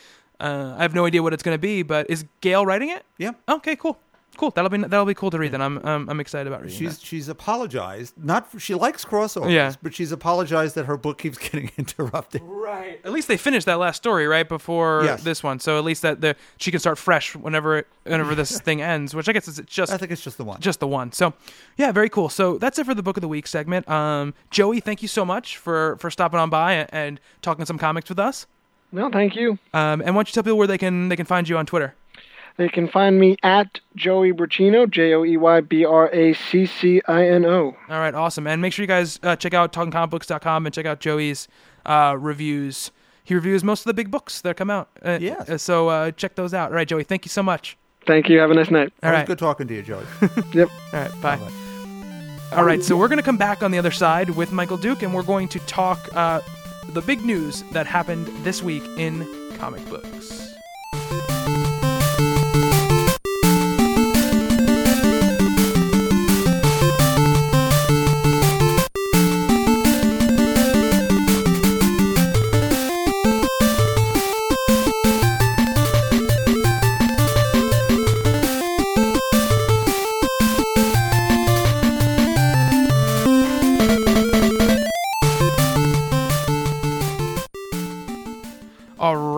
Uh, I have no idea what it's going to be, but is Gail writing it? Yeah. Okay. Cool. Cool. That'll be that'll be cool to read. Yeah. Then I'm um, I'm excited about reading. She's that. she's apologized. Not for, she likes crossovers, yeah. but she's apologized that her book keeps getting interrupted. Right. At least they finished that last story right before yes. this one, so at least that the she can start fresh whenever whenever this thing ends. Which I guess is just I think it's just the one, just the one. So yeah, very cool. So that's it for the book of the week segment. Um, Joey, thank you so much for for stopping on by and, and talking some comics with us. No, thank you. Um, and why don't you tell people where they can they can find you on Twitter? They can find me at Joey Braccino, J O E Y B R A C C I N O. All right, awesome. And make sure you guys uh, check out talking comic books dot com and check out Joey's uh, reviews. He reviews most of the big books that come out. Uh, yeah. So uh, check those out. All right, Joey, thank you so much. Thank you. Have a nice night. All right. Good talking to you, Joey. Yep. All right, bye. Bye-bye. All right, so we're going to come back on the other side with Michael Duke, and we're going to talk... Uh, the big news that happened this week in comic books.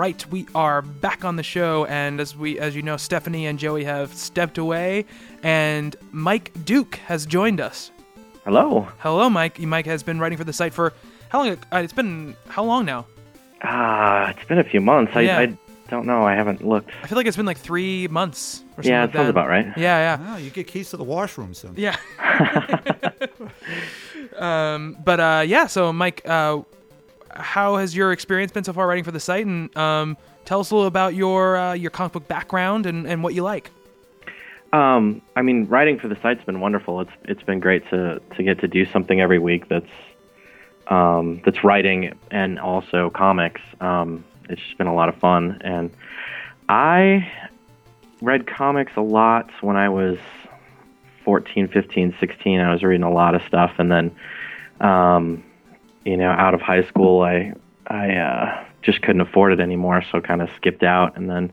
Right, we are back on the show, and as we, as you know, Stephanie and Joey have stepped away, and Mike Duke has joined us. Hello. Hello, Mike. Mike has been writing for the site for how long? It's been how long now? Ah, uh, it's been a few months. Yeah. I, I don't know. I haven't looked. I feel like it's been like three months. Or something yeah, that sounds like about right. Yeah, yeah. Oh, you get keys to the washroom soon. Yeah. um, but uh, yeah, so Mike. Uh, How has your experience been so far writing for the site? And um, tell us a little about your uh, your comic book background and, and what you like. Um, I mean, writing for the site's been wonderful. It's it's been great to, to get to do something every week that's um, that's writing and also comics. Um, it's just been a lot of fun. And I read comics a lot when I was fourteen, fifteen, sixteen. I was reading a lot of stuff, and then. Um, You know, out of high school, I I uh, just couldn't afford it anymore, so kind of skipped out. And then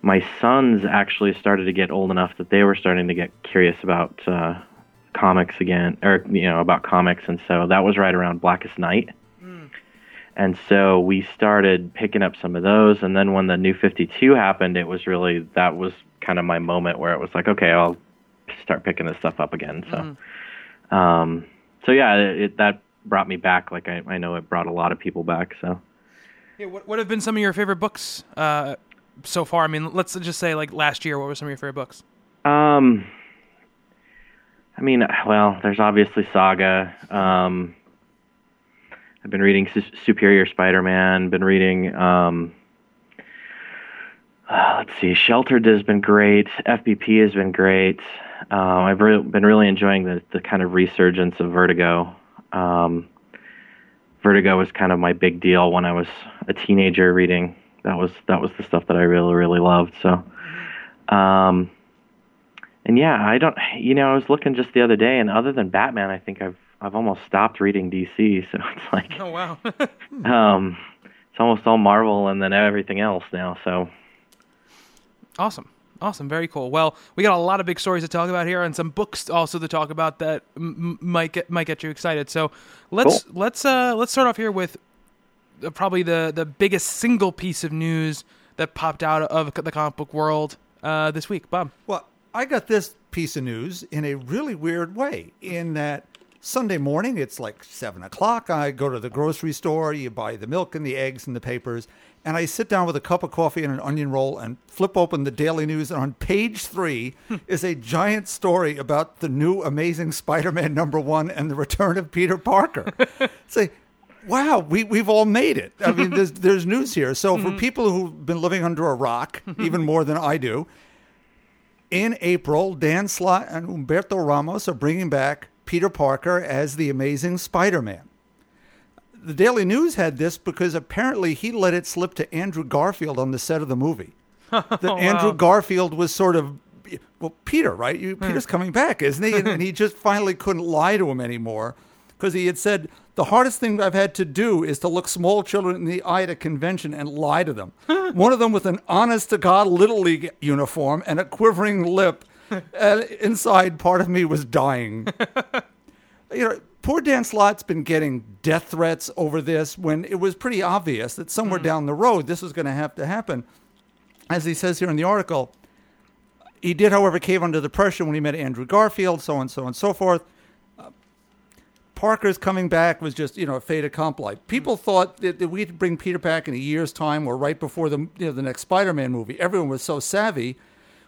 my sons actually started to get old enough that they were starting to get curious about uh, comics again, or, you know, about comics. And so that was right around Blackest Night. Mm. And so we started picking up some of those. And then when the New fifty-two happened, it was really, that was kind of my moment where it was like, okay, I'll start picking this stuff up again. So, mm. um, so yeah, it, it, that... brought me back. Like I, I know it brought a lot of people back. So, yeah. What what have been some of your favorite books uh, so far? I mean, let's just say like last year. What were some of your favorite books? Um, I mean, well, there's obviously Saga. Um, I've been reading Su- Superior Spider-Man. Been reading. Um, Uh, let's see. Sheltered has been great. F B P has been great. Uh, I've re- been really enjoying the, the kind of resurgence of Vertigo. Um, Vertigo was kind of my big deal when I was a teenager reading. That was that was the stuff that I really really loved. So, um, and yeah, I don't. You know, I was looking just the other day, and other than Batman, I think I've I've almost stopped reading D C. So it's like, oh wow, um, it's almost all Marvel and then everything else now. So. Awesome. Awesome. Very cool. Well, we got a lot of big stories to talk about here and some books also to talk about that m- might get, might get you excited. So let's, cool. let's, uh, let's start off here with probably the, the biggest single piece of news that popped out of the comic book world, uh, this week, Bob. Well, I got this piece of news in a really weird way in that Sunday morning, it's like seven o'clock. I go to the grocery store, you buy the milk and the eggs and the papers. And I sit down with a cup of coffee and an onion roll and flip open the Daily News. And on page three is a giant story about the new Amazing Spider-Man number one and the return of Peter Parker. Say, like, wow, we, we've all made it. I mean, there's, there's news here. So mm-hmm. for people who've been living under a rock, even more than I do, in April, Dan Slott and Humberto Ramos are bringing back Peter Parker as the Amazing Spider-Man. The Daily News had this because apparently he let it slip to Andrew Garfield on the set of the movie. That oh, wow. Andrew Garfield was sort of, well, Peter, right? You, Peter's coming back, isn't he? And, and he just finally couldn't lie to him anymore because he had said, the hardest thing I've had to do is to look small children in the eye at a convention and lie to them. One of them with an honest-to-God Little League uniform and a quivering lip. And inside, part of me was dying. You know, poor Dan Slott's been getting death threats over this when it was pretty obvious that somewhere mm. down the road this was going to have to happen. As he says here in the article, he did, however, cave under the pressure when he met Andrew Garfield, so on, so on, so forth. Uh, Parker's coming back was just, you know, a fait accompli. People mm. thought that, that we'd bring Peter back in a year's time or right before the, you know, the next Spider-Man movie. Everyone was so savvy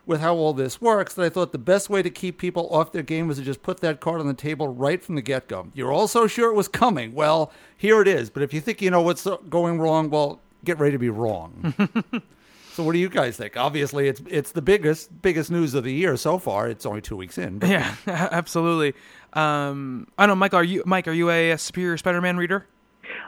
with how all this works, that I thought the best way to keep people off their game was to just put that card on the table right from the get-go. You're all so sure it was coming. Well, here it is. But if you think you know what's going wrong, well, get ready to be wrong. So what do you guys think? Obviously, it's it's the biggest biggest news of the year so far. It's only two weeks in. But. Yeah, absolutely. Um, I don't know, Michael, are you, Mike, are you a Superior Spider-Man reader?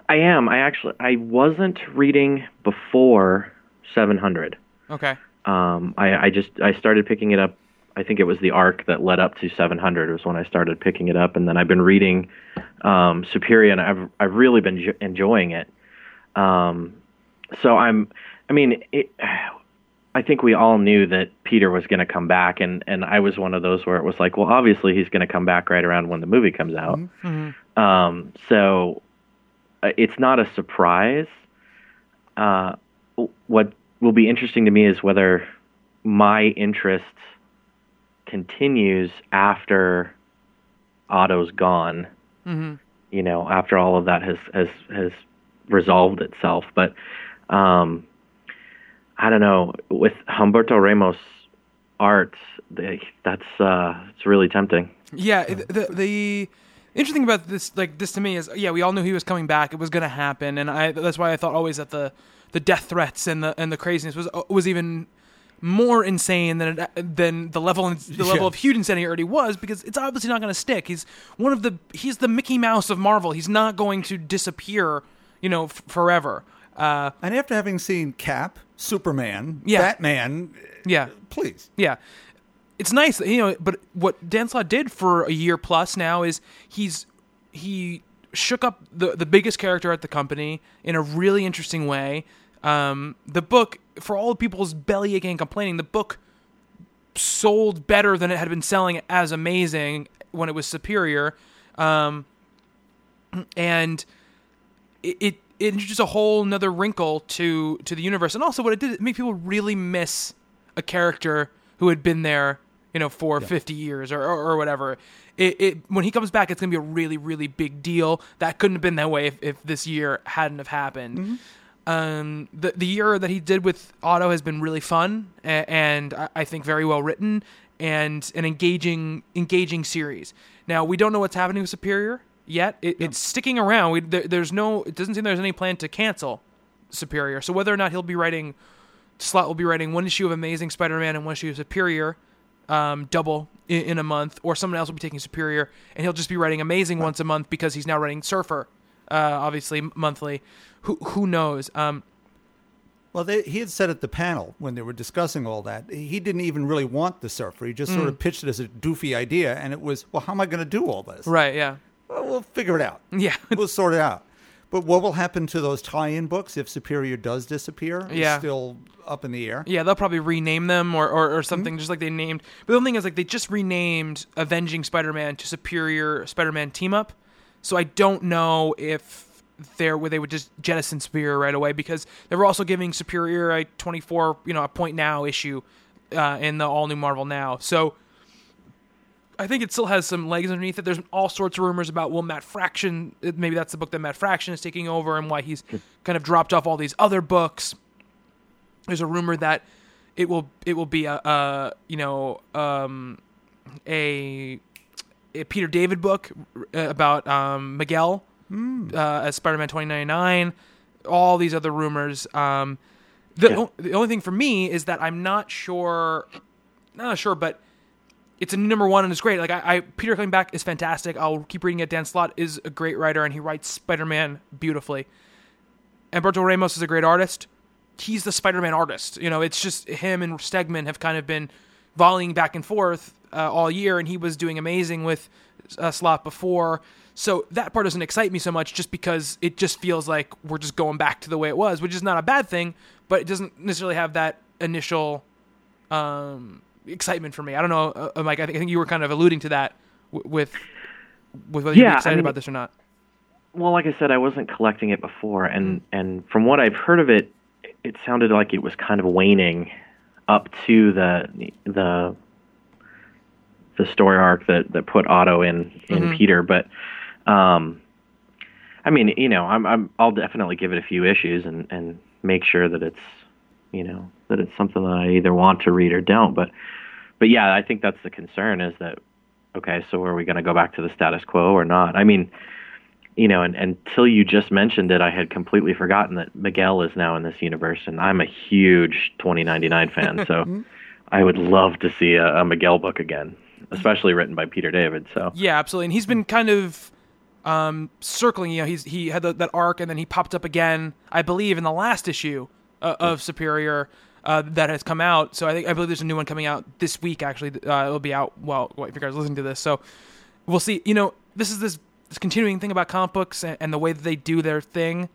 I am. I actually I wasn't reading before seven hundred. Okay. Um, I, I just, I started picking it up. I think it was the arc that led up to seven hundred was when I started picking it up. And then I've been reading, um, Superior, and I've, I've really been ju- enjoying it. Um, so I'm, I mean, it, I think we all knew that Peter was going to come back, and, and I was one of those where it was like, well, obviously he's going to come back right around when the movie comes out. Mm-hmm. Um, so it's not a surprise. Uh, what, will be interesting to me is whether my interest continues after Otto's gone, mm-hmm. you know, after all of that has, has, has resolved itself. But, um, I don't know, with Humberto Ramos art, they, that's, uh, it's really tempting. Yeah. The, the, interesting about this, like this to me is, yeah, we all knew he was coming back. It was going to happen. And I, that's why I thought always that the, the death threats and the, and the craziness was, was even more insane than, it, than the level, the level yeah. of huge insanity already was, because it's obviously not going to stick. He's one of the, he's the Mickey Mouse of Marvel. He's not going to disappear, you know, f- forever. Uh, and after having seen Cap, Superman, yeah. Batman, yeah, please. Yeah. It's nice, you know, but what Dan Slott did for a year plus now is he's he shook up the, the biggest character at the company in a really interesting way. Um, the book, for all people's belly aching and complaining, the book sold better than it had been selling as Amazing when it was Superior. Um, and it, it, it introduced a whole nother wrinkle to, to the universe. And also what it did, it made people really miss a character who had been there you know, for yeah. fifty years or, or, or whatever. It, it when he comes back, it's going to be a really, really big deal. That couldn't have been that way if, if this year hadn't have happened. Mm-hmm. Um, the the year that he did with Otto has been really fun and, and I, I think very well written and an engaging engaging series. Now, we don't know what's happening with Superior yet. It, yeah. It's sticking around. We, there, there's no. It doesn't seem there's any plan to cancel Superior. So whether or not he'll be writing, Slott will be writing one issue of Amazing Spider-Man and one issue of Superior, um, double in, in a month, or someone else will be taking Superior and he'll just be writing Amazing right. once a month because he's now writing Surfer. Uh, obviously monthly, who who knows? Um, well, they, he had said at the panel when they were discussing all that, he didn't even really want the Surfer. He just mm. sort of pitched it as a doofy idea, and it was, well, how am I going to do all this? Right, yeah. Well, we'll figure it out. Yeah. We'll sort it out. But what will happen to those tie-in books if Superior does disappear? Yeah. It's still up in the air. Yeah, they'll probably rename them or, or, or something, mm-hmm. just like they named. But the only thing is, like, they just renamed Avenging Spider-Man to Superior Spider-Man Team-Up. So I don't know if there where they would just jettison Superior right away because they were also giving Superior a twenty-four, you know, a Point Now issue uh, in the all new Marvel Now. So I think it still has some legs underneath it. There's all sorts of rumors about, well, Matt Fraction, maybe that's the book that Matt Fraction is taking over and why he's kind of dropped off all these other books. There's a rumor that it will it will be a, a you know um, a A Peter David book about um, Miguel mm. uh, as Spider-Man twenty ninety-nine, all these other rumors. Um, the, yeah. o- the only thing for me is that I'm not sure, not sure, but it's a new number one and it's great. Like I, I Peter coming back is fantastic. I'll keep reading it. Dan Slott is a great writer and he writes Spider-Man beautifully. And Humberto Ramos is a great artist. He's the Spider-Man artist. You know, it's just him and Stegman have kind of been volleying back and forth Uh, all year, and he was doing amazing with uh, Slott before, so that part doesn't excite me so much just because it just feels like we're just going back to the way it was, which is not a bad thing, but it doesn't necessarily have that initial um, excitement for me. I don't know, uh, Mike, I think, I think you were kind of alluding to that w- with with whether yeah, you're excited I mean, about this or not. Well, like I said, I wasn't collecting it before, and, and from what I've heard of it, it sounded like it was kind of waning up to the the the story arc that, that put Otto in, in mm-hmm. Peter. But, um, I mean, you know, I'm, I'm, I'll definitely give it a few issues and, and make sure that it's, you know, that it's something that I either want to read or don't. But, but yeah, I think that's the concern is that, okay, so are we going to go back to the status quo or not? I mean, you know, and, and until you just mentioned it, I had completely forgotten that Miguel is now in this universe and I'm a huge twenty ninety-nine fan. So I would love to see a, a Miguel book again. Especially written by Peter David, so yeah, absolutely. And he's been kind of um, circling. You know, he's he had the, that arc, and then he popped up again, I believe, in the last issue uh, of Superior uh, that has come out. So I think I believe there's a new one coming out this week. Actually, uh, it'll be out. Well, if you guys are listening to this, so we'll see. You know, this is this, this continuing thing about comic books and, and the way that they do their thing.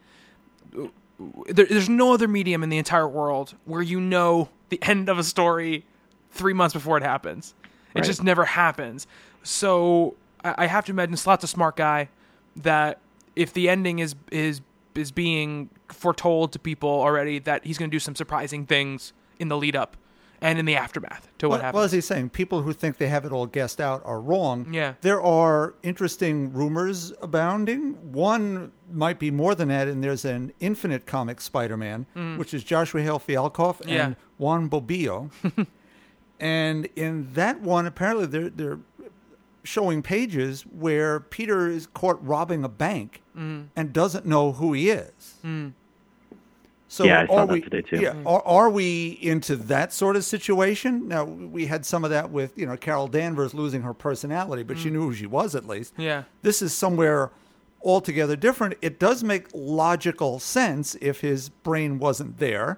There, there's no other medium in the entire world where you know the end of a story three months before it happens. It right. just never happens. So I have to imagine Slott's a smart guy that if the ending is is is being foretold to people already, that he's going to do some surprising things in the lead up and in the aftermath to what well, happens. Well, as he's saying, people who think they have it all guessed out are wrong. Yeah. There are interesting rumors abounding. One might be more than that, and there's an Infinite Comic Spider-Man, mm. which is Joshua Hale Fialkov and yeah. Juan Bobillo. And in that one, apparently they're, they're showing pages where Peter is caught robbing a bank mm. and doesn't know who he is. Mm. So yeah, I saw that today too. Yeah, are, are we into that sort of situation? Now, we had some of that with, you know, Carol Danvers losing her personality, but mm. she knew who she was at least. Yeah. This is somewhere altogether different. It does make logical sense if his brain wasn't there.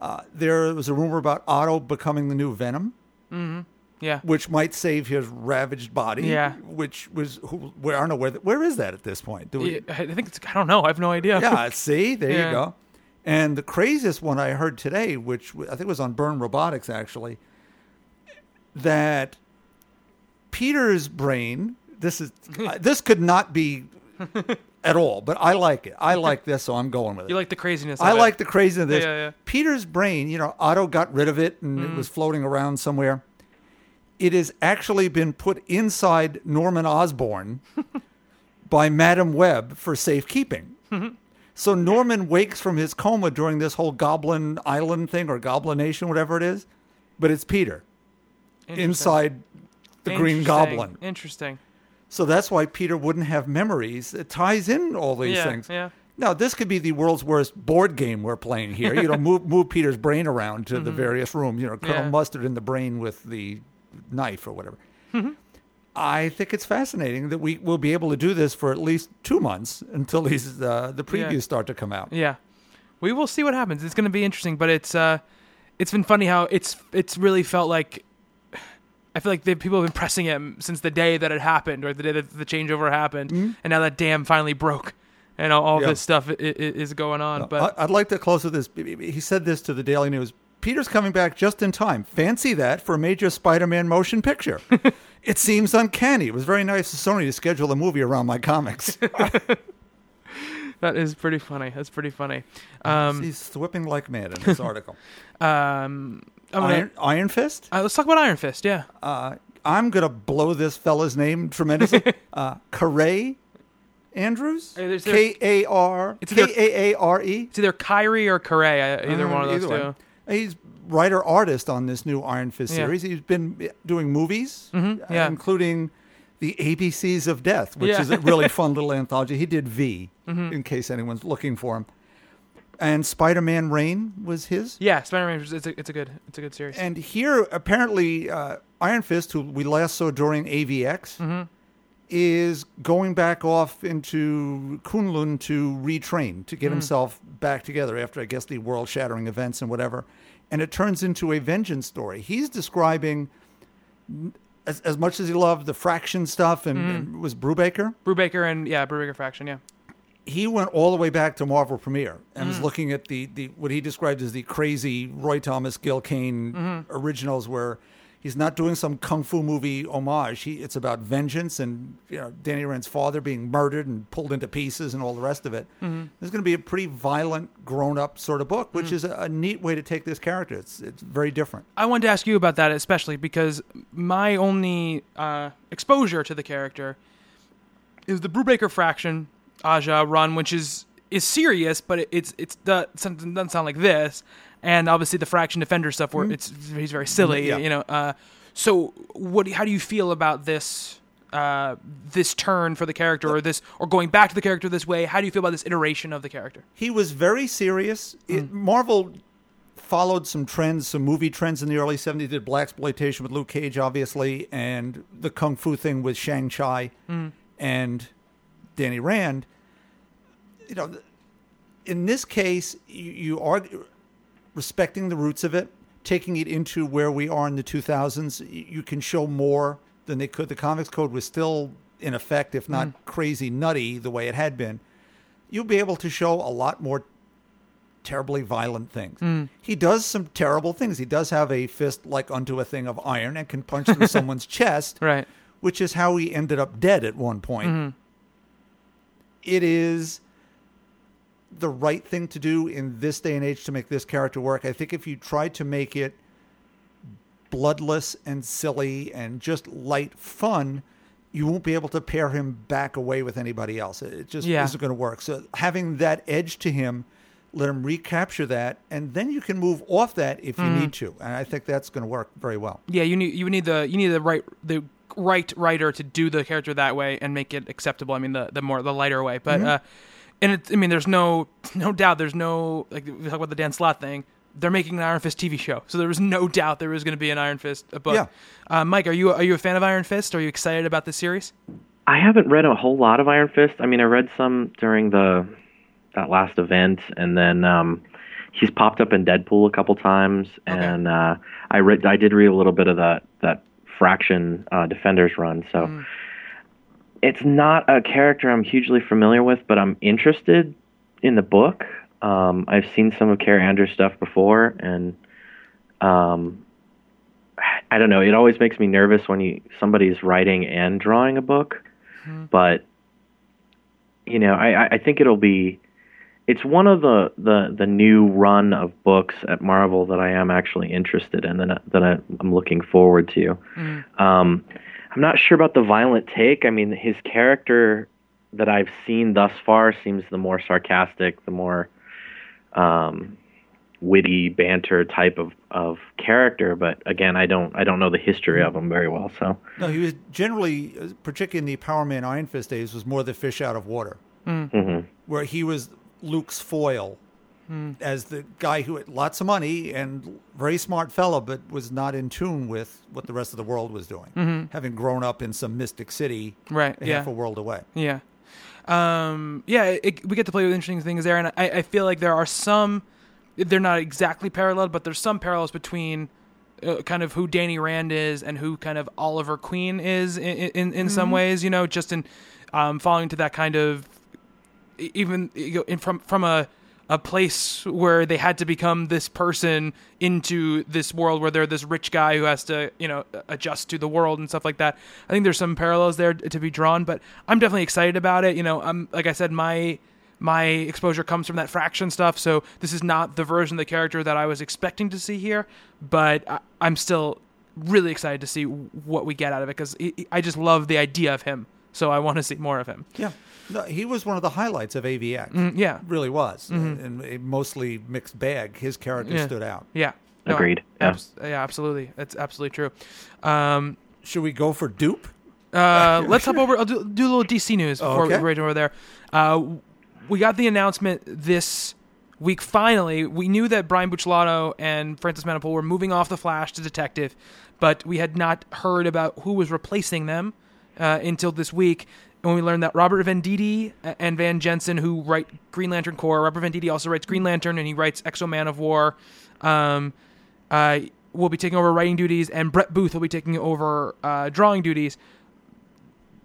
Uh, there was a rumor about Otto becoming the new Venom, mm-hmm. yeah, which might save his ravaged body. Yeah, which was who, where I don't know where the, where is that at this point? Do we? I think it's I don't know. I have no idea. Yeah, see, there yeah. you go. And the craziest one I heard today, which I think was on Burn Robotics, actually, that Peter's brain. This is this could not be. At all, but I like it. I like this, so I'm going with it. You like the craziness of I it. like the craziness of this. Yeah, yeah, yeah. Peter's brain, you know, Otto got rid of it, and mm. it was floating around somewhere. it has actually been put inside Norman Osborn by Madam Webb for safekeeping. So Norman wakes from his coma during this whole Goblin Island thing or Goblin Nation, whatever it is, but it's Peter inside the Green Goblin. Interesting. So that's why Peter wouldn't have memories. It ties in all these yeah, things. Yeah. Now, this could be the world's worst board game we're playing here. You know, move move Peter's brain around to mm-hmm. the various rooms. You know, Colonel yeah. Mustard in the brain with the knife or whatever. Mm-hmm. I think it's fascinating that we will be able to do this for at least two months until these uh, the previews yeah. start to come out. Yeah, we will see what happens. It's going to be interesting, but it's uh, it's been funny how it's it's really felt like. I feel like they, people have been pressing it since the day that it happened, or the day that the changeover happened, mm-hmm. and now that dam finally broke, and all, all yeah. this stuff i- i- is going on. No, but I'd like to close with this. He said this to the Daily News: "Peter's coming back just in time. Fancy that for a major Spider-Man motion picture. It seems uncanny. It was very nice of Sony to schedule a movie around my comics." That is pretty funny. That's pretty funny. Um, He's whipping like mad in this article. um... Gonna, Iron, Iron Fist? Uh, let's talk about Iron Fist, yeah. Uh, I'm going to blow this fella's name tremendously. uh, Karay Andrews? Hey, there's, there's, K A R It's either, K A A R E It's either Kyrie or Karay, either um, one of those two. One. He's writer-artist on this new Iron Fist yeah. series. He's been doing movies, mm-hmm, yeah. uh, including The A B Cs of Death, which yeah. is a really fun little anthology. He did V, mm-hmm. in case anyone's looking for him. And Spider-Man Reign was his. Yeah, Spider-Man Reign. It's a it's a good it's a good series. And here, apparently, uh, Iron Fist, who we last saw during A V X, mm-hmm. is going back off into Kunlun to retrain to get mm-hmm. himself back together after, I guess, the world-shattering events and whatever. And it turns into a vengeance story. He's describing, as, as much as he loved the Fraction stuff, and, mm-hmm. and was Brubaker, Brubaker, and yeah, Brubaker Fraction, yeah. He went all the way back to Marvel Premiere and mm. was looking at the, the what he described as the crazy Roy Thomas, Gil Kane mm-hmm. originals, where he's not doing some kung fu movie homage. He, it's about vengeance and, you know, Danny Rand's father being murdered and pulled into pieces and all the rest of it. Mm-hmm. It's going to be a pretty violent, grown-up sort of book, which mm. is a, a neat way to take this character. It's it's very different. I wanted to ask you about that especially because my only uh, exposure to the character is the Brubaker Fraction Aja run, which is is serious, but it, it's it's the, something doesn't sound like this, and obviously the Fraction Defender stuff where mm. it's he's very silly, yeah. you know. Uh, so what? How do you feel about this uh, this turn for the character, or this, or going back to the character this way? How do you feel about this iteration of the character? He was very serious. Mm. It, Marvel followed some trends, some movie trends in the early seventies. Did blaxploitation with Luke Cage, obviously, and the kung fu thing with Shang-Chi mm. and Danny Rand. You know, in this case, you, you are respecting the roots of it, taking it into where we are in the two thousands. You can show more than they could. The Comics Code was still in effect, if not mm. crazy nutty the way it had been. You'll be able to show a lot more terribly violent things. Mm. He does some terrible things. He does have a fist like unto a thing of iron and can punch through someone's chest, right? Which is how he ended up dead at one point. Mm-hmm. It is the right thing to do in this day and age to make this character work. I think if you tried to make it bloodless and silly and just light fun, you won't be able to pair him back away with anybody else. It just yeah. isn't going to work. So having that edge to him, let him recapture that, and then you can move off that if mm. you need to. And I think that's going to work very well. Yeah, you need you need the you need the right the right writer to do the character that way and make it acceptable. I mean, the the more the lighter way, but. Mm-hmm. Uh, And it, I mean, there's no no doubt. There's no, like, we talk about the Dan Slott thing. They're making an Iron Fist T V show, so there was no doubt there was going to be an Iron Fist book. Yeah. Uh, Mike, are you are you a fan of Iron Fist? Are you excited about this series? I haven't read a whole lot of Iron Fist. I mean, I read some during the that last event, and then um, he's popped up in Deadpool a couple times, okay. and uh, I read I did read a little bit of that that Fraction uh, Defenders run, so. Mm. It's not a character I'm hugely familiar with, but I'm interested in the book. Um, I've seen some of Carrie Andrews' stuff before, and um, I don't know. It always makes me nervous when you somebody's writing and drawing a book. Mm-hmm. But, you know, I, I think it'll be it's one of the, the, the new run of books at Marvel that I am actually interested in, that, that I, I'm looking forward to. Mm. Um, I'm not sure about the violent take. I mean, his character that I've seen thus far seems the more sarcastic, the more um, witty banter type of, of character. But again, I don't I don't know the history of him very well. So no, he was generally, particularly in the Power Man Iron Fist days, was more the fish out of water, mm. mm-hmm. where he was Luke's foil mm. as the guy who had lots of money and very smart fella, but was not in tune with what the rest of the world was doing, mm-hmm. having grown up in some mystic city, right, yeah. half a world away. Yeah. Um, yeah, it, we get to play with interesting things there, and I, I feel like there are some, they're not exactly parallel, but there's some parallels between uh, kind of who Danny Rand is and who kind of Oliver Queen is in, in, in mm-hmm. some ways, you know, just in um, following to that kind of, even you know, in, from from a, a place where they had to become this person into this world where they're this rich guy who has to, you know, adjust to the world and stuff like that. I think there's some parallels there to be drawn, but I'm definitely excited about it. You know, I'm, like I said, my my exposure comes from that Fraction stuff, so this is not the version of the character that I was expecting to see here, but I, I'm still really excited to see what we get out of it, because I just love the idea of him. So I want to see more of him. Yeah. No, he was one of the highlights of A V X. Mm, yeah. Really was. Mm-hmm. And, and mostly mixed bag. His character yeah. stood out. Yeah. No, agreed. Yeah. Abs- yeah, absolutely. That's absolutely true. Um, Should we go for dupe? Uh, let's hop over. I'll do, do a little D C news before okay. we right over there. Uh, we got the announcement this week, finally. We knew that Brian Bucciolato and Francis Manapul were moving off The Flash to Detective, but we had not heard about who was replacing them. Uh, until this week, when we learned that Robert Venditti and Van Jensen, who write Green Lantern Corps, Robert Venditti also writes Green Lantern, and he writes Exo Man of War, um, uh, will be taking over writing duties, and Brett Booth will be taking over uh, drawing duties,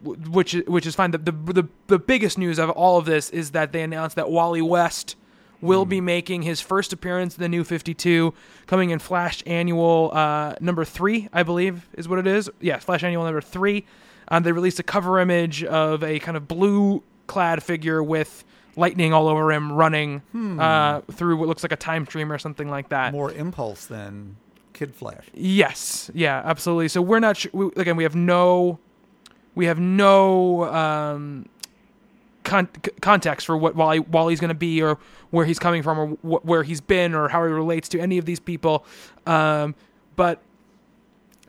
which which is fine. The, the the the biggest news of all of this is that they announced that Wally West will mm. be making his first appearance in the New fifty-two, coming in Flash Annual uh, number three, I believe is what it is. Yeah, Flash Annual number three. Um, they released a cover image of a kind of blue-clad figure with lightning all over him running hmm. uh, through what looks like a time stream or something like that. More Impulse than Kid Flash. Yes, yeah, absolutely. So we're not sure. We, again, we have no, we have no um, con- context for what Wally Wally's going to be, or where he's coming from, or wh- where he's been, or how he relates to any of these people. Um, but.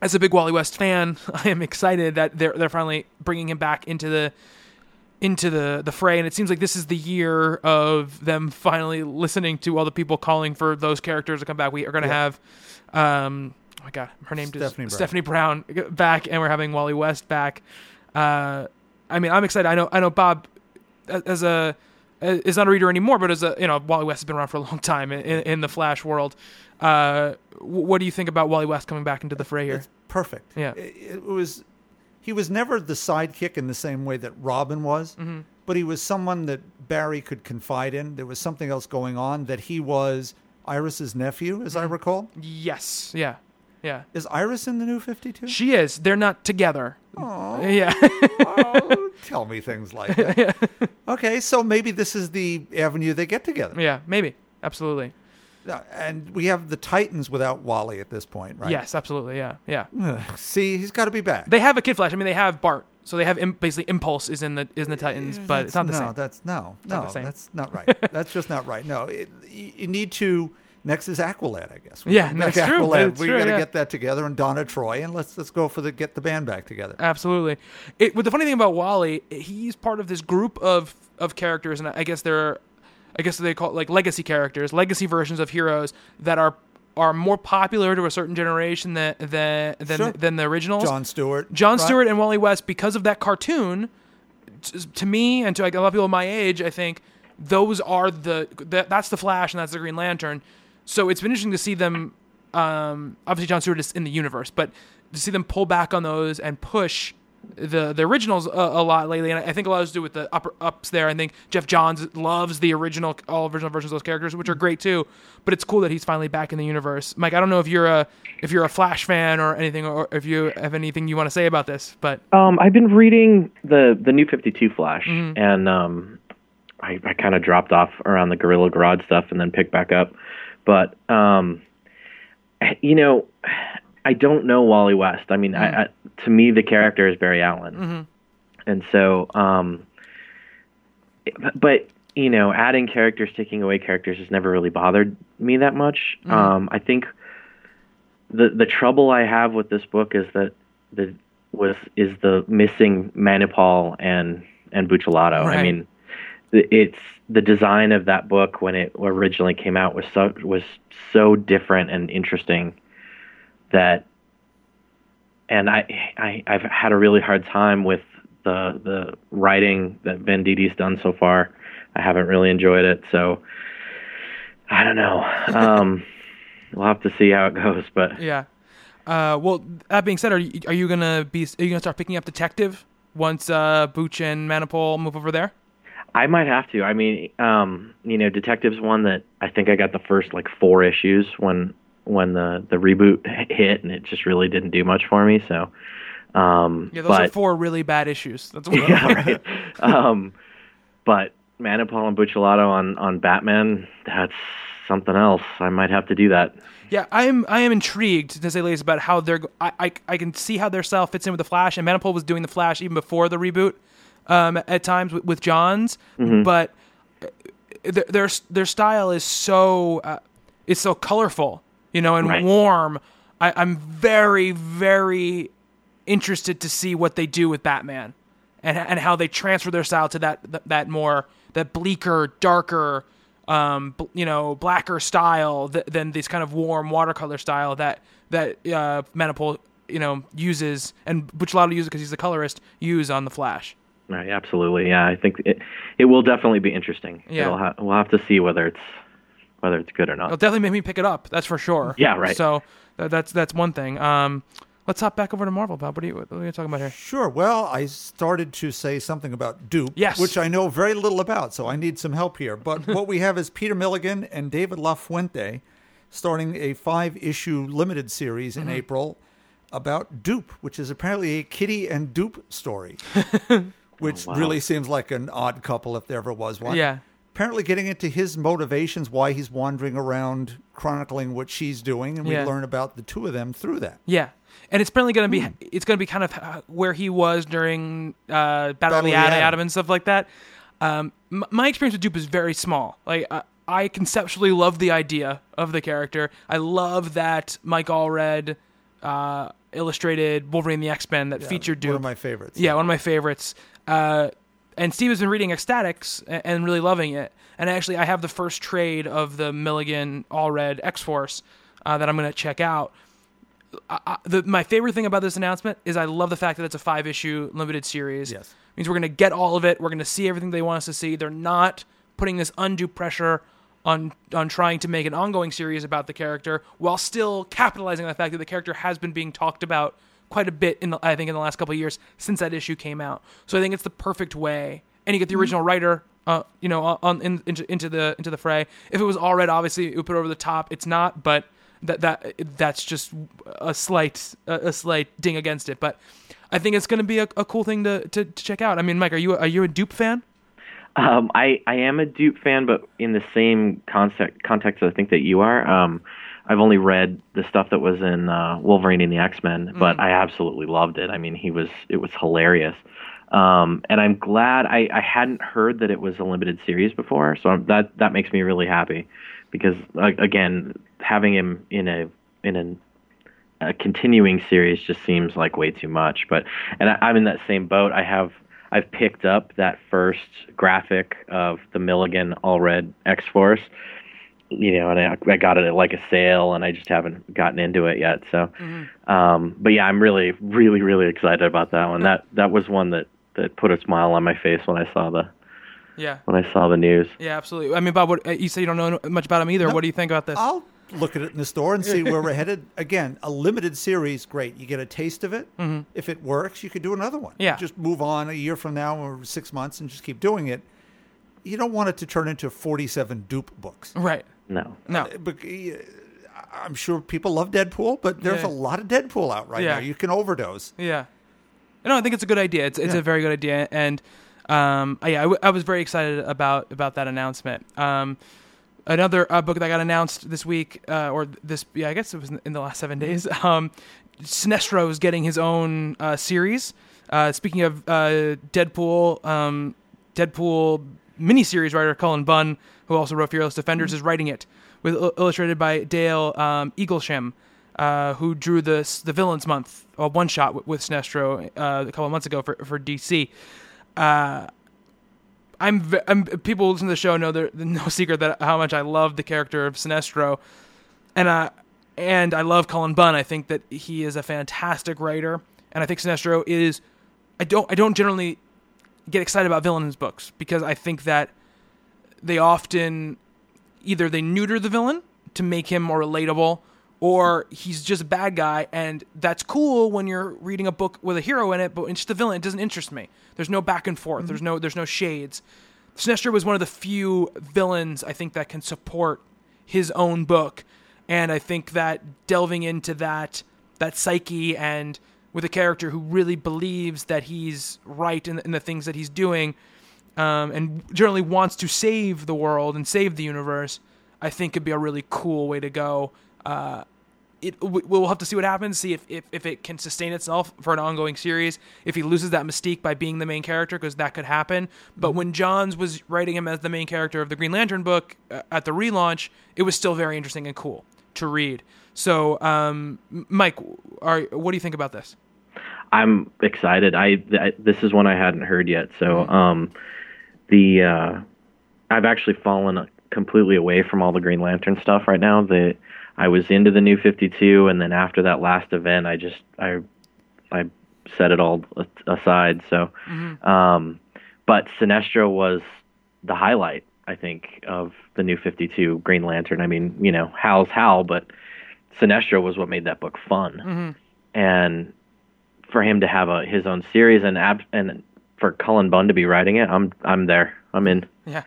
As a big Wally West fan, I am excited that they're they're finally bringing him back into the into the, the fray, and it seems like this is the year of them finally listening to all the people calling for those characters to come back. We are going to yeah. have, um, oh my god, her name Stephanie is Brown. Stephanie Brown back, and we're having Wally West back. Uh, I mean, I'm excited. I know I know Bob as a is not a reader anymore, but as a you know Wally West has been around for a long time in, in the Flash world. Uh, what do you think about Wally West coming back into the fray here? It's perfect. Yeah, it, it was. He was never the sidekick in the same way that Robin was, mm-hmm. but he was someone that Barry could confide in. There was something else going on, that he was Iris's nephew, as mm-hmm. I recall. Yes. Yeah. Yeah. Is Iris in the New fifty-two? She is. They're not together. Oh. Yeah. Oh, tell me things like that. Yeah. Okay, so maybe this is the avenue they get together. Yeah. Maybe. Absolutely. And we have the Titans without Wally at this point, right? Yes, absolutely, yeah, yeah. See, he's got to be back. They have a Kid Flash. I mean, they have Bart, so they have Im- basically Impulse is in the is in the Titans, but that's, it's not the no, same. That's, no, it's no, that's not right. That's just not right. No, it, you need to. Next is Aqualad, I guess. We yeah, that's true. We've got to get that together, and Donna Troy, and let's let's go for the get the band back together. Absolutely. It, but the funny thing about Wally, he's part of this group of of characters, and I guess there are. I guess they call it like legacy characters, legacy versions of heroes that are are more popular to a certain generation than than than, sure. than the originals. John Stewart, John right. Stewart, and Wally West, because of that cartoon. T- to me, and to like a lot of people my age, I think those are the, the that's the Flash and that's the Green Lantern. So it's been interesting to see them. Um, obviously, John Stewart is in the universe, but to see them pull back on those and push. The the originals a, a lot lately, and I think a lot has to do with the upper ups there. I think Jeff Johns loves the original, all original versions of those characters, which are great too. But it's cool that he's finally back in the universe. Mike, I don't know if you're a if you're a Flash fan or anything, or if you have anything you want to say about this. But um, I've been reading the the New fifty-two Flash, mm-hmm. and um, I, I kind of dropped off around the Gorilla Grodd stuff and then picked back up. But, um, you know, I don't know Wally West. I mean, mm-hmm. I, I, to me, the character is Barry Allen. Mm-hmm. And so, um, but, you know, adding characters, taking away characters has never really bothered me that much. Mm-hmm. Um, I think the the trouble I have with this book is that the was is the missing Manipal and and Buccellato. Right. I mean, it's the design of that book when it originally came out was so was so different and interesting that, and I, I I've had a really hard time with the the writing that Vendidi's done so far. I haven't really enjoyed it, so I don't know. Um, we'll have to see how it goes, but yeah. Uh, well, that being said, are you, are you gonna be? Are you gonna start picking up Detective once uh, Booch and Manipal move over there? I might have to. I mean, um, you know, Detective's one that I think I got the first like four issues when when the, the reboot hit, and it just really didn't do much for me. So um, yeah, those but, are four really bad issues. That's what yeah, I mean. Right. um, but Manipal and Buccellato on, on Batman, that's something else. I might have to do that. Yeah, I am I am intrigued, to say the least, about how they're... I, I, I can see how their style fits in with The Flash, and Manipal was doing The Flash even before the reboot um, at times with, with Johns, mm-hmm. but th- their their style is so... Uh, it's so colorful, you know, and right. warm. I, I'm very, very interested to see what they do with Batman and and how they transfer their style to that that, that more... that bleaker, darker, um, bl- you know, blacker style th- than this kind of warm watercolor style that that uh, Manipal, you know, uses, and Buccellato uses because he's the colorist, use on The Flash. Right, absolutely, yeah. I think it it will definitely be interesting. Yeah. It'll ha- we'll have to see whether it's whether it's good or not. It'll definitely make me pick it up. That's for sure. Yeah, right. So th- that's that's one thing. Um, Let's hop back over to Marvel, Bob. What are, you, what are you talking about here? Sure. Well, I started to say something about Duke, yes. which I know very little about, so I need some help here. But what we have is Peter Milligan and David LaFuente starting a five-issue limited series in mm-hmm. April about Duke, which is apparently a Kitty and Duke story, which oh, wow. really seems like an odd couple if there ever was one. Yeah. Apparently getting into his motivations, why he's wandering around chronicling what she's doing, and we yeah. learn about the two of them through that. Yeah. And it's apparently going to be mm. it's going to be kind of where he was during uh, Battle, Battle of the Atom and stuff like that. Um, m- my experience with Duke is very small. Like uh, I conceptually love the idea of the character. I love that Mike Allred uh, illustrated Wolverine and the X-Men that yeah, featured Duke. One of my favorites. Yeah, yeah. one of my favorites. Uh, and Steve has been reading Ecstatics and, and really loving it. And actually, I have the first trade of the Milligan Allred X-Force uh, that I'm going to check out. I, the, my favorite thing about this announcement is I love the fact that it's a five-issue limited series. Yes. It means we're going to get all of it. We're going to see everything they want us to see. They're not putting this undue pressure on on trying to make an ongoing series about the character while still capitalizing on the fact that the character has been being talked about quite a bit, in the, I think, in the last couple of years since that issue came out. So I think it's the perfect way. And you get the original mm-hmm. writer uh, you know, on, in, into, into, the, into the fray. If it was all red, obviously, it would put it over the top. It's not, but... That that that's just a slight a slight ding against it, but I think it's going to be a, a cool thing to, to, to check out. I mean, Mike, are you are you a Duke fan? Um, I, I am a Duke fan, but in the same concept context, I think that you are. Um, I've only read the stuff that was in uh, Wolverine and the X-Men, but mm. I absolutely loved it. I mean, he was it was hilarious, um, and I'm glad I, I hadn't heard that it was a limited series before, so I'm, that that makes me really happy. Because again, having him in a in a, a continuing series just seems like way too much. But and I, I'm in that same boat. I have I've picked up that first graphic of the Milligan Allred X-Force, you know, and I, I got it at like a sale, and I just haven't gotten into it yet. So, mm-hmm. um, but yeah, I'm really, really, really excited about that one. That that was one that, that put a smile on my face when I saw the. Yeah. When I saw the news. Yeah, absolutely. I mean, Bob, what, you said you don't know much about him either. No, what do you think about this? I'll look at it in the store and see where we're headed. Again, a limited series, great. You get a taste of it. Mm-hmm. If it works, you could do another one. Yeah. Just move on a year from now or six months and just keep doing it. You don't want it to turn into forty-seven Duke books. Right. No. No. Uh, but, uh, I'm sure people love Deadpool, but there's yeah. a lot of Deadpool out right yeah. now. You can overdose. Yeah. No, I think it's a good idea. It's, it's yeah. a very good idea. And... um, I, I, w- I was very excited about, about that announcement. Um, another uh, book that got announced this week, uh, or this, yeah, I guess it was in the last seven days. Um, Sinestro's getting his own uh, series. Uh, speaking of uh, Deadpool, um, Deadpool miniseries writer Cullen Bunn, who also wrote Fearless Defenders, mm-hmm. is writing it, with illustrated by Dale um, Eaglesham, uh, who drew the the Villains Month a one shot with, with Sinestro uh, a couple of months ago for for D C. Uh, I'm, I'm people who listen to the show know there's no secret that how much I love the character of Sinestro, and I uh, and I love Cullen Bunn. I think that he is a fantastic writer, and I think Sinestro is. I don't I don't generally get excited about villains books because I think that they often. Either they neuter the villain to make him more relatable, or he's just a bad guy, and that's cool when you're reading a book with a hero in it, but it's just the villain. It doesn't interest me. There's no back and forth. Mm-hmm. There's no there's no shades. Sinestro was one of the few villains, I think, that can support his own book, and I think that delving into that that psyche and with a character who really believes that he's right in, in the things that he's doing... Um, and generally wants to save the world and save the universe, I think could be a really cool way to go. Uh, it we'll have to see what happens, see if, if, if it can sustain itself for an ongoing series, if he loses that mystique by being the main character, because that could happen. But when Johns was writing him as the main character of the Green Lantern book uh, at the relaunch, it was still very interesting and cool to read. So, um, Mike, are, what do you think about this? I'm excited. I, I this is one I hadn't heard yet, so... Um, The uh, I've actually fallen completely away from all the Green Lantern stuff right now. The I was into the New fifty-two, and then after that last event, I just I I set it all aside. So, mm-hmm. um, but Sinestro was the highlight, I think, of the New fifty-two Green Lantern. I mean, you know, Hal's Hal, but Sinestro was what made that book fun, mm-hmm. and for him to have a his own series and ab- and. For Cullen Bunn to be writing it, I'm I'm there. I'm in. Yeah,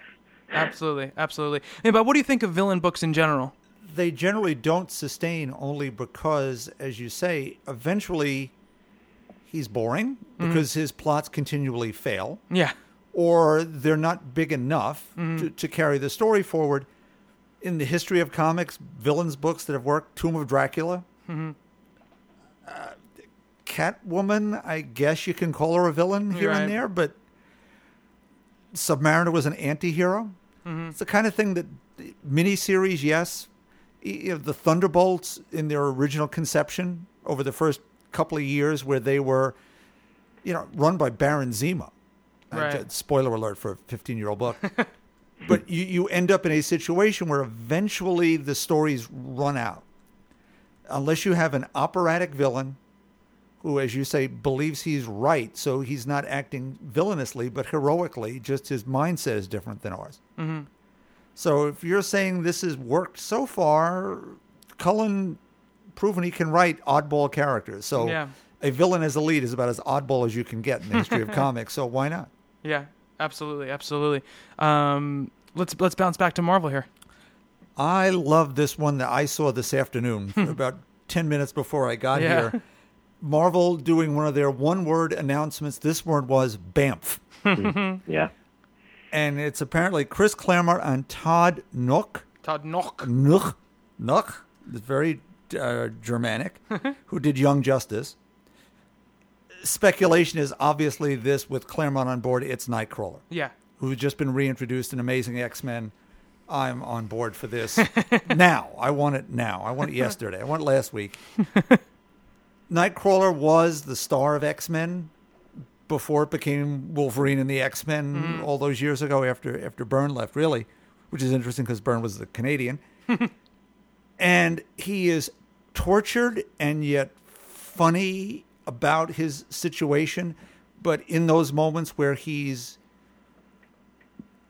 absolutely, absolutely. Hey, but what do you think of villain books in general? They generally don't sustain only because, as you say, eventually he's boring because mm-hmm. his plots continually fail. Yeah. Or they're not big enough mm-hmm. to, to carry the story forward. In the history of comics, villains books that have worked, Tomb of Dracula, mm-hmm. uh, Catwoman, I guess you can call her a villain here right. and there, but Submariner was an anti-hero. Mm-hmm. It's the kind of thing that miniseries, yes, you know, the Thunderbolts in their original conception over the first couple of years where they were, you know, run by Baron Zemo. Right. Uh, spoiler alert for a fifteen-year-old book. But you, you end up in a situation where eventually the stories run out. Unless you have an operatic villain who, as you say, believes he's right, so he's not acting villainously, but heroically, just his mindset is different than ours. Mm-hmm. So if you're saying this has worked so far, Cullen proven he can write oddball characters. So yeah. a villain as a lead is about as oddball as you can get in the history of comics, so why not? Yeah, absolutely, absolutely. Um, let's let's bounce back to Marvel here. I love this one that I saw this afternoon, about ten minutes before I got yeah. here. Marvel doing one of their one-word announcements. This word was B A M F. Yeah. And it's apparently Chris Claremont and Todd Nock. Todd Nock. Nock. Nock. Very uh, Germanic, who did Young Justice. Speculation is obviously this, with Claremont on board, it's Nightcrawler. Yeah. Who's just been reintroduced in Amazing X-Men. I'm on board for this now. I want it now. I want it yesterday. I want it last week. Nightcrawler was the star of X-Men before it became Wolverine and the X-Men mm. all those years ago after after Byrne left, really, which is interesting because Byrne was the Canadian. And he is tortured and yet funny about his situation, but in those moments where he's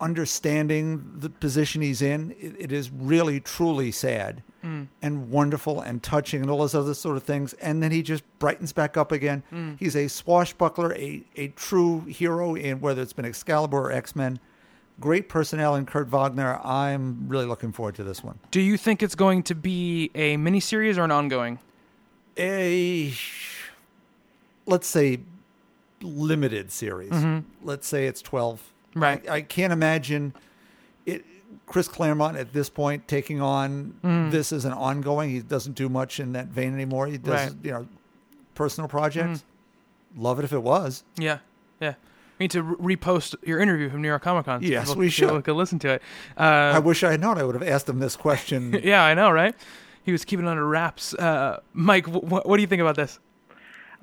understanding the position he's in, it, it is really, truly sad. Mm. And wonderful and touching and all those other sort of things. And then he just brightens back up again. Mm. He's a swashbuckler, a, a true hero in whether it's been Excalibur or X-Men. Great personnel in Kurt Wagner. I'm really looking forward to this one. Do you think it's going to be a miniseries or an ongoing? A, let's say limited series. Mm-hmm. Let's say it's twelve. Right. I, I can't imagine it. Chris Claremont at this point taking on mm. this as an ongoing. He doesn't do much in that vein anymore. He does, right. you know, personal projects. Mm. Love it if it was. Yeah, yeah. We need to re- repost your interview from New York Comic Con. So yes, people, we should. People could listen to it. Uh, I wish I had known. I would have asked him this question. Yeah, I know, right? He was keeping it under wraps. Uh, Mike, wh- what do you think about this?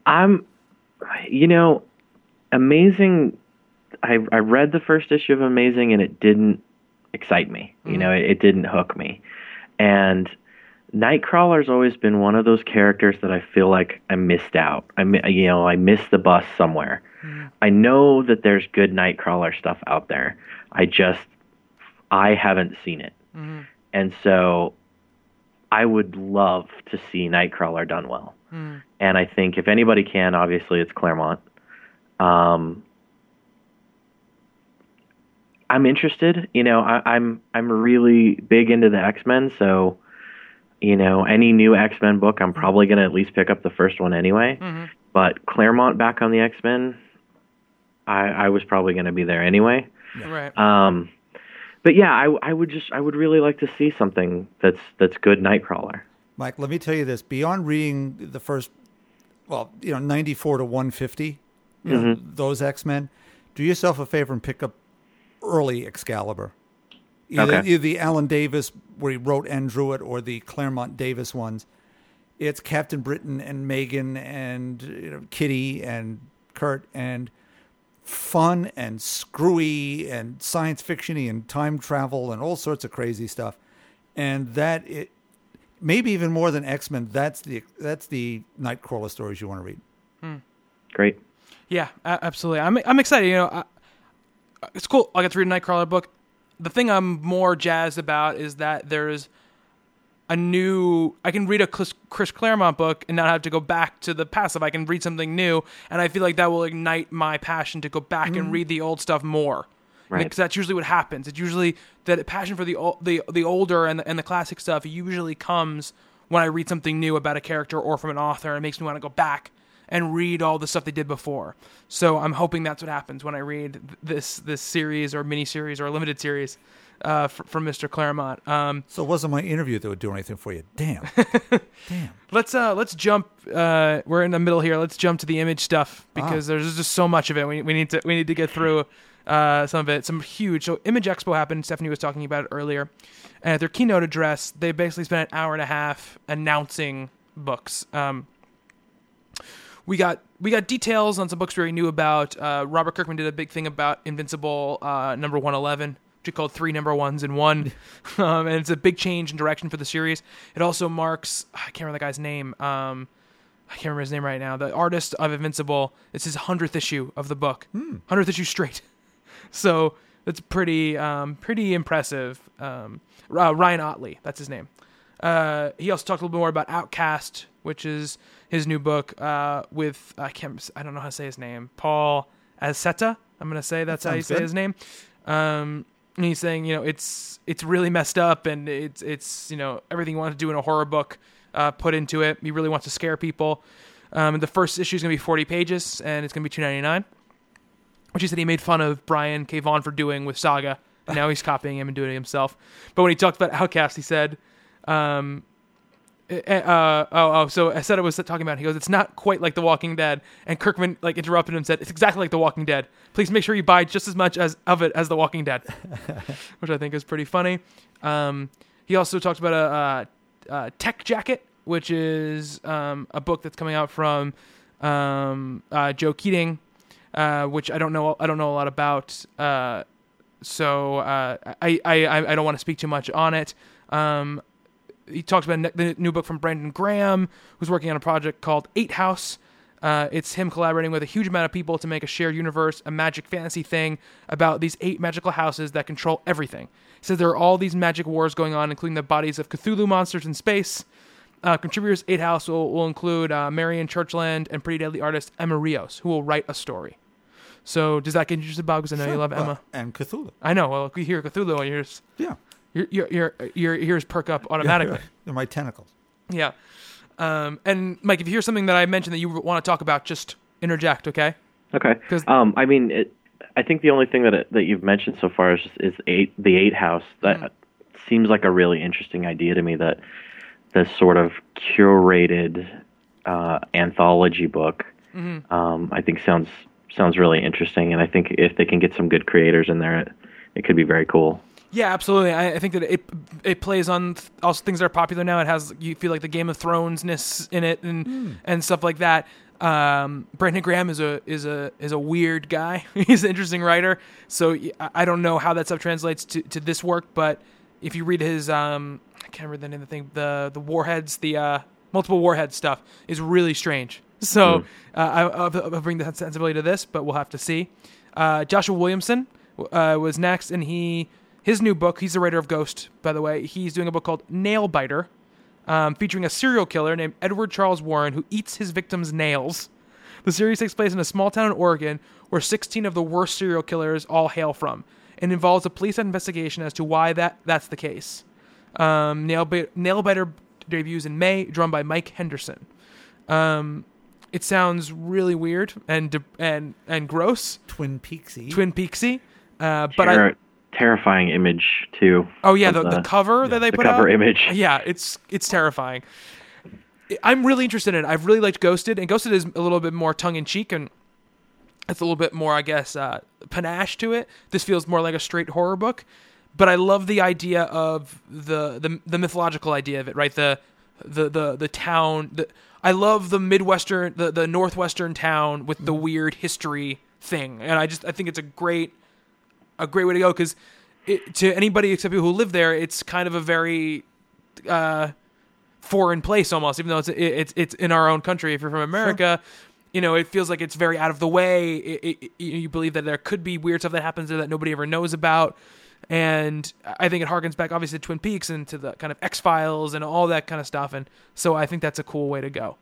I'm, you know, Amazing. I I read the first issue of Amazing, and it didn't excite me. You know, it, it didn't hook me. And Nightcrawler's always been one of those characters that I feel like I missed out. I you know, I missed the bus somewhere. Mm. I know that there's good Nightcrawler stuff out there. I just I haven't seen it. Mm. And so I would love to see Nightcrawler done well. Mm. And I think if anybody can, obviously it's Claremont. Um I'm interested, you know, I, I'm, I'm really big into the X-Men. So, you know, any new X-Men book, I'm probably going to at least pick up the first one anyway, mm-hmm. but Claremont back on the X-Men, I, I was probably going to be there anyway. Yeah. Right. Um, but yeah, I, I would just, I would really like to see something that's, that's good Nightcrawler. Mike, let me tell you this, beyond reading the first, well, you know, ninety-four to one fifty, mm-hmm. you know, those X-Men, do yourself a favor and pick up early Excalibur, either, okay. either the Alan Davis where he wrote and drew it, or the Claremont Davis ones. It's Captain Britain and Megan and you know, Kitty and Kurt, and fun and screwy and science fictiony and time travel and all sorts of crazy stuff. And that it maybe even more than X-Men. That's the that's the Nightcrawler stories you want to read. Hmm. Great, yeah, absolutely. I'm I'm excited. You know. I, It's cool. I got to read a Nightcrawler book. The thing I'm more jazzed about is that there's a new... I can read a Chris, Chris Claremont book and not have to go back to the past. If I can read something new, and I feel like that will ignite my passion to go back mm. and read the old stuff more. Right. Because that's usually what happens. It's usually that passion for the the the older and the, and the classic stuff usually comes when I read something new about a character or from an author, and it makes me want to go back and read all the stuff they did before. So I'm hoping that's what happens when I read this this series or miniseries or a limited series uh, f- from Mister Claremont. Um, so it wasn't my interview that would do anything for you. Damn. Damn. Let's uh, let's jump. Uh, we're in the middle here. Let's jump to the Image stuff because ah. there's just so much of it. We we need to we need to get through uh, some of it. Some huge. So Image Expo happened. Stephanie was talking about it earlier. And at their keynote address, they basically spent an hour and a half announcing books. Um, We got we got details on some books we already knew about. Uh, Robert Kirkman did a big thing about Invincible uh, number one eleven, which he called three number ones in one. um, and it's a big change in direction for the series. It also marks, I can't remember the guy's name. Um, I can't remember his name right now. The artist of Invincible. It's his hundredth issue of the book. Hmm. hundredth issue straight. So that's pretty um, pretty impressive. Um, uh, Ryan Ottley, that's his name. Uh, he also talked a little bit more about Outcast, which is his new book uh, with I can't I don't know how to say his name. Paul Azaceta. I'm gonna say that's that how you say good. his name. Um, and he's saying you know it's it's really messed up and it's it's you know everything you want to do in a horror book uh, put into it. He really wants to scare people. Um, and the first issue is gonna be forty pages and it's gonna be two ninety-nine, which he said he made fun of Brian K. Vaughan for doing with Saga. And now he's copying him and doing it himself. But when he talked about Outcast, he said. Um, Uh, oh, oh, so I said it was talking about, he goes, it's not quite like The Walking Dead. And Kirkman like interrupted him and said, it's exactly like The Walking Dead. Please make sure you buy just as much as of it as The Walking Dead, which I think is pretty funny. Um, he also talked about a, a, a Tech Jacket, which is um, a book that's coming out from um, uh, Joe Keating, uh, which I don't know. I don't know a lot about. Uh, so uh, I, I, I don't want to speak too much on it. Um, He talks about the new book from Brandon Graham, who's working on a project called Eight House. Uh, it's him collaborating with a huge amount of people to make a shared universe, a magic fantasy thing about these eight magical houses that control everything. He says there are all these magic wars going on, including the bodies of Cthulhu monsters in space. Uh, contributors Eight House will, will include uh, Marion Churchland and Pretty Deadly artist Emma Rios, who will write a story. So does that get you interested, Bob? Because I know sure, you love Emma. Uh, and Cthulhu. I know. Well, if you hear Cthulhu, and you're just... Yeah. Your, your your your ears perk up automatically. Yeah, they're my tentacles. Yeah. Um, and, Mike, if you hear something that I mentioned that you want to talk about, just interject, okay? Okay. Um, I mean, it, I think the only thing that it, that you've mentioned so far is just, is eight, the Eight House. That mm. seems like a really interesting idea to me. That this sort of curated uh, anthology book, mm-hmm. um, I think sounds sounds really interesting. And I think if they can get some good creators in there, it, it could be very cool. Yeah, absolutely. I, I think that it it plays on th- also things that are popular now. It has, you feel like, the Game of Thrones-ness in it and mm. and stuff like that. Um, Brandon Graham is a is a is a weird guy. He's an interesting writer. So I don't know how that stuff translates to, to this work, but if you read his um, I can't remember the name of the thing, the the Warheads, the uh, multiple Warhead stuff is really strange. So mm. uh, I, I'll, I'll bring that sensibility to this, but we'll have to see. Uh, Joshua Williamson uh, was next, and he. His new book, he's the writer of Ghost, by the way. He's doing a book called Nailbiter, um, featuring a serial killer named Edward Charles Warren, who eats his victims' nails. The series takes place in a small town in Oregon where sixteen of the worst serial killers all hail from, and involves a police investigation as to why that that's the case. Um, Nailbiter, Nailbiter debuts in May, drawn by Mike Henderson. Um, it sounds really weird and and and gross. Twin Peaksy. Twin Peaksy. Uh, but sure. I... Terrifying image too. Oh yeah, the, the, the cover yeah, that they the put cover out. Cover image. Yeah, it's it's terrifying. I'm really interested in it. I've really liked Ghosted, and Ghosted is a little bit more tongue in cheek, and it's a little bit more, I guess, uh, panache to it. This feels more like a straight horror book, but I love the idea of the the, the mythological idea of it, right? The the the the town. The, I love the midwestern, the the northwestern town with the weird history thing, and I just I think it's a great. a great way to go, because to anybody except people who live there, it's kind of a very uh, foreign place almost, even though it's, it's it's in our own country. If you're from America, sure. you know, it feels like it's very out of the way. It, it, you believe that there could be weird stuff that happens there that nobody ever knows about. And I think it harkens back, obviously, to Twin Peaks and to the kind of X-Files and all that kind of stuff. And so I think that's a cool way to go.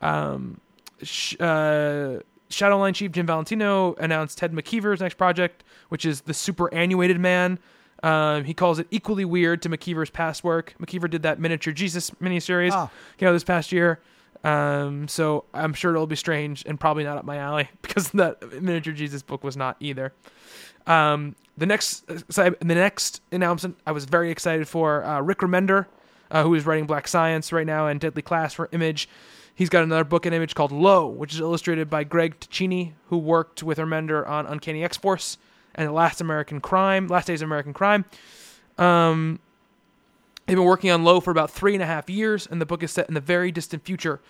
Um, sh- uh, Shadowline chief Jim Valentino announced Ted McKeever's next project, which is The Superannuated Man. Um, he calls it equally weird to McKeever's past work. McKeever did that Miniature Jesus miniseries ah. you know, this past year. Um, so I'm sure it'll be strange and probably not up my alley, because that Miniature Jesus book was not either. Um, the next the next announcement I was very excited for, uh, Rick Remender, uh, who is writing Black Science right now and Deadly Class for Image. He's got another book and Image called Low, which is illustrated by Greg Tocchini, who worked with Remender on Uncanny X-Force and the Last American Crime, Last Days of American Crime. Um, they've been working on Low for about three and a half years, and the book is set in the very distant future,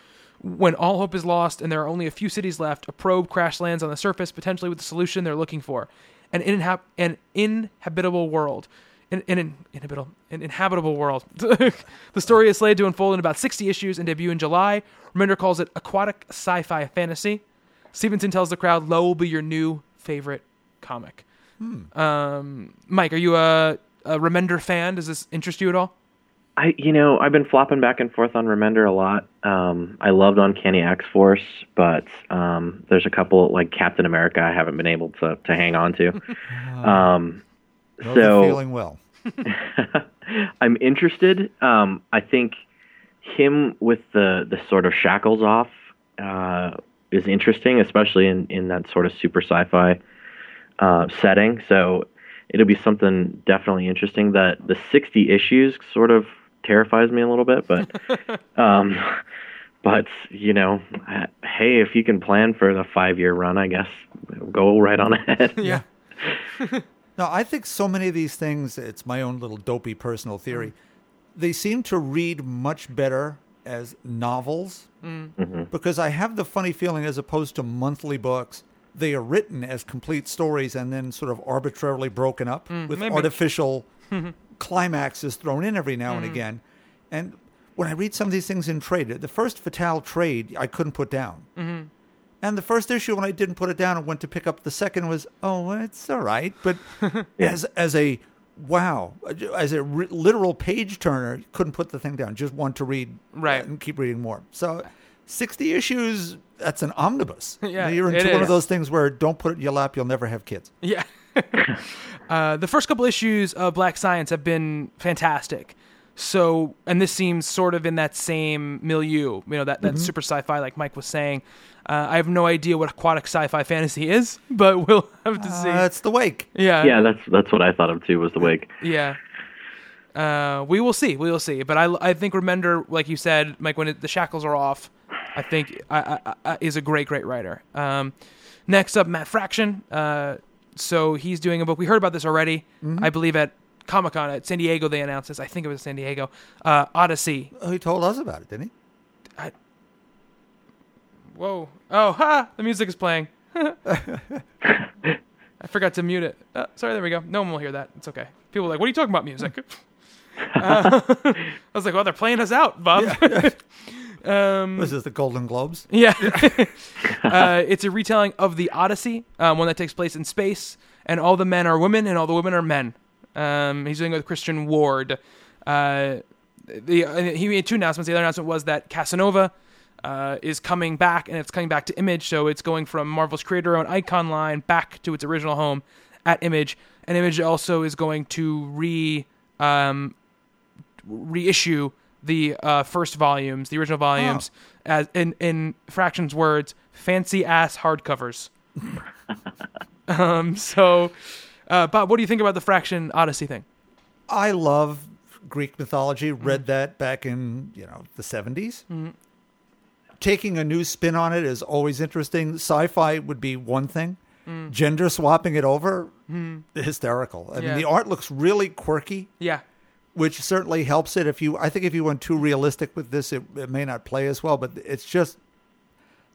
when all hope is lost and there are only a few cities left. A probe crash lands on the surface, potentially with the solution they're looking for: an inhab- an inhabitable world. An, an, inhabitable, an inhabitable world. The story is slated to unfold in about sixty issues and debut in July. Remender calls it aquatic sci-fi fantasy. Stevenson tells the crowd, "Low will be your new favorite comic." Hmm. Um, Mike, are you a, a Remender fan? Does this interest you at all? I, you know, I've been flopping back and forth on Remender a lot. Um, I loved Uncanny X-Force, but um, there's a couple, like Captain America, I haven't been able to to hang on to. um, well, so feeling well. I'm interested. Um, I think him with the, the sort of shackles off uh, is interesting, especially in, in that sort of super sci-fi uh, setting. So it'll be something definitely interesting. That the sixty issues sort of terrifies me a little bit, but um, but you know, hey, if you can plan for the five-year run, I guess go right on ahead. Yeah. No, I think so many of these things, it's my own little dopey personal theory, they seem to read much better as novels mm. mm-hmm. because I have the funny feeling, as opposed to monthly books, they are written as complete stories and then sort of arbitrarily broken up mm, with maybe. artificial climaxes thrown in every now mm. and again. And when I read some of these things in trade, the first Fatale trade I couldn't put down. Mm-hmm. And the first issue, when I didn't put it down and went to pick up the second, was, oh, it's all right. But yeah. as as a, wow, as a r- literal page turner, couldn't put the thing down. Just want to read right. and keep reading more. So sixty issues, that's an omnibus. Yeah, you're into one is. of those things where don't put it in your lap, you'll never have kids. Yeah. uh, the first couple issues of Black Science have been fantastic. So, and this seems sort of in that same milieu, you know, that, that mm-hmm. super sci-fi, like Mike was saying. Uh, I have no idea what aquatic sci-fi fantasy is, but we'll have to uh, see. That's The Wake. Yeah. Yeah, that's that's what I thought of too, was The Wake. Yeah. Uh, we will see. We will see. But I, I think Remender, like you said, Mike, when it, the shackles are off, I think I, I, I, is a great, great writer. Um, next up, Matt Fraction. Uh, so he's doing a book. We heard about this already, mm-hmm. I believe, at Comic-Con at San Diego. They announced this. I think it was San Diego. Uh, Odyssey. Oh, he told us about it, didn't he? I... Whoa. Oh, ha! The music is playing. I forgot to mute it. Uh, sorry, there we go. No one will hear that. It's okay. People are like, what are you talking about, music? uh, I was like, well, they're playing us out, Bob. Yeah. Um, this is the Golden Globes. Yeah. uh, it's a retelling of the Odyssey, um, one that takes place in space, and all the men are women, and all the women are men. Um, he's doing it with Christian Ward. Uh, the, uh, he made two announcements. The other announcement was that Casanova uh, is coming back, and it's coming back to Image. So it's going from Marvel's creator-owned Icon line back to its original home at Image. And Image also is going to re um, reissue the uh, first volumes, the original volumes, oh. as in, in Fraction's words, fancy ass hardcovers. um, so. Uh, Bob, what do you think about the Fraction Odyssey thing? I love Greek mythology. Read mm-hmm. that back in, you know, the seventies. Mm-hmm. Taking a new spin on it is always interesting. Sci-fi would be one thing. Mm. Gender swapping it over, mm. hysterical. I yeah. mean, the art looks really quirky. Yeah. Which certainly helps it. If you, I think if you went too realistic with this, it, it may not play as well, but it's just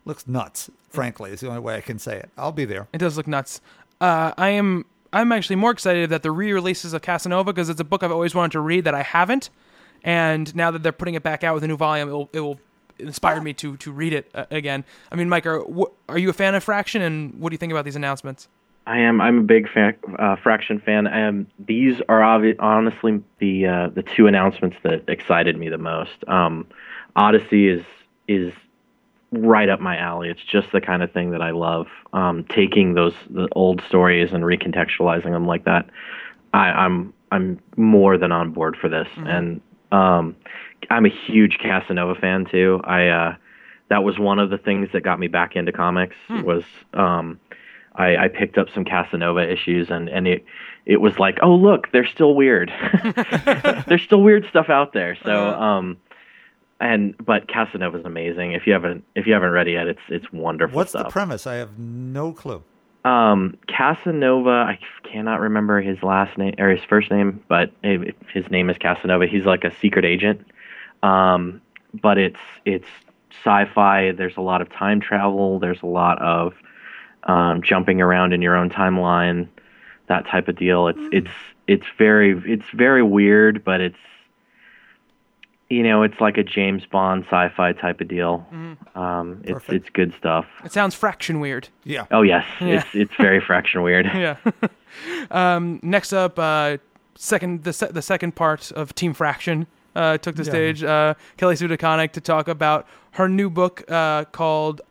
looks nuts, frankly, is the only way I can say it. I'll be there. It does look nuts. Uh, I am... I'm actually more excited that the re-releases of Casanova, because it's a book I've always wanted to read that I haven't, and now that they're putting it back out with a new volume, it will, it will inspire me to to read it uh, again. I mean, Mike, are wh- are you a fan of Fraction, and what do you think about these announcements? I am. I'm a big fa- uh, Fraction fan. Um, these are obvi- honestly the uh, the two announcements that excited me the most. Um, Odyssey is is. right up my alley. It's just the kind of thing that I love. Um, taking those the old stories and recontextualizing them like that. I, I'm I'm more than on board for this. Mm-hmm. And um, I'm a huge Casanova fan too. I uh, that was one of the things that got me back into comics. Mm. Was um, I, I picked up some Casanova issues, and and it it was like, oh look, they're still weird. There's still weird stuff out there. So. Um, And but Casanova is amazing. If you haven't if you haven't read it yet, it's it's wonderful. What's stuff. The premise? I have no clue. Um, Casanova, I cannot remember his last name or his first name, but his name is Casanova. He's like a secret agent. Um, but it's it's sci-fi. There's a lot of time travel. There's a lot of um, jumping around in your own timeline, that type of deal. It's mm. it's it's very it's very weird, but it's. You know, it's like a James Bond sci-fi type of deal. Mm. Um, it's Perfect. It's good stuff. It sounds Fraction weird. Yeah. Oh, yes. Yeah. It's it's very Fraction weird. Yeah. um, next up, uh, second the se- the second part of Team Fraction uh, took the yeah. stage. Uh, Kelly Sue DeConnick to talk about her new book uh, called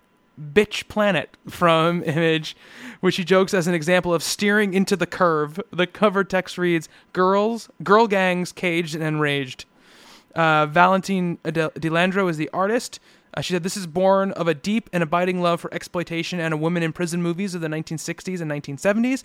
Bitch Planet from Image, which she jokes as an example of steering into the curve. The cover text reads, "Girls, girl gangs caged and enraged." Uh, Valentine DeLandro is the artist. Uh, she said, "This is born of a deep and abiding love for exploitation and a woman in prison movies of the nineteen sixties and nineteen seventies.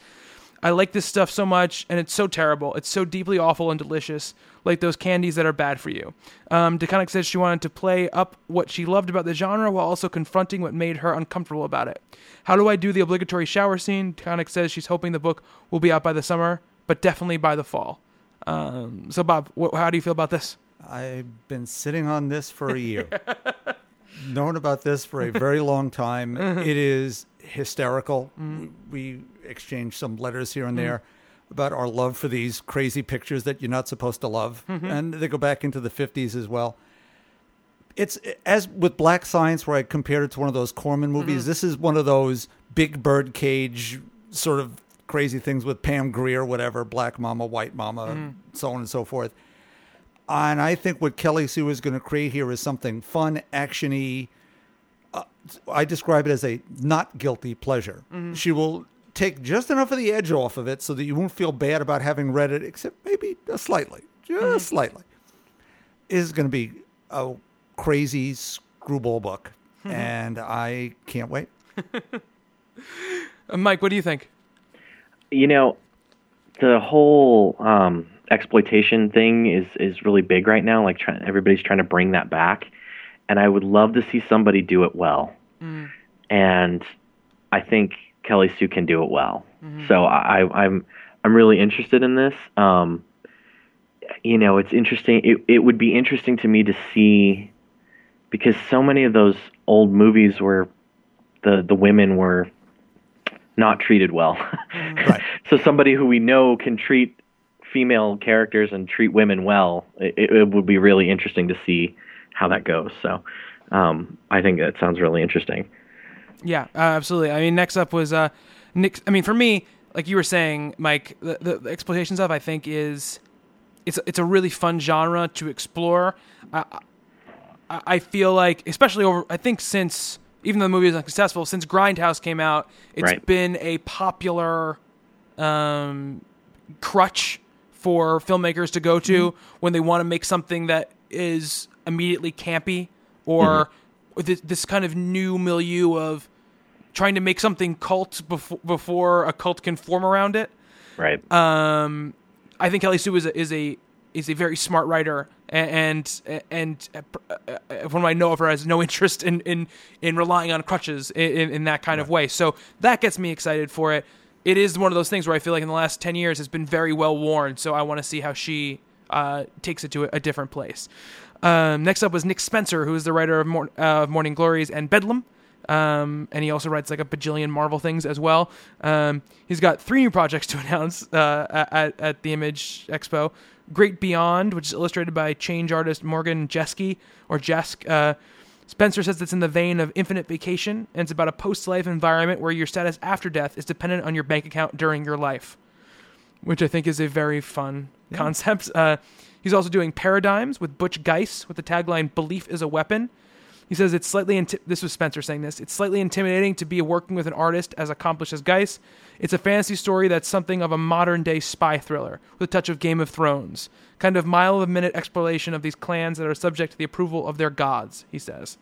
I like this stuff so much, and it's so terrible. It's so deeply awful and delicious, like those candies that are bad for you." Um, DeConnick says she wanted to play up what she loved about the genre while also confronting what made her uncomfortable about it. "How do I do the obligatory shower scene?" DeConnick says she's hoping the book will be out by the summer, but definitely by the fall. Um, so, Bob, wh- how do you feel about this? I've been sitting on this for a year. yeah. Known about this for a very long time. Mm-hmm. It is hysterical. Mm-hmm. We exchanged some letters here and mm-hmm. there about our love for these crazy pictures that you're not supposed to love. Mm-hmm. And they go back into the fifties as well. It's as with Black Science, where I compared it to one of those Corman movies. Mm-hmm. This is one of those big bird cage sort of crazy things with Pam Grier, whatever, Black Mama, White Mama, mm-hmm. so on and so forth. And I think what Kelly Sue is going to create here is something fun, action-y. Uh, I describe it as a not guilty pleasure. Mm-hmm. She will take just enough of the edge off of it so that you won't feel bad about having read it, except maybe slightly, just mm-hmm. slightly. is going to be a crazy screwball book, and I can't wait. Mike, what do you think? You know, the whole um, exploitation thing is, is really big right now. Like, try, everybody's trying to bring that back, and I would love to see somebody do it well. Mm. And I think Kelly Sue can do it well. Mm-hmm. So I, I'm I'm really interested in this. Um, you know, it's interesting. It it would be interesting to me to see, because so many of those old movies where the the women were not treated well. Mm-hmm. Right. So somebody who we know can treat female characters and treat women well, it, it would be really interesting to see how that goes. So um, I think that sounds really interesting. Yeah, uh, absolutely. I mean, next up was uh, Nick. I mean, for me, like you were saying, Mike, the, the, the exploitation stuff, I think, is it's it's a really fun genre to explore. Uh, I, I feel like, especially over, I think since, even though the movie is unsuccessful, since Grindhouse came out, it's right. been a popular um, crutch for filmmakers to go to mm-hmm. when they want to make something that is immediately campy or. Mm-hmm. This, this kind of new milieu of trying to make something cult before, before a cult can form around it. Right. Um, I think Kelly Sue is a, is a, is a very smart writer, and, and, and everyone I know of her has no interest in, in, in relying on crutches in, in that kind right. of way. So that gets me excited for it. It is one of those things where I feel like in the last ten years has been very well worn. So I want to see how she uh, takes it to a, a different place. Um, next up was Nick Spencer, who is the writer of Mor- uh, Morning Glories and Bedlam. Um, and he also writes like a bajillion Marvel things as well. Um, he's got three new projects to announce uh, at, at the Image Expo. Great Beyond, which is illustrated by change artist Morgan Jeske, or Jesk. Uh, Spencer says it's in the vein of Infinite Vacation, and it's about a post-life environment where your status after death is dependent on your bank account during your life, which I think is a very fun yeah. concept. Uh, He's also doing Paradigms with Butch Geiss with the tagline, Belief is a Weapon. He says it's slightly, inti- this was Spencer saying this, it's slightly intimidating to be working with an artist as accomplished as Geiss. It's a fantasy story that's something of a modern day spy thriller with a touch of Game of Thrones. Kind of mile a minute exploration of these clans that are subject to the approval of their gods, he says.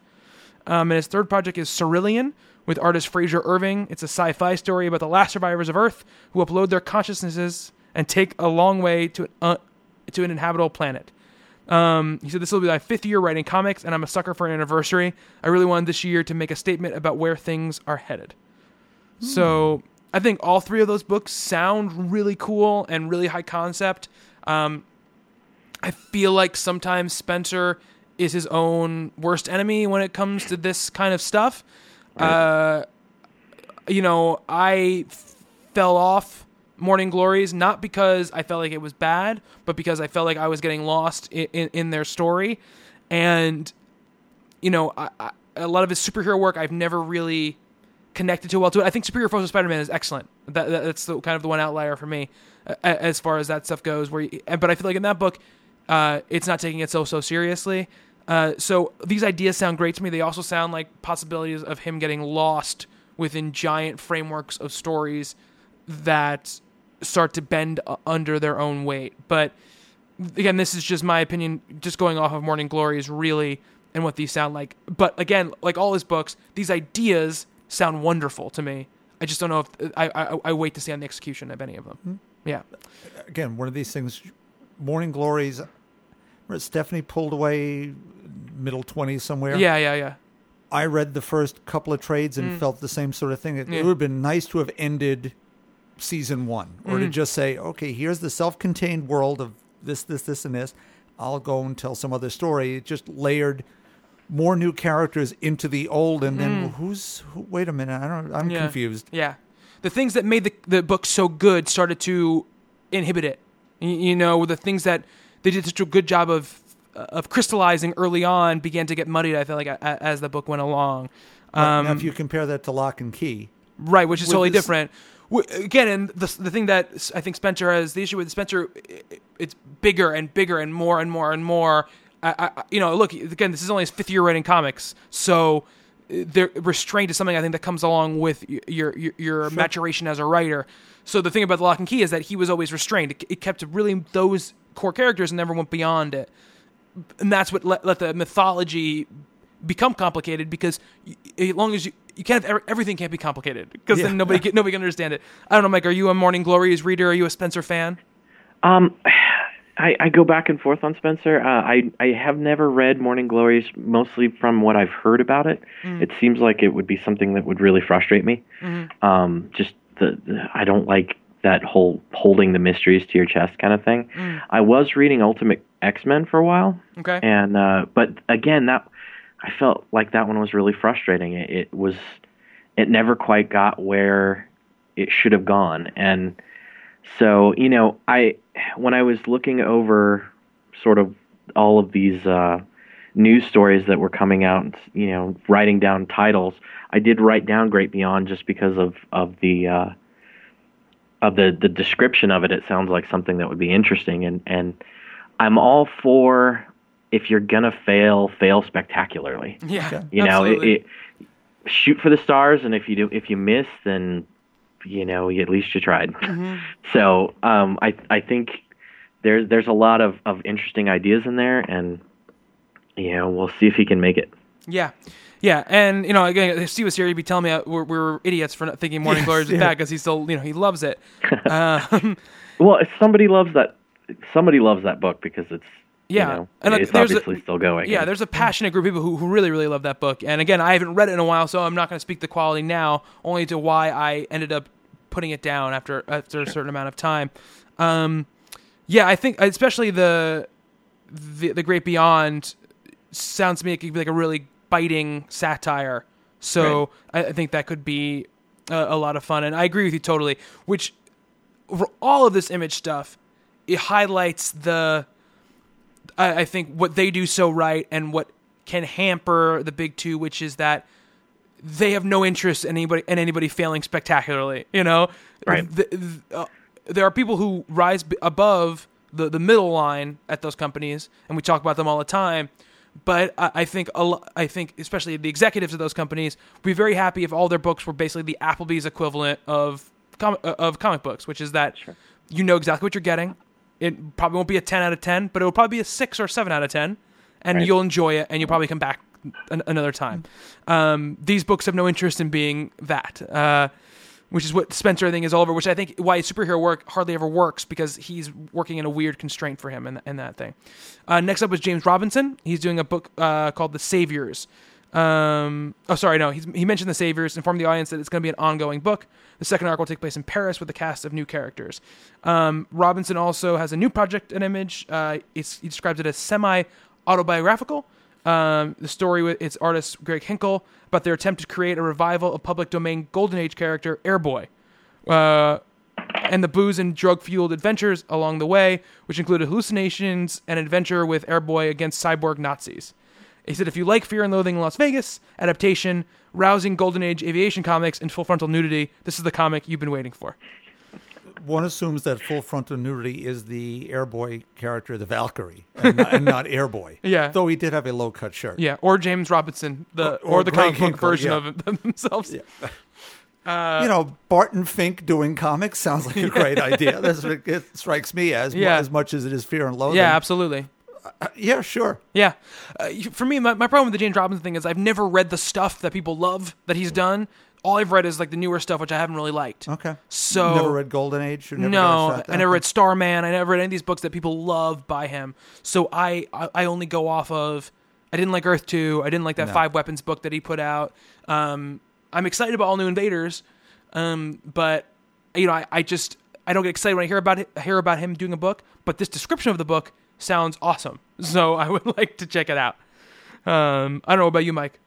Um, and his third project is Cerulean with artist Fraser Irving. It's a sci-fi story about the last survivors of Earth who upload their consciousnesses and take a long way to an un- to an inhabitable planet. Um, he said, this will be my fifth year writing comics, and I'm a sucker for an anniversary. I really wanted this year to make a statement about where things are headed. Mm. So I think all three of those books sound really cool and really high concept. Um, I feel like sometimes Spencer is his own worst enemy when it comes to this kind of stuff. Right. Uh, you know, I f- fell off Morning Glories, not because I felt like it was bad, but because I felt like I was getting lost in, in, in their story. And, you know, I, I, a lot of his superhero work I've never really connected too well to it. I think Superior Foes of Spider-Man is excellent. That, that, that's the, kind of the one outlier for me uh, as far as that stuff goes. Where, you, But I feel like in that book, uh, it's not taking it so, so seriously. Uh, so these ideas sound great to me. They also sound like possibilities of him getting lost within giant frameworks of stories that start to bend under their own weight. But again, this is just my opinion, just going off of Morning Glories really and what these sound like. But again, like all his books, these ideas sound wonderful to me. I just don't know if I, I, I wait to see on the execution of any of them. Mm-hmm. Yeah. Again, one of these things, Morning Glories, Stephanie pulled away middle twenties somewhere. Yeah, yeah, yeah. I read the first couple of trades and mm. felt the same sort of thing. It, yeah. it would have been nice to have ended season one, or mm-hmm. to just say, okay, here's the self-contained world of this, this, this, and this. I'll go and tell some other story. It just layered more new characters into the old, and mm. then well, who's? Who, wait a minute, I don't. I'm yeah. confused. Yeah, the things that made the the book so good started to inhibit it. You, you know, the things that they did such a good job of of crystallizing early on began to get muddied. I feel like as the book went along. Um, now, if you compare that to Lock and Key, right, which is totally this, different. Again, and the the thing that I think Spencer has, the issue with Spencer, it, it's bigger and bigger and more and more and more. I, I, you know, look, again, this is only his fifth year writing comics, so the restraint is something I think that comes along with your your, your sure. maturation as a writer. So the thing about the Lock and Key is that he was always restrained. It, it kept really those core characters and never went beyond it. and that's what let, let the mythology become complicated, because as long as you you can't have, everything can't be complicated, because yeah. then nobody can, nobody can understand it. I don't know, Mike. Are you a Morning Glories reader? Are you a Spencer fan? Um, I, I go back and forth on Spencer. Uh, I I have never read Morning Glories, mostly from what I've heard about it. Mm. It seems like it would be something that would really frustrate me. Mm-hmm. Um, just the, the I don't like that whole holding the mysteries to your chest kind of thing. Mm. I was reading Ultimate X-Men for a while. Okay, and uh, but again that. I felt like that one was really frustrating. It, it was, it never quite got where it should have gone. And so, you know, I, when I was looking over sort of all of these uh, news stories that were coming out, and, you know, writing down titles, I did write down Great Beyond just because of, of the, uh, of the, the description of it. It sounds like something that would be interesting. And, and I'm all for, if you're gonna fail, fail spectacularly. Yeah, you know, absolutely. It, it, shoot for the stars, and if you do, if you miss, then you know, at least you tried. Mm-hmm. So um, I I think there's there's a lot of, of interesting ideas in there, and you know, we'll see if he can make it. Yeah, yeah, and you know, again, if Steve was here, he'd be telling me we're, we're idiots for not thinking Morning yes, Glories is yeah. bad, because he still, you know, he loves it. um, well, if somebody loves that, somebody loves that book, because it's. Yeah, you know, and it's there's obviously a, still going. Yeah, and there's a passionate group of people who, who really, really love that book. And again, I haven't read it in a while, so I'm not going to speak the quality now, only to why I ended up putting it down after after sure. a certain amount of time. Um, yeah, I think especially the, the the Great Beyond sounds to me like it could be like a really biting satire. So right. I, I think that could be a, a lot of fun. And I agree with you totally. Which for all of this Image stuff, it highlights the. I think what they do so right, and what can hamper the big two, which is that they have no interest in anybody in anybody failing spectacularly. You know, right? The, the, uh, there are people who rise b- above the, the middle line at those companies, and we talk about them all the time. But I, I think a lo- I think especially the executives of those companies would be very happy if all their books were basically the Applebee's equivalent of com- uh, of comic books, which is that sure. you know exactly what you're getting. It probably won't be a ten out of ten, but it'll probably be a six or seven out of ten, and right. you'll enjoy it, and you'll probably come back an- another time. Um, these books have no interest in being that, uh, which is what Spencer, I think, is all over, which I think why superhero work hardly ever works, because he's working in a weird constraint for him in, in that thing. Uh, next up was James Robinson. He's doing a book uh, called The Saviors. Um, oh, sorry, no, he's, he mentioned The Saviors, informed the audience that it's going to be an ongoing book. The second arc will take place in Paris with a cast of new characters. Um, Robinson also has a new project at Image. Uh, it's, he describes it as semi-autobiographical. Um, the story with its artist Greg Hinkle about their attempt to create a revival of public domain Golden Age character Airboy, uh, and the booze and drug-fueled adventures along the way, which included hallucinations and adventure with Airboy against cyborg Nazis. He said, if you like Fear and Loathing in Las Vegas, adaptation, rousing Golden Age aviation comics, and full frontal nudity, this is the comic you've been waiting for. One assumes that full frontal nudity is the Airboy character, the Valkyrie, and not, and not Airboy. Yeah. Though he did have a low-cut shirt. Yeah, or James Robinson, the or, or, or the comic book version yeah. of them themselves. Yeah. Uh, you know, Barton Fink doing comics sounds like a yeah. great idea. That's what it strikes me as, yeah. as much as it is Fear and Loathing. Yeah, absolutely. Uh, yeah, sure. Yeah. Uh, for me, my, my problem with the James Robinson thing is I've never read the stuff that people love that he's done. All I've read is like the newer stuff, which I haven't really liked. Okay. So never read Golden Age? Or never no, read I never read Starman. I never read any of these books that people love by him. So I, I, I only go off of, I didn't like Earth two. I didn't like that no. Five Weapons book that he put out. Um, I'm excited about All New Invaders. Um, but, you know, I, I just, I don't get excited when I hear about it, hear about him doing a book. But this description of the book sounds awesome, so I would like to check it out. Um, I don't know about you, Mike.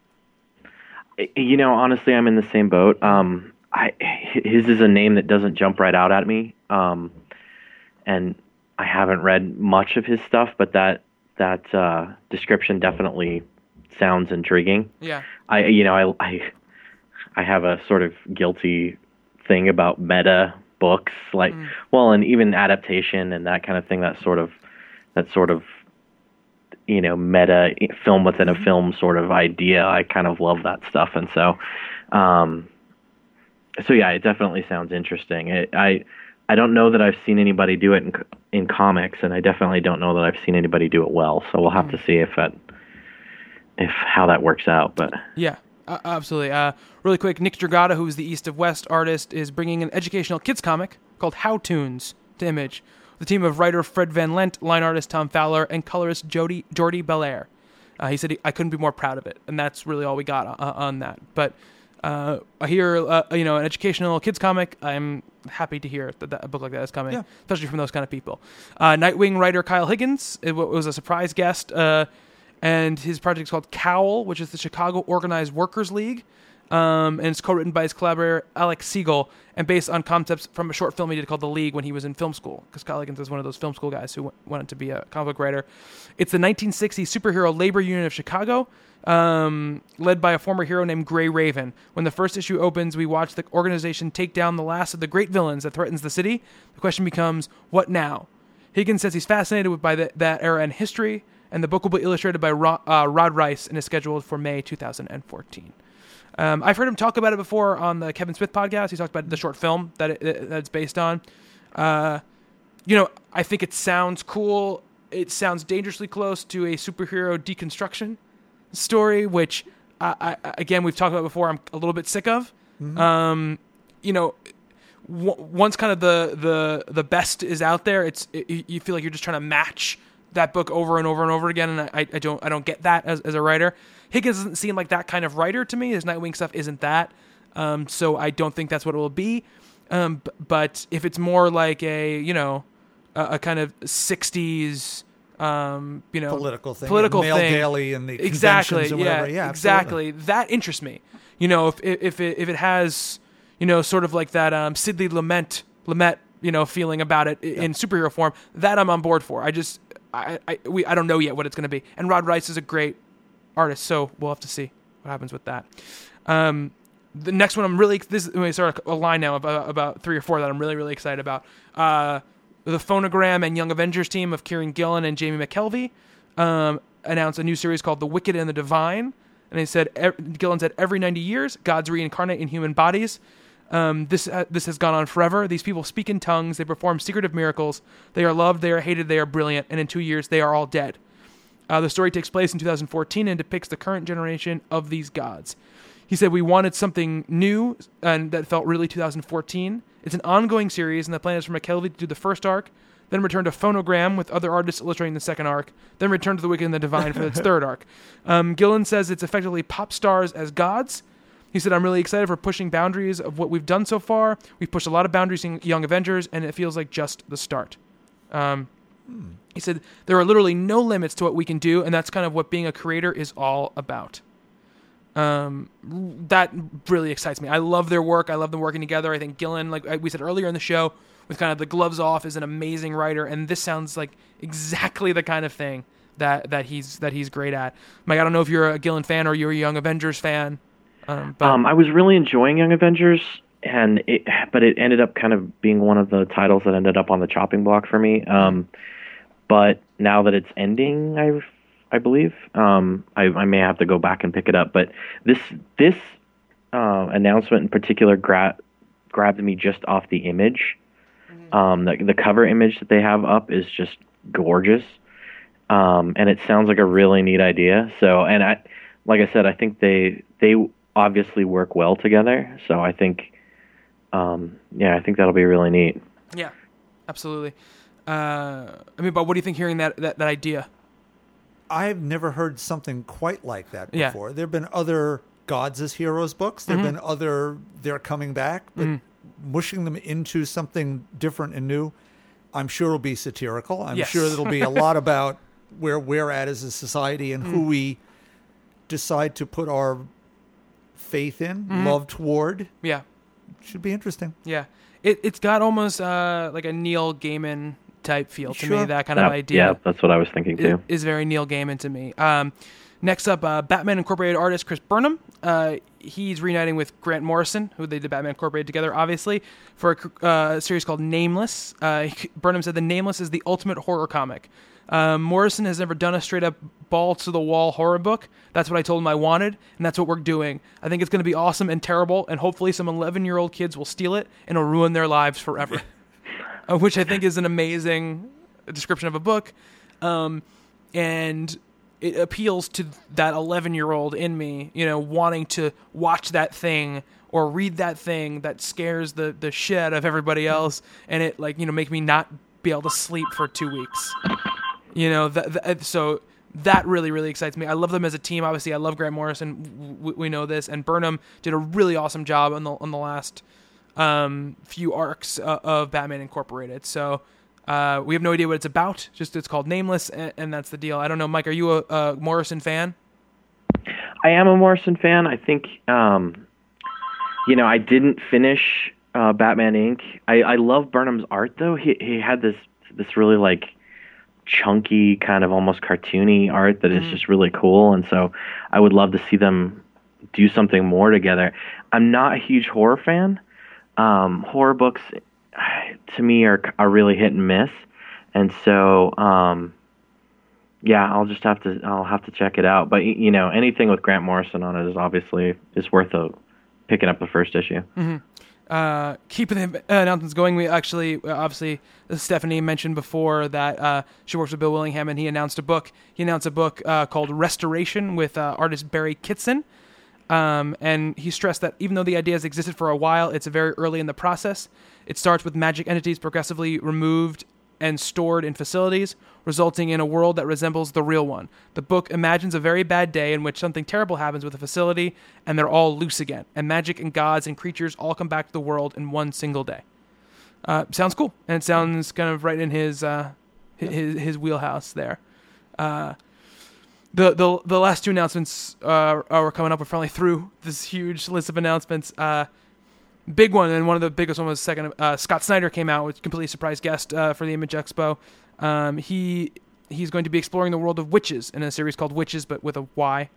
You know, honestly, I'm in the same boat. Um, I, his is a name that doesn't jump right out at me, um, and I haven't read much of his stuff, but that that uh, description definitely sounds intriguing. Yeah, I you know I I, I have a sort of guilty thing about meta books, like mm. well, and even adaptation and that kind of thing. That sort of That sort of, you know, meta film within a film sort of idea. I kind of love that stuff, and so, um, so yeah, it definitely sounds interesting. It, I I don't know that I've seen anybody do it in, in comics, and I definitely don't know that I've seen anybody do it well. So we'll have mm-hmm. to see if it, if how that works out. But yeah. Uh, absolutely. Uh, really quick, Nick Dragotta, who is the East of West artist, is bringing an educational kids comic called How Tunes to Image. The team of writer Fred Van Lent, line artist Tom Fowler, and colorist Jody, Jordi Belair. Uh, he said, he, I couldn't be more proud of it. And that's really all we got on, on that. But uh, I hear, uh, you know, an educational kids comic. I'm happy to hear that, that a book like that is coming, yeah. especially from those kind of people. Uh, Nightwing writer Kyle Higgins it was a surprise guest. Uh And his project is called Cowl, which is the Chicago Organized Workers League. Um, and it's co-written by his collaborator, Alex Siegel, and based on concepts from a short film he did called The League when he was in film school. Because Kyle Higgins is one of those film school guys who w- wanted to be a comic book writer. It's the nineteen sixty superhero labor union of Chicago, um, led by a former hero named Gray Raven. When the first issue opens, we watch the organization take down the last of the great villains that threatens the city. The question becomes, what now? Higgins says he's fascinated with by the, that era and history, and the book will be illustrated by Rod, uh, Rod Rice and is scheduled for May twenty fourteen. Um, I've heard him talk about it before on the Kevin Smith podcast. He talked about the short film that, it, that it's based on. Uh, you know, I think it sounds cool. It sounds dangerously close to a superhero deconstruction story, which, I, I, again, we've talked about before, I'm a little bit sick of. Mm-hmm. Um, you know, w- once kind of the, the, the best is out there, it's it, you feel like you're just trying to match that book over and over and over again, and I, I don't I don't get that as, as a writer. Higgins doesn't seem like that kind of writer to me. His Nightwing stuff isn't that, um, so I don't think that's what it will be. Um, b- but if it's more like a you know a, a kind of sixties um, you know political thing, political Mail thing, Daily and the exactly conventions or whatever. yeah, yeah exactly that interests me. You know if if it, if it has you know sort of like that um, Sidley Lumet Lumet you know feeling about it yeah. in superhero form, that I'm on board for. I just I, I we I don't know yet what it's going to be. And Rod Rice is a great artist, so we'll have to see what happens with that. Um, the next one I'm really... This is sort of a line now about, about three or four that I'm really, really excited about. Uh, the Phonogram and Young Avengers team of Kieron Gillen and Jamie McKelvie um, announced a new series called The Wicked and the Divine. And they said er, Gillen said, every ninety years, gods reincarnate in human bodies. Um, this uh, this has gone on forever. These people speak in tongues. They perform secretive miracles. They are loved. They are hated. They are brilliant. And in two years, they are all dead. Uh, the story takes place in two thousand fourteen and depicts the current generation of these gods. He said, we wanted something new, and that felt really two thousand fourteen. It's an ongoing series, and the plan is for McKelvie to do the first arc, then return to Phonogram with other artists illustrating the second arc, then return to The Wicked and the Divine for its third arc. Um, Gillen says it's effectively pop stars as gods. He said, I'm really excited for pushing boundaries of what we've done so far. We've pushed a lot of boundaries in Young Avengers, and it feels like just the start. Um, hmm. He said, there are literally no limits to what we can do, and that's kind of what being a creator is all about. Um, that really excites me. I love their work. I love them working together. I think Gillen, like we said earlier in the show, with kind of the gloves off, is an amazing writer, and this sounds like exactly the kind of thing that, that he's that he's great at. Mike, I don't know if you're a Gillen fan or you're a Young Avengers fan. Um, but um, I was really enjoying Young Avengers, and it, but it ended up kind of being one of the titles that ended up on the chopping block for me. Um, but now that it's ending, I I believe um, I, I may have to go back and pick it up. But this this uh, announcement in particular gra- grabbed me just off the image. Mm-hmm. Um, the, the cover image that they have up is just gorgeous, um, and it sounds like a really neat idea. So, and I like I said, I think they they. obviously work well together, so I think um yeah I think that'll be really neat. Yeah, absolutely. uh I mean, but what do you think hearing that that, that idea? I've never heard something quite like that before. Yeah. There have been other gods as heroes books. There have mm-hmm. been other they're coming back, but mm-hmm. mushing them into something different and new, I'm sure it'll be satirical. I'm yes. sure there'll be a lot about where we're at as a society and mm-hmm. who we decide to put our faith in, mm-hmm. love toward. Yeah, should be interesting. Yeah, it it's got almost uh like a Neil Gaiman type feel to sure. me. That kind that, of idea. Yeah, that's what I was thinking too. Is very Neil Gaiman to me. Um, next up, uh, Batman Incorporated artist Chris Burnham. Uh, he's reuniting with Grant Morrison, who they did Batman Incorporated together, obviously, for a uh, series called Nameless. Uh, Burnham said the Nameless is the ultimate horror comic. Um, Morrison has never done a straight-up ball-to-the-wall horror book. That's what I told him I wanted, and that's what we're doing. I think it's going to be awesome and terrible, and hopefully some eleven-year-old kids will steal it, and it'll ruin their lives forever. uh, which I think is an amazing description of a book. Um, and it appeals to that eleven-year-old in me, you know, wanting to watch that thing or read that thing that scares the, the shit out of everybody else. And it, like, you know, make me not be able to sleep for two weeks. You know, th- th- so that really, really excites me. I love them as a team. Obviously, I love Grant Morrison. W- we know this. And Burnham did a really awesome job on the on the last um, few arcs uh, of Batman Incorporated. So uh, we have no idea what it's about. Just it's called Nameless, and, and that's the deal. I don't know, Mike, are you a, a Morrison fan? I am a Morrison fan. I think, um, you know, I didn't finish uh, Batman Incorporated. I, I love Burnham's art, though. He he had this this really, like, chunky, kind of almost cartoony art that is mm. just really cool, and so I would love to see them do something more together. I'm not a huge horror fan. Um, horror books, to me, are are really hit and miss, and so um, yeah, I'll just have to I'll have to check it out. But you know, anything with Grant Morrison on it is obviously is worth a, picking up the first issue. Mm-hmm. Uh, keeping the announcements going, we actually, obviously, Stephanie mentioned before that uh, she works with Bill Willingham, and he announced a book. He announced a book uh, called Restoration with uh, artist Barry Kitson, um, and he stressed that even though the idea has existed for a while, it's very early in the process. It starts with magic entities progressively removed and stored in facilities, resulting in a world that resembles the real one. The book imagines a very bad day in which something terrible happens with a facility, and they're all loose again, and magic and gods and creatures all come back to the world in one single day. Uh, sounds cool, and it sounds kind of right in his uh, his, his wheelhouse there. Uh, the the the last two announcements uh, are coming up. We're finally through this huge list of announcements. Uh, Big one, and one of the biggest one was second. Uh, Scott Snyder came out, with completely surprise guest uh, for the Image Expo. Um, he he's going to be exploring the world of witches in a series called Witches, but with a Y,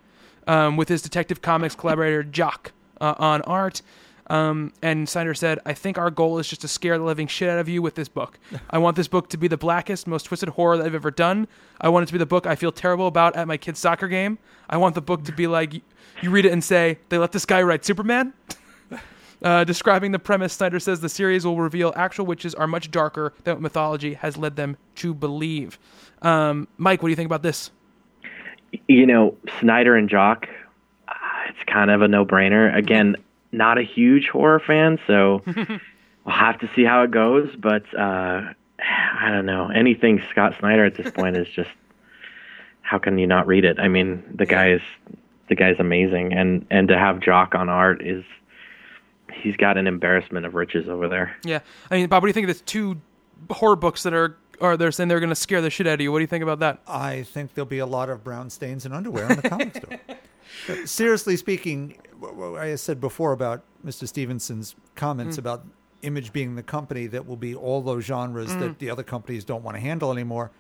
um, with his Detective Comics collaborator Jock uh, on art. Um, and Snyder said, "I think our goal is just to scare the living shit out of you with this book. I want this book to be the blackest, most twisted horror that I've ever done. I want it to be the book I feel terrible about at my kid's soccer game. I want the book to be like you read it and say, 'They let this guy write Superman.'" Uh, describing the premise, Snyder says the series will reveal actual witches are much darker than what mythology has led them to believe. Um, Mike, what do you think about this? You know, Snyder and Jock, uh, it's kind of a no-brainer. Again, not a huge horror fan, so we'll have to see how it goes. But uh, I don't know. Anything Scott Snyder at this point is just, how can you not read it? I mean, the guy is the guy's amazing. And, and to have Jock on art is... he's got an embarrassment of riches over there. Yeah. I mean, Bob, what do you think of these two horror books that are, are they're saying they're going to scare the shit out of you? What do you think about that? I think there'll be a lot of brown stains and underwear on the comic store. But seriously speaking, I said before about Mister Stevenson's comments mm. about Image being the company that will be all those genres mm. that the other companies don't want to handle anymore.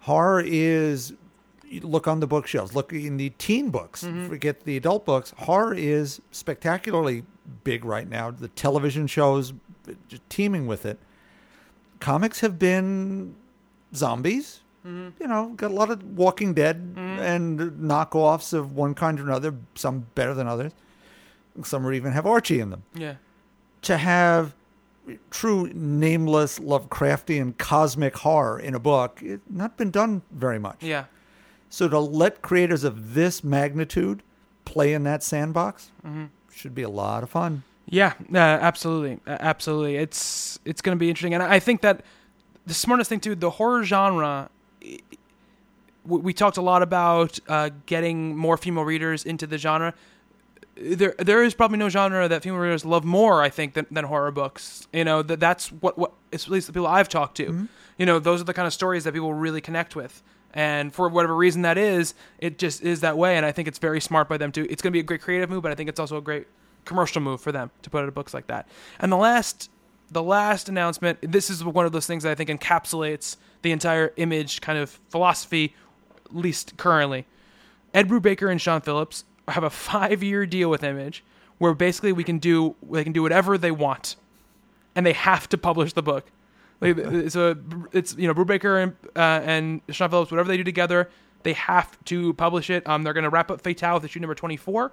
Horror is, look on the bookshelves, look in the teen books, mm-hmm. forget the adult books. Horror is spectacularly big right now. The television shows teeming with it. Comics have been zombies, mm-hmm. you know, got a lot of Walking Dead mm-hmm. and knockoffs of one kind or another, some better than others. Some are even have Archie in them. Yeah. To have true nameless Lovecraftian cosmic horror in a book, it's not been done very much. Yeah. So to let creators of this magnitude play in that sandbox, mm-hmm. should be a lot of fun. Yeah, uh, absolutely, uh, absolutely. It's it's going to be interesting, and I think that the smartest thing too, the horror genre. It, we, we talked a lot about uh, getting more female readers into the genre. There, there is probably no genre that female readers love more, I think, than, than horror books. You know, that that's what what it's, at least the people I've talked to. Mm-hmm. You know, those are the kind of stories that people really connect with. And for whatever reason that is, it just is that way. And I think it's very smart by them too. It's going to be a great creative move, but I think it's also a great commercial move for them to put out books like that. And the last, the last announcement, this is one of those things that I think encapsulates the entire Image kind of philosophy, at least currently. Ed Brubaker and Sean Phillips have a five-year deal with Image, where basically we can do they can do whatever they want, and they have to publish the book. So it's, you know, Brubaker and, uh, and Sean Phillips, whatever they do together, they have to publish it. Um, they're going to wrap up Fatale with issue number twenty-four,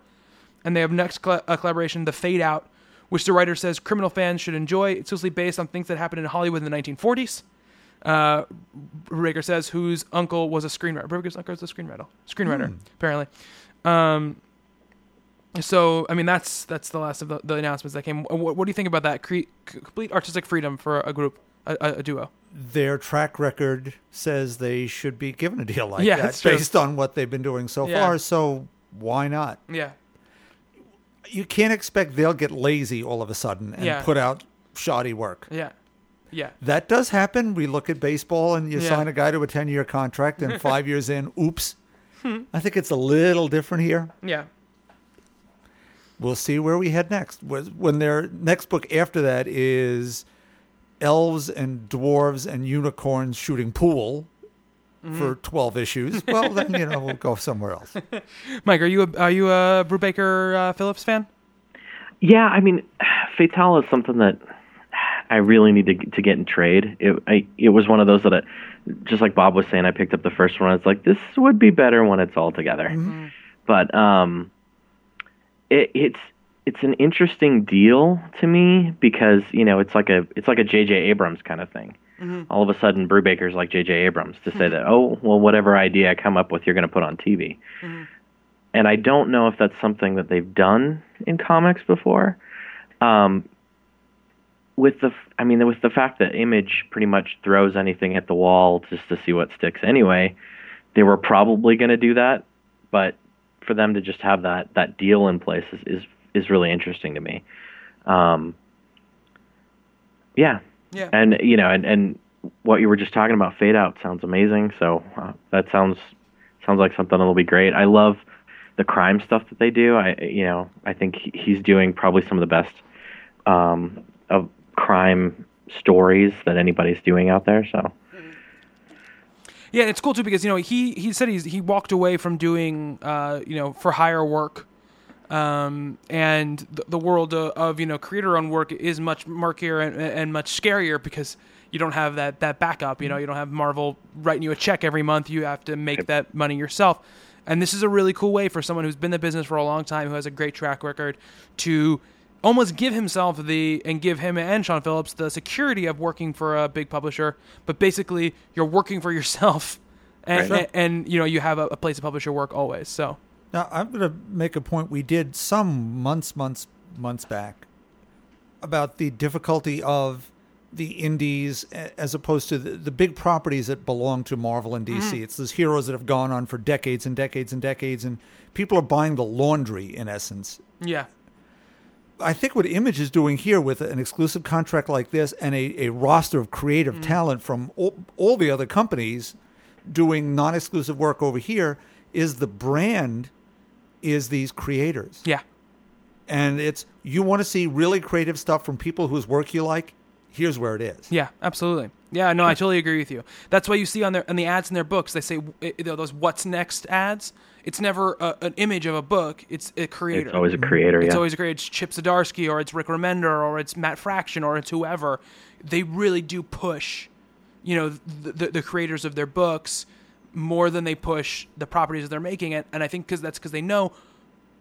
and they have next cl- uh, collaboration, The Fade Out, which the writer says criminal fans should enjoy. It's loosely based on things that happened in Hollywood in the nineteen forties. Uh, Brubaker says whose uncle was a screenwriter. Brubaker's uncle was a screenwriter, screenwriter mm. apparently. Um, so, I mean, that's that's the last of the, the announcements that came. What, what do you think about that? Cre- complete artistic freedom for a group, a, a duo. Their track record says they should be given a deal like yeah, that based true. on what they've been doing so yeah. far. So why not? Yeah. You can't expect they'll get lazy all of a sudden and yeah. put out shoddy work. Yeah. Yeah. That does happen. We look at baseball and you yeah. sign a guy to a ten-year contract and five years in, oops. Hmm. I think it's a little different here. Yeah. We'll see where we head next. When their next book after that is Elves and Dwarves and Unicorns Shooting Pool mm-hmm. for twelve issues, well, then, you know, we'll go somewhere else. Mike, are you a, are you a Brubaker uh, Phillips fan? Yeah, I mean, Fatale is something that I really need to, to get in trade. It I, it was one of those that, I, just like Bob was saying, I picked up the first one. It's like, this would be better when it's all together. Mm-hmm. But um, it, it's it's an interesting deal to me because, you know, it's like a it's like a J J Abrams kind of thing. Mm-hmm. All of a sudden, Brubaker's like J J Abrams to mm-hmm. say that, oh, well, whatever idea I come up with, you're going to put on T V. Mm-hmm. And I don't know if that's something that they've done in comics before. Um With the, I mean, with the fact that Image pretty much throws anything at the wall just to see what sticks anyway, they were probably going to do that. But for them to just have that, that deal in place is, is, is really interesting to me. Um, yeah. yeah. And, you know, and, and what you were just talking about, Fade Out, sounds amazing. So uh, that sounds sounds like something that'll be great. I love the crime stuff that they do. I, you know, I think he's doing probably some of the best um, of crime stories that anybody's doing out there. So yeah, it's cool too, because, you know, he he said he's he walked away from doing uh you know for hire work, um and the, the world of, of you know creator owned work is much murkier and, and much scarier because you don't have that that backup. You know, you don't have Marvel writing you a check every month. You have to make that money yourself. And this is a really cool way for someone who's been in the business for a long time, who has a great track record, to almost give himself the, and give him and Sean Phillips the security of working for a big publisher, but basically you're working for yourself, and, right. and, and you know, you have a, a place to publish your work always. So now I'm going to make a point we did some months, months, months back about the difficulty of the indies as opposed to the, the big properties that belong to Marvel and D C. Mm. It's those heroes that have gone on for decades and decades and decades, and people are buying the laundry in essence. Yeah. I think what Image is doing here with an exclusive contract like this and a, a roster of creative mm. talent from all, all the other companies doing non-exclusive work over here is the brand is these creators. Yeah. And it's, you want to see really creative stuff from people whose work you like, here's where it is. Yeah, absolutely. Yeah, no, I totally agree with you. That's why you see on their on the ads in their books, they say those what's next ads. It's never a, an image of a book. It's a creator. It's always a creator, yeah. It's always a creator. It's Chip Zdarsky, or it's Rick Remender, or it's Matt Fraction, or it's whoever. They really do push, you know, the, the, the creators of their books more than they push the properties that they're making. And, and I think cause that's because they know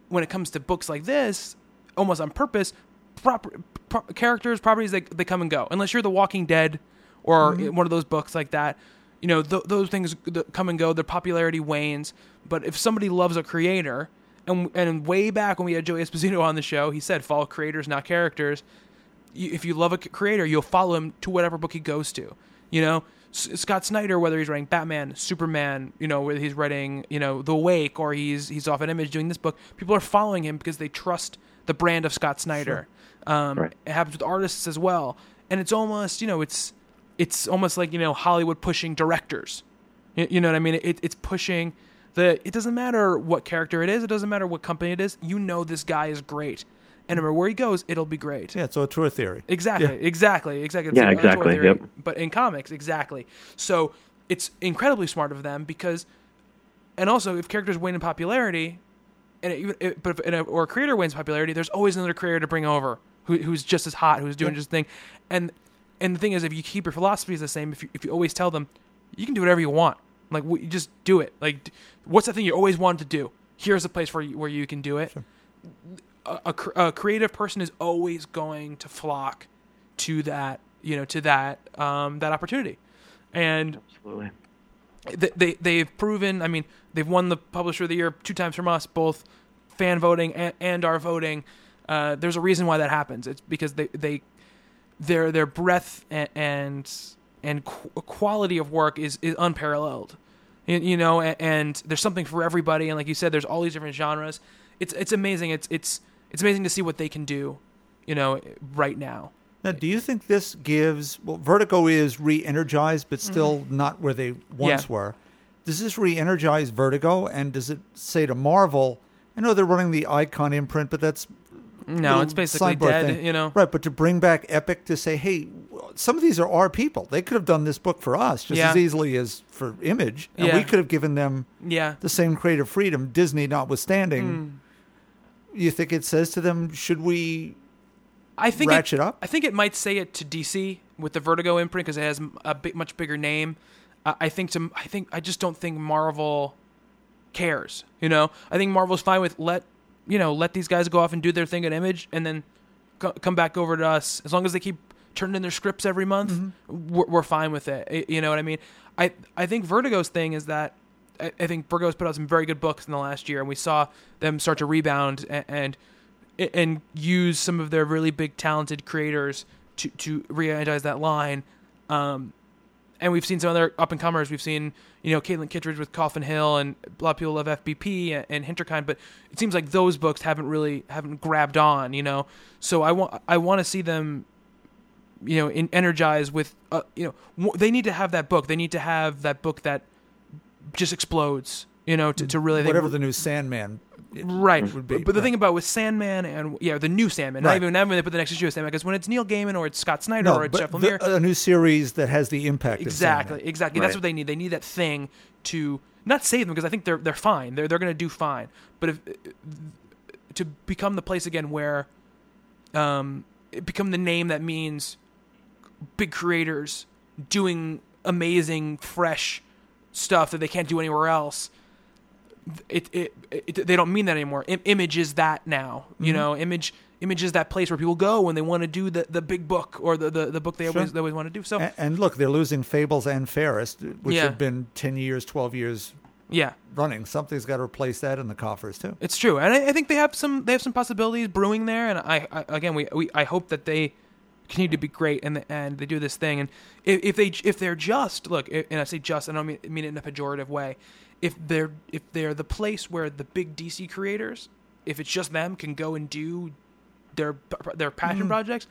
when it comes to books like this, almost on purpose, proper, pro- characters, properties, they, they come and go. Unless you're The Walking Dead, or mm-hmm. one of those books like that, you know, th- those things th- come and go. Their popularity wanes. But if somebody loves a creator, and and way back when we had Joey Esposito on the show, he said, follow creators, not characters. You, if you love a creator, you'll follow him to whatever book he goes to. You know, S- Scott Snyder, whether he's writing Batman, Superman, you know, whether he's writing, you know, The Wake, or he's he's off at Image doing this book, people are following him because they trust the brand of Scott Snyder. Sure. Um, right. It happens with artists as well. And it's almost, you know, it's... It's almost like, you know, Hollywood pushing directors. You, you know what I mean? It, it's pushing the... It doesn't matter what character it is. It doesn't matter what company it is. You know this guy is great. And no matter where he goes, it'll be great. Yeah, it's a tour theory. Exactly, yeah. exactly, exactly. It's yeah, a, exactly, a tour theory, yep. But in comics, exactly. So it's incredibly smart of them because... And also, if characters win in popularity, and it, it, but if, and a, or a creator wins popularity, there's always another creator to bring over who, who's just as hot, who's doing yeah. just thing. And... And the thing is, if you keep your philosophies the same, if you if you always tell them, you can do whatever you want. Like, w- you just do it. Like, what's the thing you always wanted to do? Here's a place where you, where you can do it. Sure. a, a creative person is always going to flock to that, you know, to that um, that opportunity. And absolutely. They, they they've proven. I mean, they've won the Publisher of the Year two times from us, both fan voting and, and our voting. Uh, there's a reason why that happens. It's because they they their their breadth and and, and qu- quality of work is, is unparalleled. You, you know, and, and there's something for everybody. And like you said, there's all these different genres. It's it's amazing. It's it's it's amazing to see what they can do. You know, right now. Now, do you think this gives... Well, Vertigo is re-energized, but still mm-hmm. not where they once yeah. were. Does this re-energize Vertigo? And does it say to Marvel, I know they're running the Icon imprint, but that's... No, it's basically dead, thing. You know? Right, but to bring back Epic to say, hey, some of these are our people. They could have done this book for us just yeah. as easily as for Image. And yeah. we could have given them yeah. the same creative freedom, Disney notwithstanding. Mm. You think it says to them, should we... I think ratchet it, up. I think it might say it to D C with the Vertigo imprint because it has a big, much bigger name. Uh, I think to I think I just don't think Marvel cares. You know, I think Marvel's fine with let you know let these guys go off and do their thing at Image and then co- come back over to us. As long as they keep turning in their scripts every month, mm-hmm. we're, we're fine with it. it. You know what I mean? I I think Vertigo's thing is that I, I think Vertigo's put out some very good books in the last year, and we saw them start to rebound and. and and use some of their really big talented creators to, to re-energize that line. Um, and we've seen some other up-and-comers. We've seen, you know, Caitlin Kittredge with Coffin Hill, and a lot of people love F B P and, and Hinterkind, but it seems like those books haven't really, haven't grabbed on, you know? So I want, I want to see them, you know, in, energize with, uh, you know, w- they need to have that book. They need to have that book that just explodes, you know, to, to really... Whatever think, the new Sandman... It right, would be, but right. the thing about with Sandman and yeah, the new Sandman, right. not even now when they put the next issue of Sandman, because when it's Neil Gaiman or it's Scott Snyder no, or it's Jeff Lemire, the, a new series that has the impact. Exactly, of exactly. Right. That's what they need. They need that thing to not save them because I think they're they're fine. They're they're going to do fine. But if to become the place again where, um, it become the name that means big creators doing amazing fresh stuff that they can't do anywhere else. It, it it they don't mean that anymore. I, image is that now, you mm-hmm. know. Image image is that place where people go when they want to do the, the big book or the, the, the book they sure. always they always want to do. So and, and look, they're losing Fables and Ferris, which yeah. have been ten years, twelve years, yeah, running. Something's got to replace that in the coffers too. It's true, and I, I think they have some they have some possibilities brewing there. And I, I again we, we I hope that they continue to be great and and they do this thing. And if, if they if they're just look, and I say just, I don't mean, mean it in a pejorative way. If they're if they're the place where the big D C creators, if it's just them, can go and do their their passion mm. projects,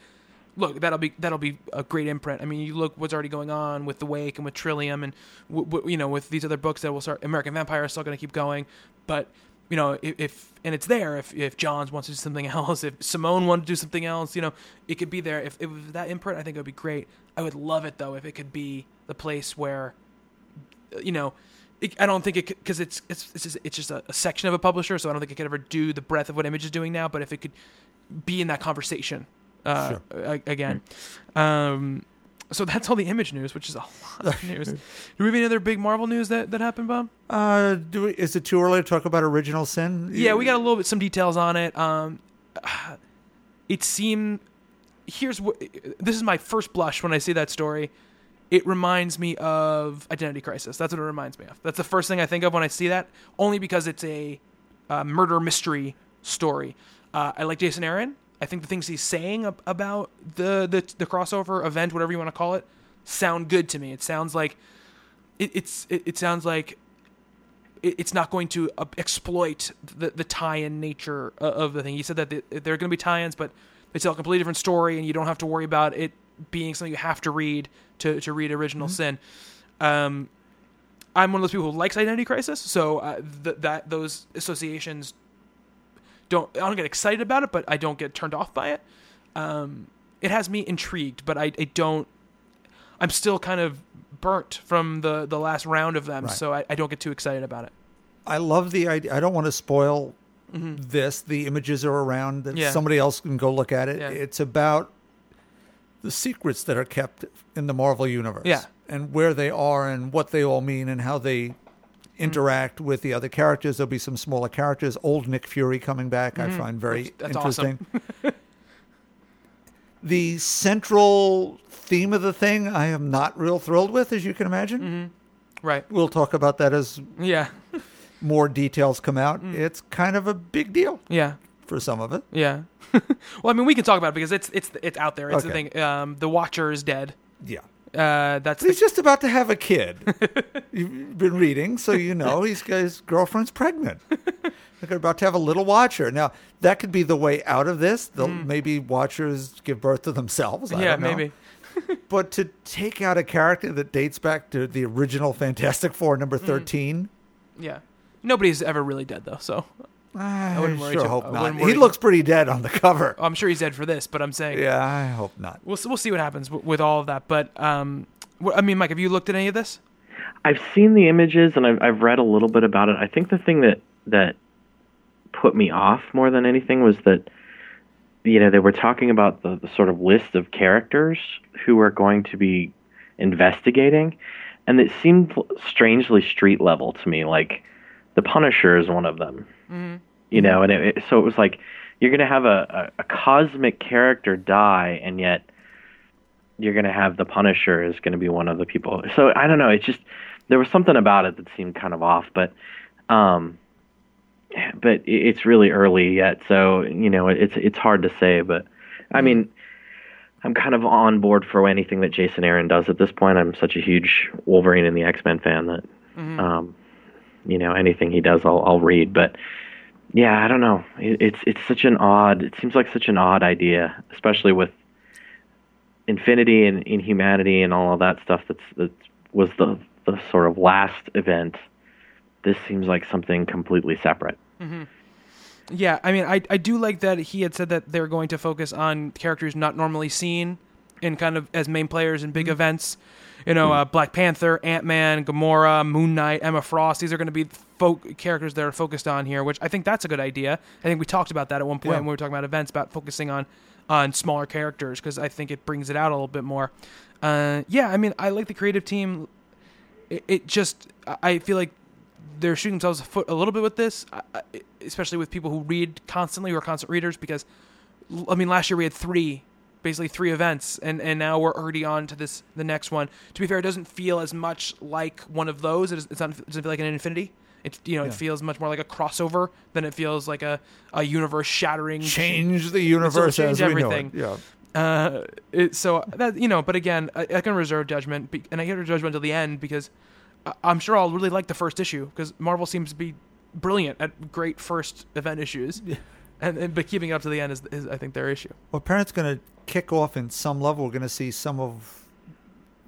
look that'll be that'll be a great imprint. I mean, you look what's already going on with The Wake and with Trillium and w- w- you know with these other books that will start. American Vampire is still going to keep going, but you know if, if and it's there. If if Johns wants to do something else, if Simone wants to do something else, you know it could be there. If it was that imprint, I think it would be great. I would love it though if it could be the place where, you know. I don't think it because it's it's it's just, it's just a, a section of a publisher, so I don't think it could ever do the breadth of what Image is doing now. But if it could be in that conversation uh, sure. again, mm-hmm. um, so that's all the Image news, which is a lot of news. Do we have any other big Marvel news that, that happened, Bob? Uh, do we, is it too early to talk about Original Sin? Yeah, we got a little bit some details on it. Um, it seemed here's what this is my first blush when I see that story. It reminds me of Identity Crisis. That's what it reminds me of. That's the first thing I think of when I see that, only because it's a uh, murder mystery story. Uh, I like Jason Aaron. I think the things he's saying ab- about the, the the crossover event, whatever you want to call it, sound good to me. It sounds like it, it's it, it sounds like it, it's not going to uh, exploit the, the tie-in nature of, of the thing. He said that the, there are going to be tie-ins, but they tell a completely different story, and you don't have to worry about it being something you have to read to, to read Original mm-hmm. Sin. Um, I'm one of those people who likes Identity Crisis, so uh, th- that those associations don't. I don't get excited about it, but I don't get turned off by it. Um, it has me intrigued, but I, I don't. I'm still kind of burnt from the, the last round of them, right. so I, I don't get too excited about it. I love the idea. I don't want to spoil mm-hmm. this. The images are around. That yeah. Somebody else can go look at it. Yeah. It's about the secrets that are kept in the Marvel universe, yeah. and where they are, and what they all mean, and how they interact with the other characters. There'll be some smaller characters. Old Nick Fury coming back, mm-hmm. I find very Which, that's interesting. Awesome. The central theme of the thing I am not real thrilled with, as you can imagine. Mm-hmm. Right. We'll talk about that as yeah. more details come out. Mm. It's kind of a big deal. Yeah. For some of it. Yeah. Well, I mean, we can talk about it because it's it's it's out there. It's okay. The thing. Um, the Watcher is dead. Yeah. Uh, that's he's the... just about to have a kid. You've been reading, so you know he's, his girlfriend's pregnant. They're about to have a little Watcher. Now, that could be the way out of this. Mm. Maybe Watchers give birth to themselves. I yeah, don't know. Maybe. But to take out a character that dates back to the original Fantastic Four, number thirteen. Mm. Yeah. Nobody's ever really dead, though, so... I, I wouldn't worry sure hope not. He looks pretty dead on the cover. I'm sure he's dead for this, but I'm saying... Yeah, I hope not. We'll we'll see what happens w- with all of that. But, um, I mean, Mike, have you looked at any of this? I've seen the images, and I've, I've read a little bit about it. I think the thing that, that put me off more than anything was that, you know, they were talking about the, the sort of list of characters who are going to be investigating, and it seemed strangely street level to me. Like, the Punisher is one of them. Mm-hmm. You know, and it, it, so it was like you're going to have a, a, a cosmic character die, and yet you're going to have the Punisher is going to be one of the people. So I don't know. It's just there was something about it that seemed kind of off, but um, but it, it's really early yet, so you know it, it's it's hard to say. But I mean, I'm kind of on board for anything that Jason Aaron does at this point. I'm such a huge Wolverine and the X-Men fan that. Mm-hmm. Um, You know, anything he does, I'll, I'll read. But yeah, I don't know. It, it's it's such an odd. It seems like such an odd idea, especially with Infinity and Inhumanity and all of that stuff. That's that was the the sort of last event. This seems like something completely separate. Mm-hmm. Yeah, I mean, I I do like that he had said that they're going to focus on characters not normally seen and kind of as main players in big mm-hmm. events. You know, uh, Black Panther, Ant-Man, Gamora, Moon Knight, Emma Frost. These are going to be folk characters that are focused on here, which I think that's a good idea. I think we talked about that at one point yeah. when we were talking about events, about focusing on, on smaller characters, because I think it brings it out a little bit more. Uh, yeah, I mean, I like the creative team. It, it just, I feel like they're shooting themselves a foot a little bit with this, especially with people who read constantly or constant readers, because, I mean, last year we had three basically three events, and, and now we're already on to this the next one. To be fair, it doesn't feel as much like one of those. It is, it's not, it doesn't feel like an Infinity. It you know yeah. it feels much more like a crossover than it feels like a, a universe shattering change the universe change as everything. We know it. Yeah. Uh, it, so that you know, but again, I, I can reserve judgment, be, and I can reserve judgment until the end because I, I'm sure I'll really like the first issue because Marvel seems to be brilliant at great first event issues. Yeah. And, and but keeping it up to the end is, is I think, their issue. Well, Parent's going to kick off in some level. We're going to see some of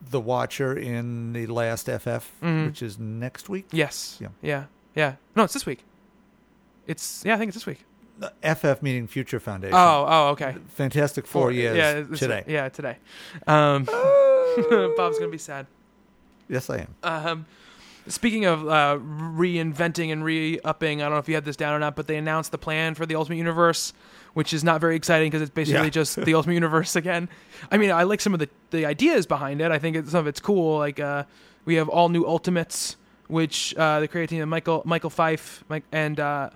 the Watcher in the last F F, mm-hmm. which is next week. Yes. Yeah. Yeah. Yeah. No, it's this week. It's yeah, I think it's this week. F F meaning Future Foundation. Oh. Oh. Okay. Fantastic Four. Four years yeah, today. A, yeah. Today. Um, Bob's going to be sad. Yes, I am. Um. Speaking of uh, reinventing and re-upping, I don't know if you had this down or not, but they announced the plan for the Ultimate Universe, which is not very exciting because it's basically yeah. just the Ultimate Universe again. I mean, I like some of the, the ideas behind it. I think it, some of it's cool. Like uh, we have all new Ultimates, which uh, the creative team of Michael Michael Fife Mike, and uh,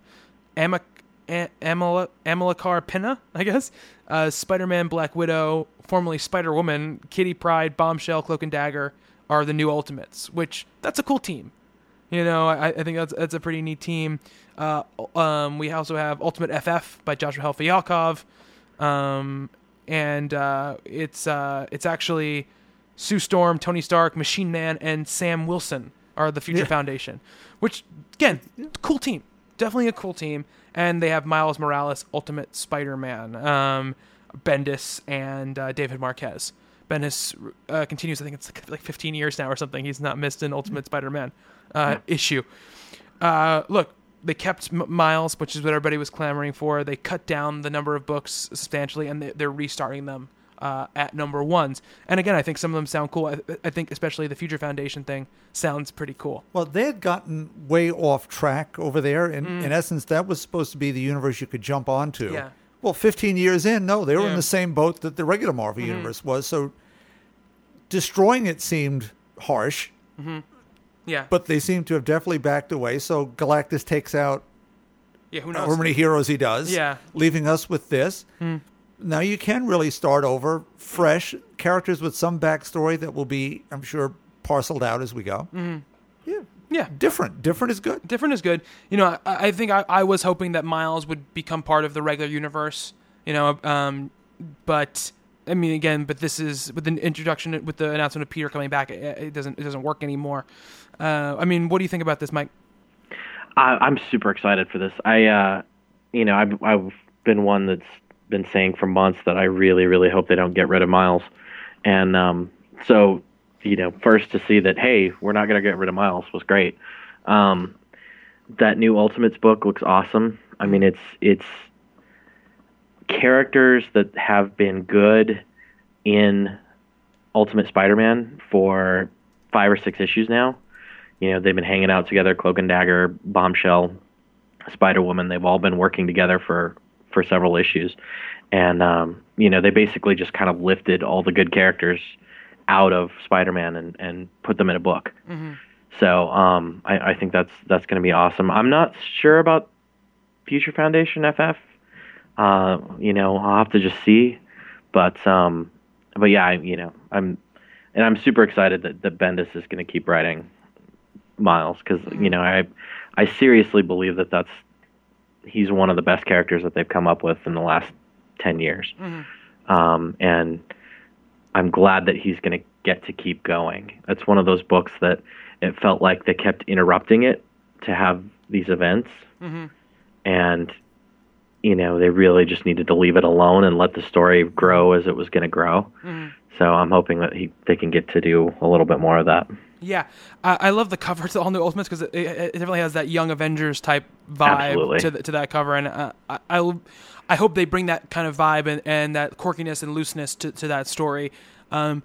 Amak, Am- Amala, Amalakar Pinna, I guess, uh, Spider-Man, Black Widow, formerly Spider-Woman, Kitty Pryde, Bombshell, Cloak and Dagger. Are the new Ultimates, which that's a cool team, you know. I, I think that's that's a pretty neat team. Uh, um, we also have Ultimate F F by Joshua Hale Fialkov, um, and uh, it's uh, it's actually Sue Storm, Tony Stark, Machine Man, and Sam Wilson are the Future yeah. Foundation, which again, cool team, definitely a cool team. And they have Miles Morales, Ultimate Spider-Man, um, Bendis, and uh, David Marquez. Bendis uh, continues, I think it's like fifteen years now or something. He's not missed an Ultimate Spider-Man uh, yeah. issue. Uh, look, they kept M- Miles, which is what everybody was clamoring for. They cut down the number of books substantially, and they- they're restarting them uh, at number ones. And again, I think some of them sound cool. I, th- I think especially the Future Foundation thing sounds pretty cool. Well, they had gotten way off track over there. And mm. in essence, that was supposed to be the universe you could jump onto. Yeah. Well, fifteen years in, no, they were yeah. in the same boat that the regular Marvel mm-hmm. universe was. So destroying it seemed harsh. Mm-hmm. Yeah. But they seem to have definitely backed away, so Galactus takes out yeah, who knows? however many heroes he does, yeah. leaving us with this. Mm. Now you can really start over, fresh, characters with some backstory that will be, I'm sure, parceled out as we go. Mm-hmm. Yeah. Yeah. Different. Different is good. Different is good. You know, I, I think I, I was hoping that Miles would become part of the regular universe, you know, um, but... I mean, again, but this is with the introduction, with the announcement of Peter coming back, it, it doesn't it doesn't work anymore. Uh, I mean, what do you think about this, Mike? I, I'm super excited for this. I, uh, you know, I've, I've been one that's been saying for months that I really, really hope they don't get rid of Miles, and um, so you know, first to see that hey, we're not going to get rid of Miles was great. Um, that new Ultimates book looks awesome. I mean, it's it's. characters that have been good in Ultimate Spider-Man for five or six issues now. You know, they've been hanging out together, Cloak and Dagger, Bombshell, Spider-Woman. They've all been working together for, for several issues. And, um, you know, they basically just kind of lifted all the good characters out of Spider-Man and, and put them in a book. Mm-hmm. So um, I, I think that's that's going to be awesome. I'm not sure about Future Foundation F F. Uh, you know, I'll have to just see, but, um, but yeah, I, you know, I'm, and I'm super excited that, that Bendis is going to keep writing Miles. Cause you know, I, I seriously believe that that's, he's one of the best characters that they've come up with in the last ten years. Mm-hmm. Um, and I'm glad that he's going to get to keep going. That's one of those books that it felt like they kept interrupting it to have these events. Mm-hmm. And, you know, they really just needed to leave it alone and let the story grow as it was going to grow. Mm-hmm. So I'm hoping that he, they can get to do a little bit more of that. Yeah. Uh, I love the cover to All New Ultimates because it, it definitely has that Young Avengers type vibe to, the, to that cover. And uh, I, I I hope they bring that kind of vibe and, and that quirkiness and looseness to, to that story. Um,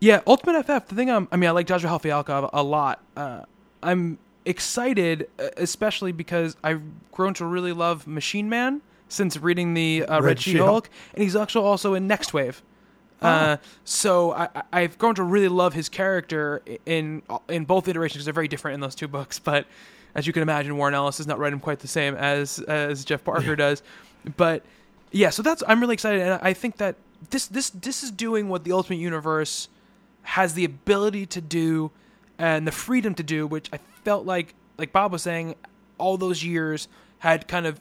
yeah, Ultimate F F, the thing I'm, I mean, I like Joshua Hale Fialkov a lot. Uh, I'm excited, especially because I've grown to really love Machine Man since reading the uh, Red, Red She-Hulk. She-Hulk, and he's actually also in Next Wave. Oh. Uh, so I, I've grown to really love his character in in both iterations, because they're very different in those two books. But as you can imagine, Warren Ellis does not write him quite the same as as Jeff Parker yeah. does. But yeah, so that's I'm really excited, and I think that this this this is doing what the Ultimate Universe has the ability to do and the freedom to do, which I felt like, like Bob was saying, all those years had kind of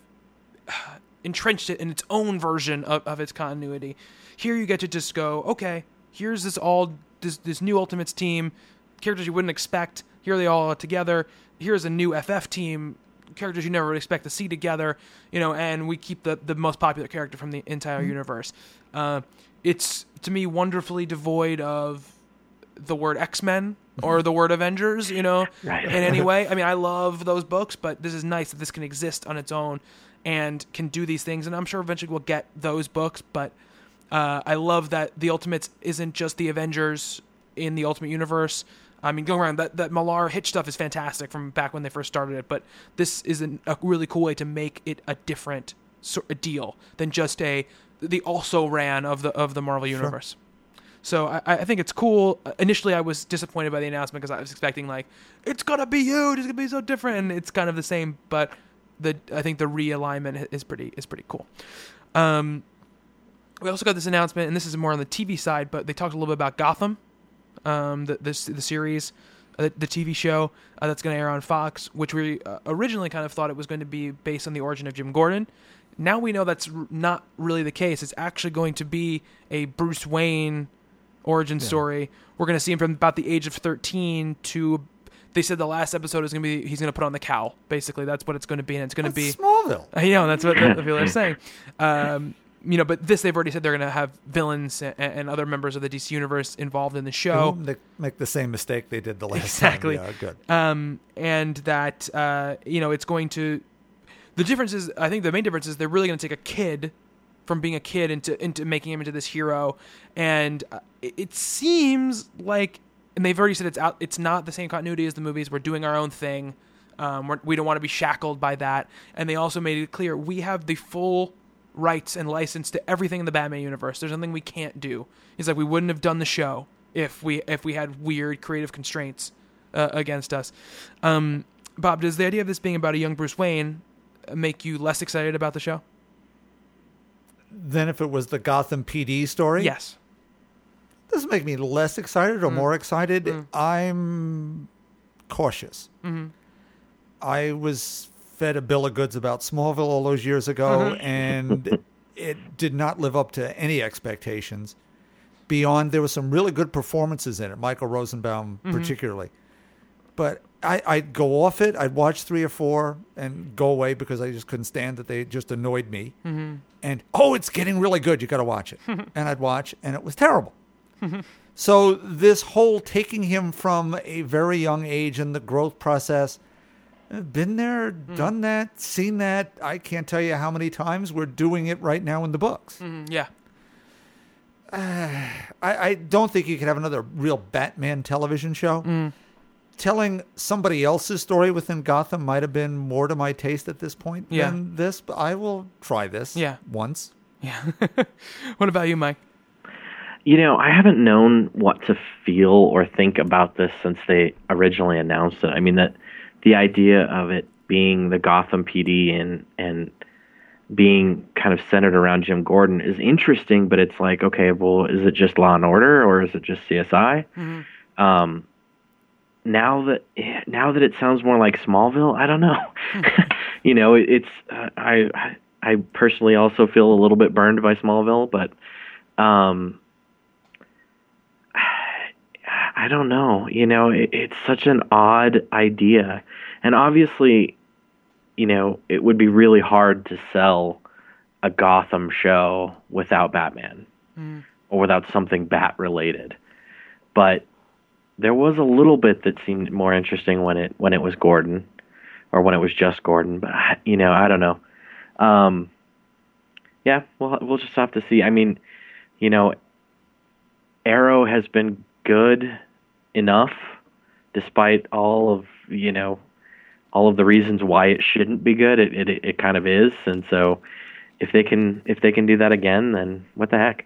entrenched it in its own version of, of its continuity. Here you get to just go, okay, here's this all this this new Ultimates team, characters you wouldn't expect, here they all are together. Here's a new F F team, characters you never would expect to see together, you know, and we keep the, the most popular character from the entire mm-hmm. universe. Uh, it's, to me, wonderfully devoid of the word X-Men or the word Avengers, you know, right. in any way. I mean, I love those books, but this is nice that this can exist on its own and can do these things, and I'm sure eventually we'll get those books, but uh, I love that the Ultimates isn't just the Avengers in the Ultimate Universe. I mean, going around, that, that Malar Hitch stuff is fantastic from back when they first started it, but this is an, a really cool way to make it a different sort of deal than just a the also-ran of the of the Marvel Universe. Sure. So I, I think it's cool. Initially, I was disappointed by the announcement because I was expecting, like, it's going to be huge, it's going to be so different, and it's kind of the same, but... The I think the realignment is pretty is pretty cool. Um, we also got this announcement, and this is more on the T V side, but they talked a little bit about Gotham, um, the this the series, uh, the T V show uh, that's going to air on Fox, which we uh, originally kind of thought it was going to be based on the origin of Jim Gordon. Now we know that's r- not really the case. It's actually going to be a Bruce Wayne origin yeah. story. We're going to see him from about the age of thirteen to. They said the last episode is going to be, he's going to put on the cowl. Basically, that's what it's going to be. And it's going to be Smallville. I know. That's what the people are saying. Um, you know, but this, they've already said they're going to have villains and, and other members of the D C universe involved in the show. They make the same mistake they did the last exactly. time. Exactly. Yeah, good. Um, and that, uh, you know, it's going to, the difference is, I think the main difference is they're really going to take a kid from being a kid into, into making him into this hero. And uh, it, it seems like, and they've already said it's out. It's not the same continuity as the movies. We're doing our own thing. Um, we're, we don't want to be shackled by that. And they also made it clear we have the full rights and license to everything in the Batman universe. There's nothing we can't do. It's like we wouldn't have done the show if we if we had weird creative constraints uh, against us. Um, Bob, does the idea of this being about a young Bruce Wayne make you less excited about the show than if it was the Gotham P D story? Yes. Doesn't make me less excited or mm. more excited. Mm. I'm cautious. Mm-hmm. I was fed a bill of goods about Smallville all those years ago, uh-huh. and it did not live up to any expectations. Beyond, there were some really good performances in it, Michael Rosenbaum mm-hmm. particularly. But I, I'd go off it. I'd watch three or four and go away because I just couldn't stand that. They just annoyed me. Mm-hmm. And, oh, it's getting really good. You got to watch it. And I'd watch, and it was terrible. So this whole taking him from a very young age in the growth process, been there, mm-hmm. done that, seen that. I can't tell you how many times we're doing it right now in the books. Mm-hmm. Yeah. Uh, I, I don't think you could have another real Batman television show. Mm. Telling somebody else's story within Gotham might have been more to my taste at this point yeah. than this, but I will try this yeah. once. Yeah. What about you, Mike? You know, I haven't known what to feel or think about this since they originally announced it. I mean, that the idea of it being the Gotham P D and and being kind of centered around Jim Gordon is interesting, but it's like, okay, well, is it just Law and Order or is it just C S I? Mm-hmm. Um, now that now that it sounds more like Smallville, I don't know. You know, it, it's uh, I I personally also feel a little bit burned by Smallville, but. Um, I don't know. You know, it, it's such an odd idea. And obviously, you know, it would be really hard to sell a Gotham show without Batman mm. or without something Bat-related. But there was a little bit that seemed more interesting when it when it was Gordon or when it was just Gordon. But, I, you know, I don't know. Um, yeah, we'll, we'll just have to see. I mean, you know, Arrow has been good enough despite all of, you know, all of the reasons why it shouldn't be good. It, it it kind of is. And so if they can if they can do that again, then what the heck?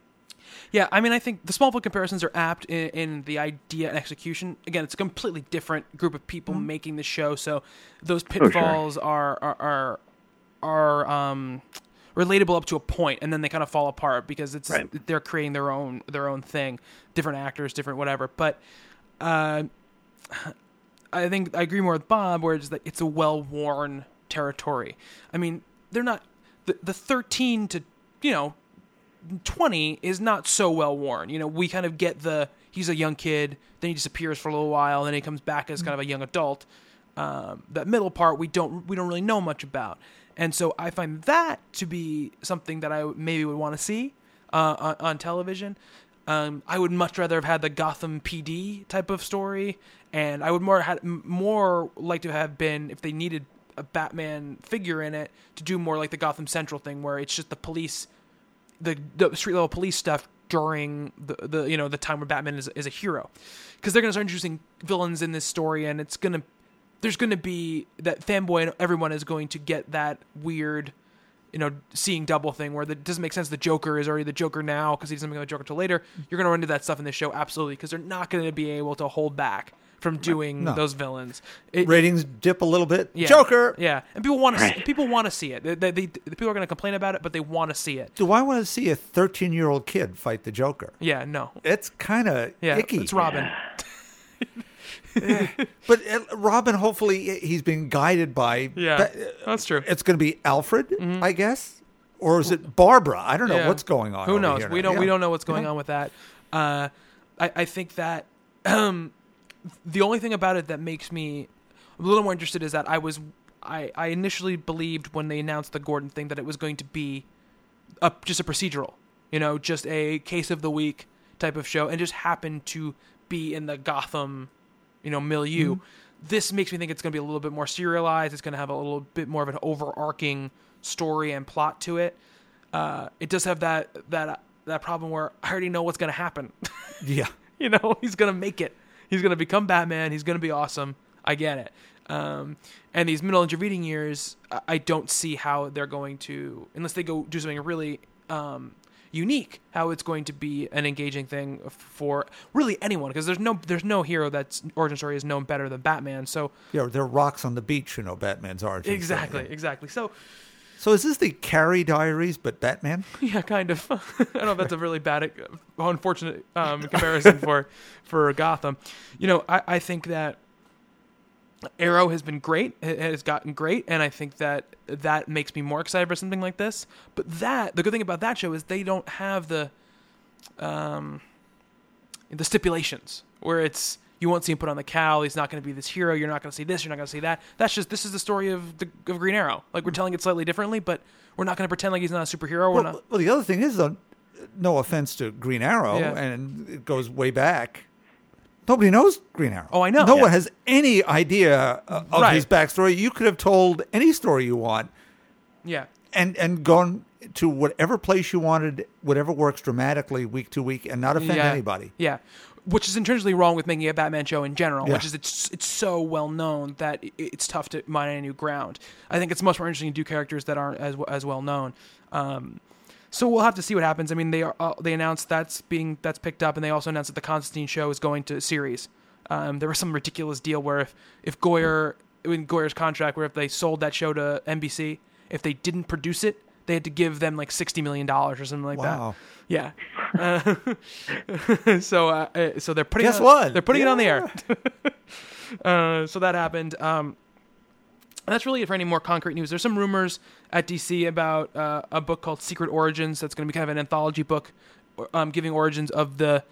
Yeah, I mean, I think the Smallville comparisons are apt in, in the idea and execution. Again, it's a completely different group of people mm-hmm. making the show, so those pitfalls oh, sure. are are are, are um, relatable up to a point, and then they kind of fall apart because it's right. they're creating their own their own thing, different actors, different whatever. But uh, I think I agree more with Bob, where it's, like, it's a well-worn territory. I mean, they're not the, the thirteen to you know twenty is not so well-worn. You know, we kind of get the he's a young kid, then he disappears for a little while, and then he comes back as kind of a young adult. Um, that middle part we don't we don't really know much about. And so I find that to be something that I maybe would want to see uh, on, on television. Um, I would much rather have had the Gotham P D type of story, and I would more had, more like to have been, if they needed a Batman figure in it, to do more like the Gotham Central thing, where it's just the police, the, the street level police stuff during the, the you know the time where Batman is is a hero, because they're going to start introducing villains in this story, and it's going to. There's going to be that fanboy and everyone is going to get that weird, you know, seeing double thing where it doesn't make sense. The Joker is already the Joker now because he doesn't become a Joker until later. You're going to run into that stuff in this show. Absolutely. Because they're not going to be able to hold back from doing no. those villains. It, Ratings dip a little bit. Yeah, Joker. Yeah. And people want to see, people want to see it. They, they, they, the people are going to complain about it, but they want to see it. Do I want to see a thirteen-year-old kid fight the Joker? Yeah, no. It's kind of yeah, icky. It's Robin. Yeah. But Robin, hopefully, he's been guided by. Yeah, that, that's true. It's going to be Alfred, mm-hmm. I guess, or is it Barbara? I don't know yeah. what's going on. Who knows? We don't. Yeah. We don't know what's going yeah. on with that. Uh, I, I think that um, the only thing about it that makes me a little more interested is that I was I, I initially believed when they announced the Gordon thing that it was going to be a, just a procedural, you know, just a case of the week type of show, and just happened to be in the Gotham. You know, milieu. Mm-hmm. This makes me think it's going to be a little bit more serialized. It's going to have a little bit more of an overarching story and plot to it. Uh, it does have that that that problem where I already know what's going to happen. Yeah, you know, he's going to make it. He's going to become Batman. He's going to be awesome. I get it. Um, and these middle intervening years, I don't see how they're going to, unless they go do something really um, unique, how it's going to be an engaging thing for really anyone, because there's no there's no hero that's origin story is known better than Batman. So yeah, there are rocks on the beach, you know, Batman's origin. Exactly, story. exactly. So. So is this the Carrie Diaries, but Batman? Yeah, kind of. I don't know if that's a really bad, unfortunate um, comparison for for Gotham. You know, I, I think that Arrow has been great, has gotten great, and I think that that makes me more excited for something like this. But that, the good thing about that show is they don't have the um, the stipulations where it's, you won't see him put on the cowl. He's not going to be this hero. You're not going to see this. You're not going to see that. That's just, this is the story of the of Green Arrow. Like, we're telling it slightly differently, but we're not going to pretend like he's not a superhero. Well, not... well the other thing is, though, no offense to Green Arrow, yeah. and it goes way back. Nobody knows Green Arrow. Oh, I know. No yeah. one has any idea uh, of right. his backstory. You could have told any story you want. Yeah. And and gone to whatever place you wanted, whatever works dramatically week to week, and not offend yeah. anybody. Yeah. Which is intrinsically wrong with making a Batman show in general, yeah. which is it's it's so well known that it's tough to mine any new ground. I think it's much more interesting to do characters that aren't as as well known. Um, so we'll have to see what happens. I mean, they are uh, they announced that's being that's picked up, and they also announced that the Constantine show is going to a series. Um, there was some ridiculous deal where if if Goyer in Goyer's contract, where if they sold that show to N B C, if they didn't produce it, they had to give them like sixty million dollars or something like wow. that. Yeah. Uh, so uh, so they're putting Guess it on, what? They're putting yeah. it on the air. uh, so that happened. Um, that's really it for any more concrete news. There's some rumors at D C about uh, a book called Secret Origins that's going to be kind of an anthology book um, giving origins of the...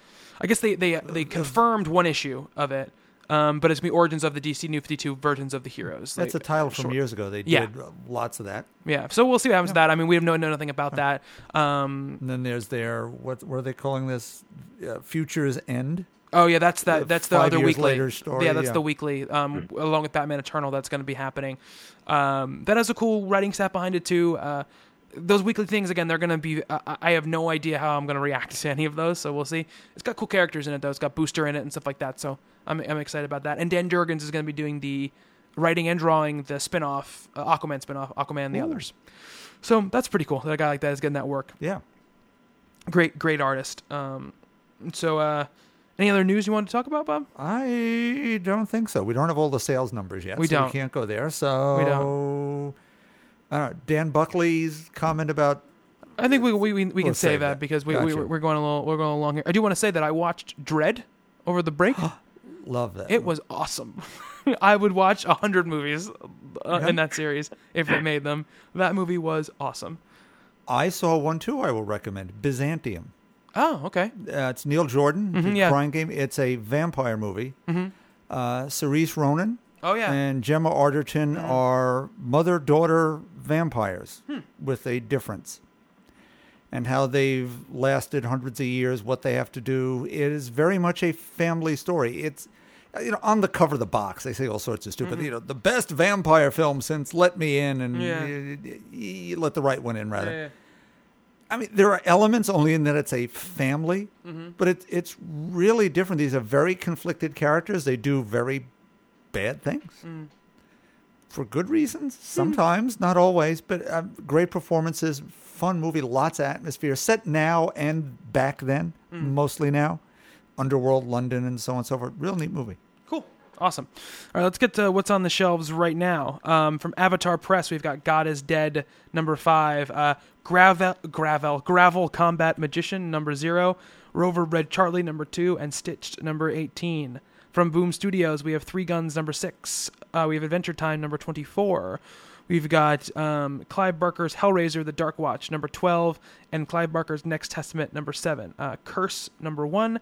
I guess they, they, they confirmed one issue of it. Um, but it's the origins of the D C New fifty-two versions of the heroes. That's like, a title from short. years ago. They yeah. did lots of that. Yeah. So we'll see what happens yeah. to that. I mean, we have no know nothing about right. that. Um, and then there's their what were they calling this? Uh, Future's End. Oh yeah, that's that. Uh, that's the other weekly. Later story. Yeah, that's yeah. the weekly. Um, mm. Along with Batman Eternal, that's going to be happening. Um, that has a cool writing staff behind it too. Uh, Those weekly things, again, they're going to be... Uh, I have no idea how I'm going to react to any of those, so we'll see. It's got cool characters in it, though. It's got Booster in it and stuff like that, so I'm I'm excited about that. And Dan Jurgens is going to be doing the writing and drawing, the spinoff, uh, Aquaman spinoff, Aquaman and the Ooh. Others. So that's pretty cool that a guy like that is getting that work. Yeah. Great, great artist. Um, so uh, any other news you want to talk about, Bob? I don't think so. We don't have all the sales numbers yet, we so don't. we can't go there, so... We don't. Uh, Dan Buckley's comment about. I think we we we, we can say that, that because we, gotcha. we we're going a little we're going along here. I do want to say that I watched Dredd over the break. Love that. It one. was awesome. I would watch a hundred movies uh, yeah. in that series if it made them. That movie was awesome. I saw one too. I will recommend Byzantium. Oh, okay. Uh, it's Neil Jordan. Mm-hmm, yeah. Crime Game. It's a vampire movie. Mm-hmm. Uh, Cerise Ronan. Oh, yeah. And Gemma Arterton mm-hmm. are mother-daughter vampires hmm. with a difference. And how they've lasted hundreds of years, what they have to do. It is very much a family story. It's, you know, on the cover of the box, they say all sorts of stupid, mm-hmm. you know, the best vampire film since Let Me In and yeah. you, you, you Let the Right One In, rather. Yeah, yeah. I mean, there are elements only in that it's a family, mm-hmm. but it, it's really different. These are very conflicted characters. They do very bad things mm. for good reasons sometimes, mm. not always, but uh, great performances, fun movie, lots of atmosphere, set now and back then, mm. mostly now, underworld London and so on and so forth. Real neat movie. Cool. Awesome. All right, let's get to what's on the shelves right now. Um, from Avatar Press, we've got God is Dead, number five, uh, Gravel, Gravel, Gravel Combat Magician, number zero, Rover Red Charlie, number two, and Stitched, number eighteen. From Boom Studios, we have Three Guns, number six. Uh, we have Adventure Time, number twenty-four. We've got um, Clive Barker's Hellraiser, The Dark Watch, number twelve. And Clive Barker's Next Testament, number seven. Uh, Curse, number one.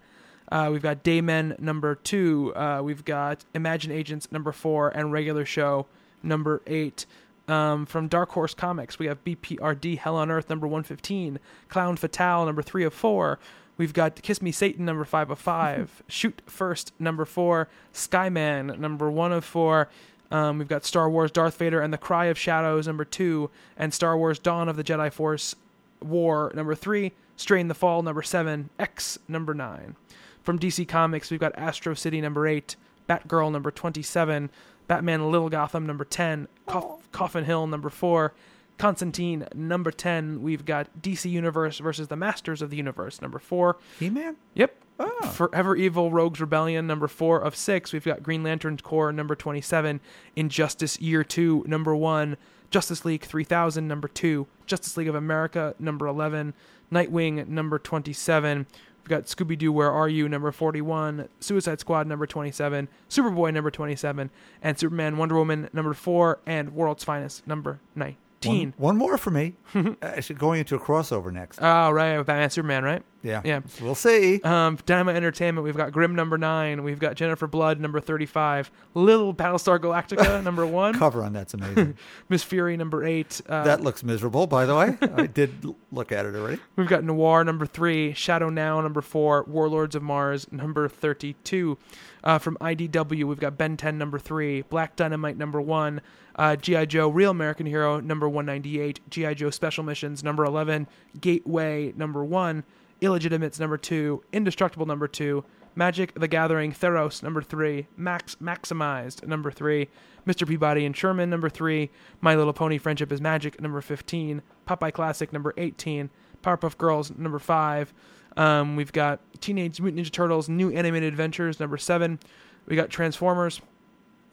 Uh, we've got Daymen, number two. Uh, we've got Imagine Agents, number four. And Regular Show, number eight. Um, from Dark Horse Comics, we have B P R D, Hell on Earth, number one fifteen. Clown Fatale, number three of four. We've got Kiss Me Satan, number five of five. Shoot First, number four. Skyman, number one of four. Um, we've got Star Wars Darth Vader and the Cry of Shadows, number two. And Star Wars Dawn of the Jedi Force War, number three. Strain the Fall, number seven. X, number nine. From D C Comics, we've got Astro City, number eight. Batgirl, number twenty-seven. Batman Little Gotham, number ten. Coff- Coffin Hill, number four. Constantine, number ten. We've got D C Universe versus the Masters of the Universe, number four. He-Man? Yep. Oh. Forever Evil Rogues Rebellion, number four of six. We've got Green Lantern Corps, number twenty-seven. Injustice Year two, number one. Justice League three thousand, number two. Justice League of America, number eleven. Nightwing, number twenty-seven. We've got Scooby-Doo, Where Are You, number forty-one. Suicide Squad, number twenty-seven. Superboy, number twenty-seven. And Superman, Wonder Woman, number four. And World's Finest, number nine. One, one more for me. Actually, going into a crossover next. Oh, right. Batman and Superman, right? Yeah. Yeah. We'll see. Um, Dynamite Entertainment, we've got Grimm, number nine. We've got Jennifer Blood, number thirty-five. Little Battlestar Galactica, number one. Cover on that's amazing. Miss Fury, number eight. Uh, that looks miserable, by the way. I did look at it already. We've got Noir, number three. Shadow Now, number four. Warlords of Mars, number thirty-two. Uh, from I D W, we've got Ben ten, number three. Black Dynamite, number one. Uh, G I. Joe, Real American Hero, number one ninety-eight. G I. Joe Special Missions, number eleven. Gateway, number one. Illegitimates, number two. Indestructible, number two. Magic the Gathering, Theros, number three. Max Maximized, number three. Mister Peabody and Sherman, number three. My Little Pony Friendship is Magic, number fifteen. Popeye Classic, number eighteen. Powerpuff Girls, number five. Um, we've got Teenage Mutant Ninja Turtles, New Animated Adventures, number seven. We got Transformers.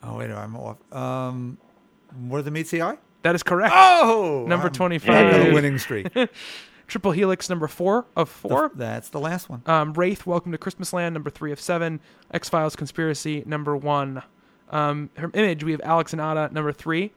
Oh, wait, I'm off. Um... More than meets the eye? That is correct. Oh! Number I'm, twenty-five. I'm on a winning streak. Triple Helix, number four of four. The, that's the last one. Um, Wraith, Welcome to Christmas Land, number three of seven. X-Files Conspiracy, number one. Um, her Image, we have Alex and Ada, number three.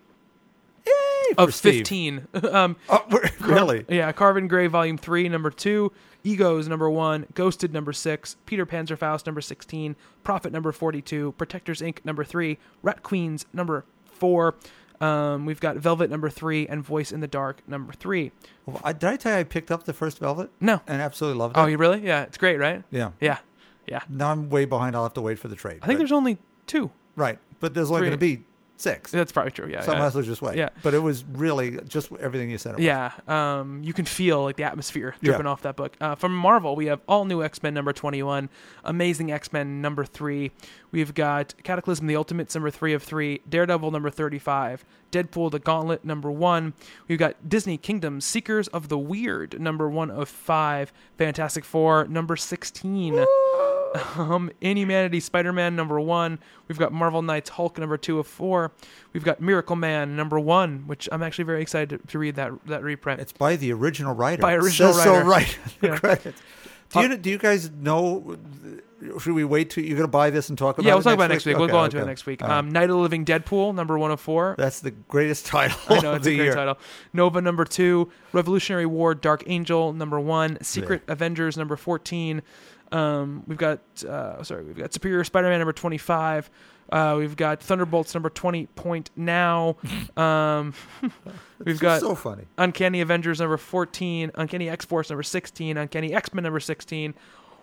Yay! Of fifteen. um, oh, really? Car- yeah, Carbon Gray, Volume three, number two. Egos, number one. Ghosted, number six. Peter Panzerfaust, number sixteen. Prophet, number forty-two. Protectors, Incorporated, number three. Rat Queens, number four. Um, we've got Velvet, number three, and Voice in the Dark, number three. Well, I, did I tell you I picked up the first Velvet? No. And absolutely loved it. Oh, you really? Yeah, it's great, right? Yeah. Yeah. Yeah. Now I'm way behind. I'll have to wait for the trade. I think there's only two. Right. But there's only going to be six. That's probably true, yeah. So I might as well just wait. Yeah. But it was really just everything you said. About. Yeah. Um, you can feel like the atmosphere dripping yeah. off that book. Uh, from Marvel, we have All New X-Men, number twenty-one. Amazing X-Men, number three. We've got Cataclysm, the Ultimates, number three of three. Daredevil, number thirty-five. Deadpool, the Gauntlet, number one. We've got Disney Kingdom, Seekers of the Weird, number one of five. Fantastic Four, number sixteen. Um, Inhumanity, Spider-Man, number one. We've got Marvel Knights, Hulk, number two of four. We've got Miracle Man, number one, which I'm actually very excited to, to read that that reprint. It's by the original writer. By original Says writer. So right. Yeah. Right. Do you do you guys know? Should we wait till you're going to buy this and talk about? Yeah, we'll it talk about it next week. week. Okay, we'll go okay. into it next week. Um, Night of the Living Deadpool, number one of four. That's the greatest title. I know of it's the a great year. title. Nova, number two. Revolutionary War, Dark Angel, number one. Secret yeah. Avengers, number fourteen. Um, we've got uh, sorry, we've got Superior Spider-Man, number twenty-five. Uh, we've got Thunderbolts, number twenty. Point now. Um, we've got so funny. Uncanny Avengers, number fourteen. Uncanny X-Force, number sixteen. Uncanny X-Men, number sixteen.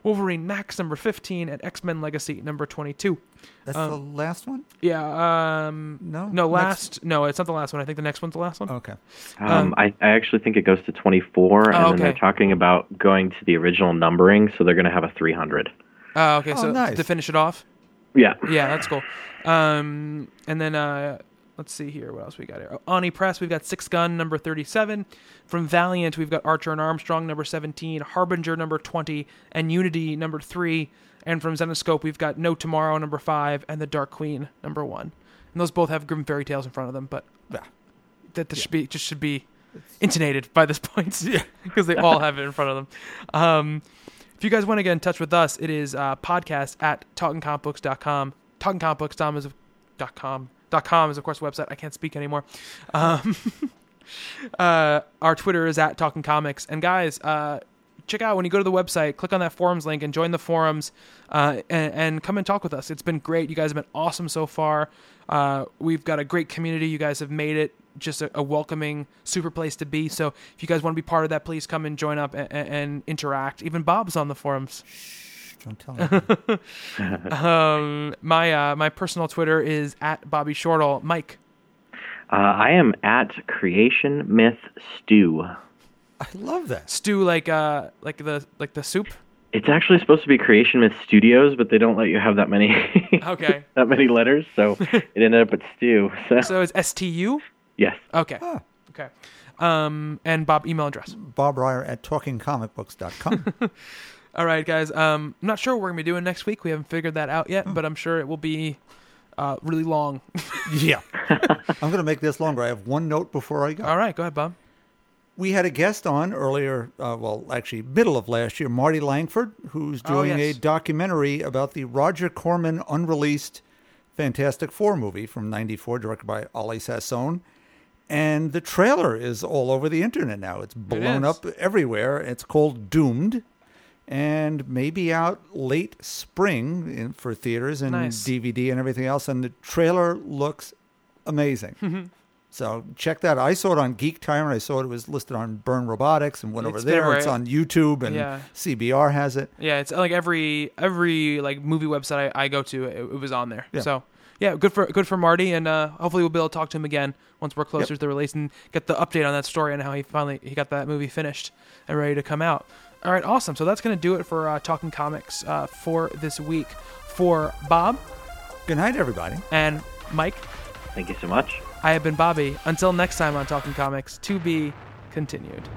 Wolverine Max, number fifteen, and X-Men Legacy, number twenty-two. That's um, the last one? Yeah. Um, no? No, last. Next. No, it's not the last one. I think the next one's the last one. Okay. Um, um, I, I actually think it goes to twenty-four, oh, and then okay. they're talking about going to the original numbering, so they're going to have a three hundred. Uh, okay, oh, so nice. To finish it off? Yeah. Yeah, that's cool. Um, and then... Uh, Let's see here. What else we got here? Oni Press, we've got Six Gun, number thirty-seven. From Valiant, we've got Archer and Armstrong, number seventeen. Harbinger, number twenty. And Unity, number three. And from Zenoscope, we've got No Tomorrow, number five. And The Dark Queen, number one. And those both have Grim Fairy Tales in front of them. But yeah. that this yeah. should be just should be it's... intonated by this point. Yeah, because they all have it in front of them. Um, if you guys want to get in touch with us, it is uh, podcast at talking comic books dot com. talking comic books dot com. Dot com is, of course, a website. I can't speak anymore. Um, uh, our Twitter is at Talking Comics. And, guys, uh, check out when you go to the website, click on that forums link and join the forums uh, and, and come and talk with us. It's been great. You guys have been awesome so far. Uh, we've got a great community. You guys have made it just a, a welcoming, super place to be. So if you guys want to be part of that, please come and join up and, and interact. Even Bob's on the forums. I'm telling you. um, my uh, my personal Twitter is at Bobby Shortle. Mike, uh, I am at Creation Myth Stew. I love that stew, like uh, like the like the soup. It's actually supposed to be Creation Myth Studios, but they don't let you have that many. okay. that many letters, so it ended up at stew. So, so it's S T U. Yes. Okay. Huh. Okay. Um, and Bob, email address. Bob Ryer at talking comic books dot com. All right, guys. Um, I'm not sure what we're going to be doing next week. We haven't figured that out yet, mm. but I'm sure it will be uh, really long. Yeah. I'm going to make this longer. I have one note before I go. All right. Go ahead, Bob. We had a guest on earlier, uh, well, actually middle of last year, Marty Langford, who's doing oh, yes. a documentary about the Roger Corman unreleased Fantastic Four movie from ninety-four, directed by Ollie Sassone. And the trailer is all over the internet now. It's blown it up everywhere. It's called Doomed, and maybe out late spring in, for theaters and nice. D V D and everything else. And the trailer looks amazing. Mm-hmm. So check that. I saw it on Geek Timer. I saw it was listed on Burn Robotics and went it's over there. Right. It's on YouTube and yeah. C B R has it. Yeah, it's like every every like movie website I, I go to, it, it was on there. Yeah. So yeah, good for good for Marty, and uh, hopefully we'll be able to talk to him again once we're closer yep. to the release and get the update on that story and how he finally he got that movie finished and ready to come out. All right, awesome. So that's going to do it for uh, Talking Comics uh, for this week. For Bob. Good night, everybody. And Mike. Thank you so much. I have been Bobby. Until next time on Talking Comics, to be continued.